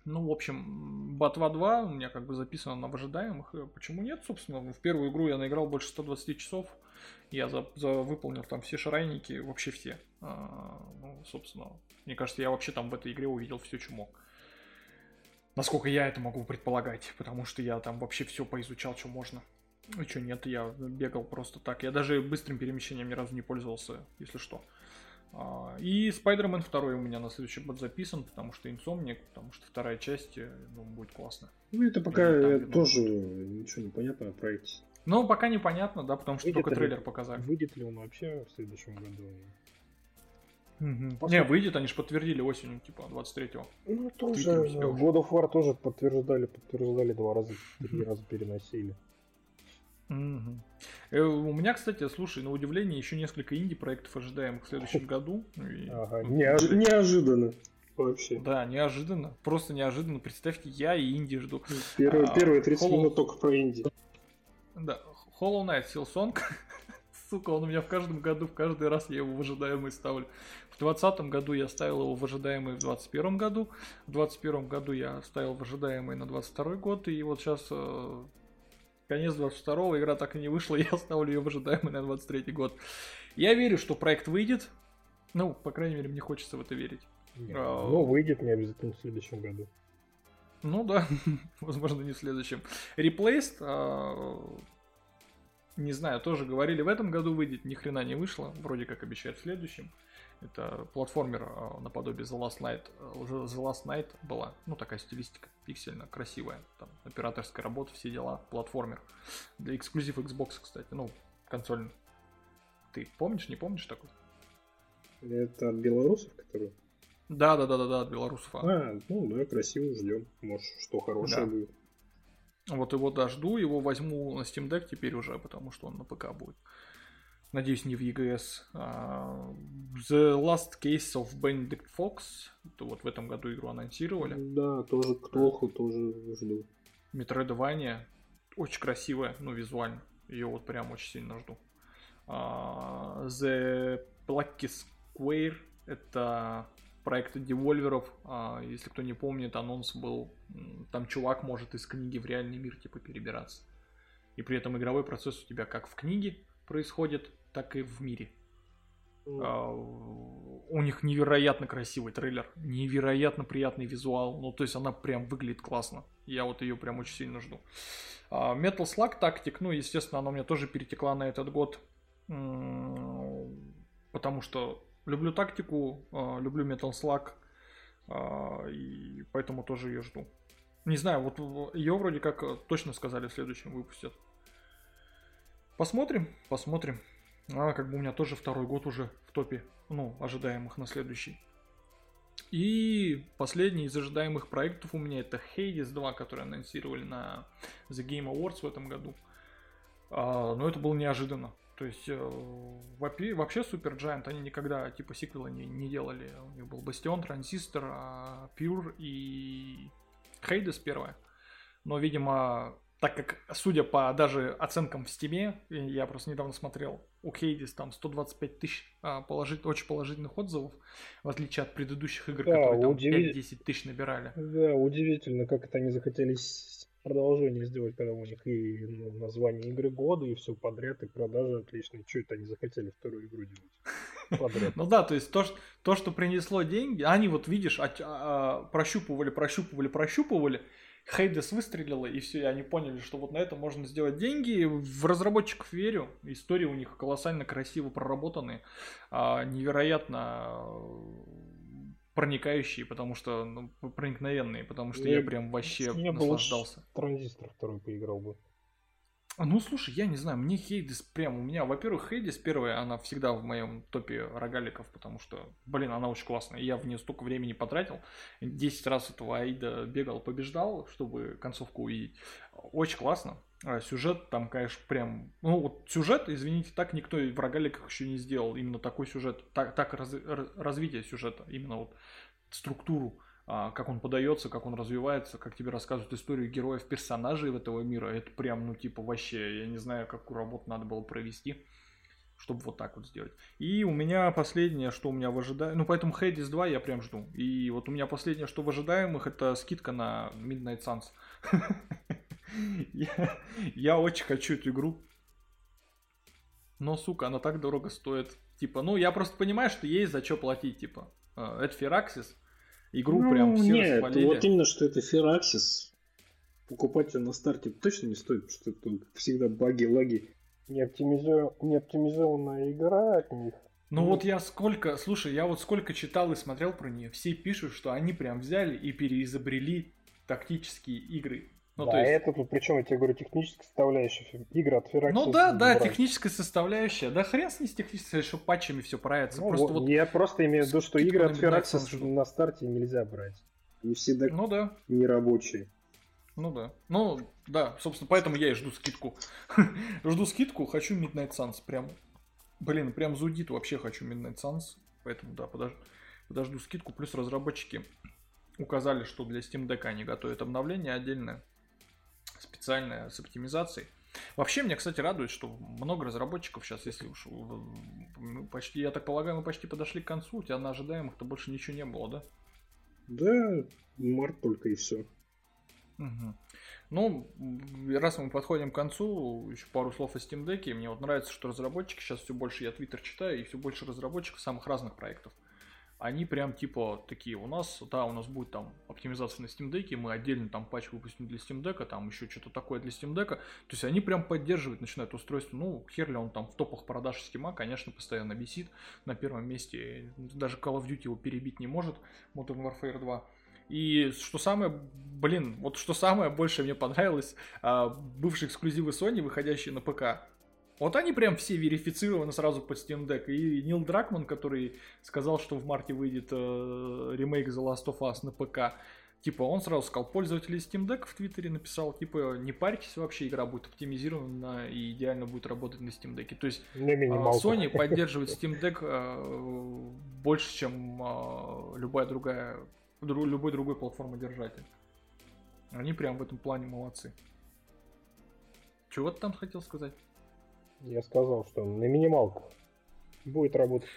Ну, в общем, Ботва 2 у меня как бы записано на ожидаемых. Почему нет, собственно? В первую игру я наиграл больше 120 часов. Я выполнил там все шарайники, вообще все. Ну, собственно, мне кажется, я вообще там в этой игре увидел все, что мог. Насколько я это могу предполагать, потому что я там вообще все поизучал, что можно. И что нет, я бегал просто так. Я даже быстрым перемещением ни разу не пользовался, если что. И Spider-Man 2 у меня на следующий год записан, потому что Insomniac, потому что вторая часть, ну, будет классно. Ну, это пока тоже ничего не понятно о проекте. Ну, пока непонятно, да, потому что выйдет только трейлер показали. Выйдет ли он вообще в следующем году? Угу. Не, выйдет, они же подтвердили осенью, типа, 23-го. Ну, тоже, God of War тоже подтверждали два раза, три раза переносили. Угу. У меня, кстати, слушай, на удивление, еще несколько инди-проектов ожидаемых в следующем году. Ага, неожиданно вообще. Да, неожиданно, просто неожиданно. Представьте, я и инди жду. Первые 30 минут только про инди. Да, Hollow Knight, Silksong. Сука, он у меня в каждом году, в каждый раз я его в ожидаемый ставлю. В 2020 году я ставил его в ожидаемый в 2021 году. В 2021 году я ставил в ожидаемый на 2022 год. И вот сейчас... Конец 22-го, игра так и не вышла, я ставлю ее в ожидаемый на 23-й год. Я верю, что проект выйдет. Ну, по крайней мере, мне хочется в это верить. Нет, но выйдет не обязательно в следующем году. Ну да, возможно, не в следующем. Replaced, не знаю, тоже говорили, в этом году выйдет, ни хрена не вышло. Вроде как обещают в следующем. Это платформер наподобие The Last Night была. Ну, такая стилистика пиксельно красивая. Там операторская работа, все дела. Платформер. Для эксклюзив Xbox, кстати. Ну, консольный. Ты помнишь, не помнишь такой? Это от белорусов, который? Да, от белорусов. Ну да, красиво, ждем. Может, что хорошее будет. Вот его дожду, его возьму на Steam Deck теперь уже, потому что он на ПК будет. Надеюсь, не в EGS. The Last Case of Benedict Fox. Это вот в этом году игру анонсировали. Да, тоже Ктулху, тоже жду. Metroidvania. Очень красивая, ну, визуально. Ее вот прям очень сильно жду. The Plucky Square. Это проект Devolver'ов. Если кто не помнит, анонс был. Там чувак может из книги в реальный мир типа перебираться. И при этом игровой процесс у тебя как в книге происходит, так и в мире. У них невероятно красивый трейлер, невероятно приятный визуал. Ну, то есть она прям выглядит классно. Я вот ее прям очень сильно жду. Metal Slug Tactic, ну, естественно, она у меня тоже перетекла на этот год. Потому что люблю тактику, люблю Metal Slug, и поэтому тоже ее жду. Не знаю, вот ее вроде как точно сказали в следующем выпустят. Посмотрим. Она как бы у меня тоже второй год уже в топе, ну, ожидаемых на следующий. И последний из ожидаемых проектов у меня это Hades 2, который анонсировали на The Game Awards в этом году. Но это было неожиданно. То есть вообще Supergiant, они никогда типа сиквела не делали. У них был Бастион, Транзистор, Pure и Hades первая. Но, видимо... Так как, судя по даже оценкам в Steam, я просто недавно смотрел, у Hades там 125 тысяч очень положительных отзывов, в отличие от предыдущих игр, да, которые там 5-10 тысяч набирали. Да, удивительно, как это они захотели продолжение сделать, когда у них и название игры года, и все подряд, и продажи отличные. Чего это они захотели вторую игру делать подряд? Ну да, то есть то, что принесло деньги, они вот, видишь, прощупывали, Hades выстрелила, и все, и они поняли, что вот на этом можно сделать деньги. В разработчиков верю. Истории у них колоссально красиво проработаны, невероятно проникающие, потому что, ну, проникновенные, потому что я прям вообще наслаждался. Транзистор второй поиграл бы. Ну, слушай, я не знаю, мне Hades прям, у меня, во-первых, Hades первая, она всегда в моем топе рогаликов, потому что, блин, она очень классная, я в нее столько времени потратил, 10 раз этого Аида бегал, побеждал, чтобы концовку увидеть, очень классно, Сюжет там, конечно, прям... Ну, вот сюжет, извините, так никто в рогаликах еще не сделал. Именно такой сюжет, развитие сюжета, именно вот структуру, как он подается, как он развивается, как тебе рассказывают историю героев, персонажей этого мира. Это прям, ну, типа, вообще, я не знаю, какую работу надо было провести, чтобы вот так вот сделать. И у меня последнее, что у меня в ожидаемых... Ну, поэтому Hades 2 я прям жду. И вот у меня последнее, что в ожидаемых, это скидка на Midnight Suns. Я очень хочу эту игру. Но, сука, она так дорого стоит. Типа, ну, я просто понимаю, что ей за что платить, типа. Это Firaxis. Игру ну, прям все нет, распалили. Вот именно, что это Firaxis. Покупать ее на старте точно не стоит, потому что тут всегда баги, лаги. Не оптимизированная игра от них. Ну вот я сколько, слушай, я вот сколько читал и смотрел про нее. Все пишут, что они прям взяли и переизобрели тактические игры. Ну, да, то есть... это тут, причем, я тебе говорю, техническая составляющая, игры от Firaxis. Ну да, техническая составляющая. Да хрен с ней с технической, что патчами все проявится. Ну, просто вот... Я просто имею в виду, что игры от Firaxis на старте нельзя брать. Не всегда нерабочие. Ну да, собственно, поэтому я и жду скидку. Жду скидку, хочу Midnight Suns. Прям зудит, вообще хочу Midnight Suns. Поэтому да, подожду скидку. Плюс разработчики указали, что для Steam Deck они готовят обновление отдельное, специальное, с оптимизацией. Вообще, меня, кстати, радует, что много разработчиков сейчас, если уж почти, я так полагаю, мы почти подошли к концу, у тебя на ожидаемых-то больше ничего не было, да? Да, март только и все. Угу. Ну, раз мы подходим к концу, еще пару слов о Steam Deck. И мне вот нравится, что разработчики, сейчас все больше я Twitter читаю, и все больше разработчиков самых разных проектов. Они прям типа такие, у нас будет там оптимизация на Steam Deck, мы отдельно там патч выпустим для Steam Deck, там еще что-то такое для Steam Deck. То есть они прям поддерживают, начинают устройство, ну, хер ли он там в топах продаж Steam, конечно, постоянно висит на первом месте, даже Call of Duty его перебить не может, Modern Warfare 2. И что самое, больше мне понравилось, бывшие эксклюзивы Sony, выходящие на ПК, вот они прям все верифицированы сразу под Steam Deck. И Нил Дракман, который сказал, что в марте выйдет ремейк The Last of Us на ПК, типа он сразу сказал, пользователи Steam Deck в Твиттере написал, типа, не парьтесь вообще, игра будет оптимизирована и идеально будет работать на Steam Deck. То есть Sony поддерживает Steam Deck больше, чем любой другой платформодержатель. Они прям в этом плане молодцы. Чего ты там хотел сказать? Я сказал, что на минималку будет работать.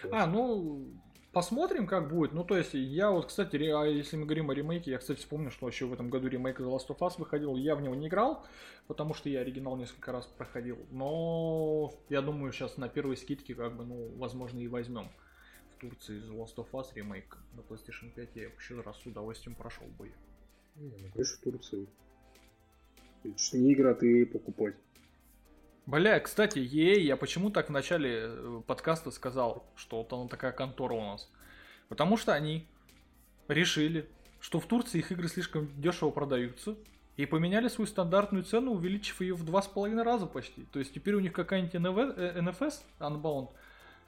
Посмотрим, как будет. Ну, то есть, я вот, кстати, если мы говорим о ремейке, я, кстати, вспомнил, что еще в этом году ремейк The Last of Us выходил. Я в него не играл, потому что я оригинал несколько раз проходил. Но я думаю, сейчас на первой скидке, возможно, и возьмем. В Турции The Last of Us ремейк на PlayStation 5 я еще раз с удовольствием прошел бы. Конечно, в Турции. Это же не игра, ты ее покупать. Бля, кстати, EA, я почему так в начале подкаста сказал, что вот она такая контора у нас? Потому что они решили, что в Турции их игры слишком дешево продаются, и поменяли свою стандартную цену, увеличив ее в 2,5 раза почти. То есть теперь у них какая-нибудь NFS, Unbound,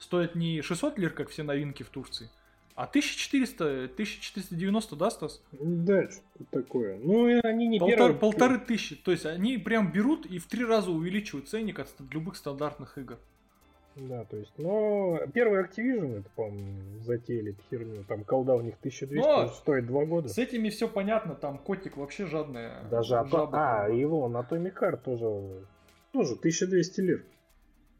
стоит не 600 лир, как все новинки в Турции, а 1490 даст нас? Да, что-то такое. Они не первые. 1500. То есть они прям берут и в 3 раза увеличивают ценник от любых стандартных игр. Да, то есть, первый Activision, это, по-моему, затеяли херню. Там колда у них 1200, стоит 2 года. С этими все понятно, там котик вообще жадная. Даже жаба. Его на Atomic Heart тоже 1200 лир.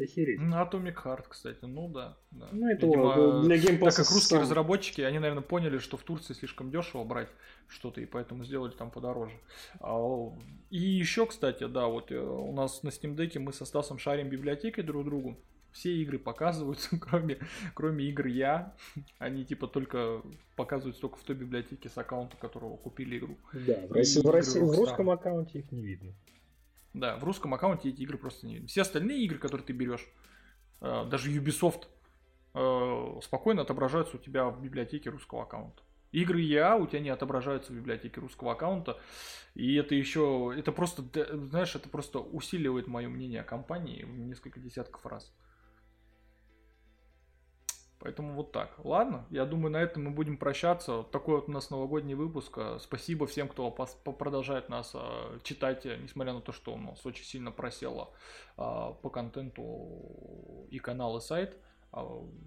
Охереть. Atomic Heart, кстати, да. Это видимо, для геймпаса. Так как русские разработчики, они, наверное, поняли, что в Турции слишком дешево брать что-то, и поэтому сделали там подороже. И еще, кстати, у нас на Steam Deck мы со Стасом шарим библиотеки друг другу. Все игры показываются, кроме игр я. Они типа только показываются только в той библиотеке, с аккаунта которого купили игру. Да, в русском аккаунте их не видно. Да, в русском аккаунте эти игры просто не видно. Все остальные игры, которые ты берешь, даже Ubisoft, спокойно отображаются у тебя в библиотеке русского аккаунта. Игры EA у тебя не отображаются в библиотеке русского аккаунта. И это еще, это просто усиливает мое мнение о компании в несколько десятков раз. Поэтому вот так. Ладно, я думаю, на этом мы будем прощаться. Вот такой вот у нас новогодний выпуск. Спасибо всем, кто продолжает нас читать, несмотря на то, что у нас очень сильно просело по контенту и канал, и сайт.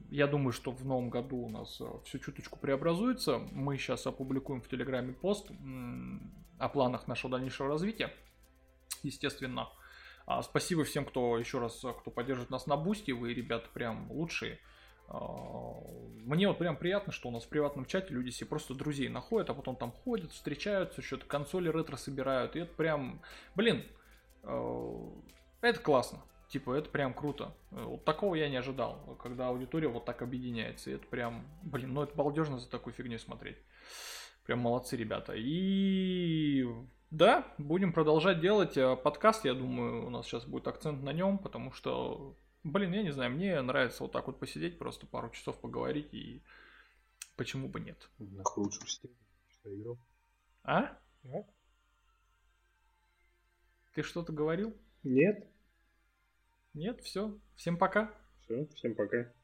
Я думаю, что в новом году у нас все чуточку преобразуется. Мы сейчас опубликуем в Телеграме пост о планах нашего дальнейшего развития, естественно. Спасибо всем, кто еще раз, кто поддержит нас на Бусти. Вы, ребята, прям лучшие. Мне вот прям приятно, что у нас в приватном чате люди себе просто друзей находят, а потом там ходят, встречаются, что-то консоли ретро собирают. И это прям, блин, это классно. Типа, это прям круто. Вот такого я не ожидал, когда аудитория вот так объединяется. И это прям, блин, ну это балдежно за такой фигней смотреть. Прям молодцы, ребята. И да, будем продолжать делать подкаст. Я думаю, у нас сейчас будет акцент на нем, потому что, блин, я не знаю, мне нравится вот так вот посидеть, просто пару часов поговорить, и почему бы нет. Нахуй лучше в Steam, что играл. А? Нет. Ты что-то говорил? Нет. Нет, все. Всем пока. Все, всем пока.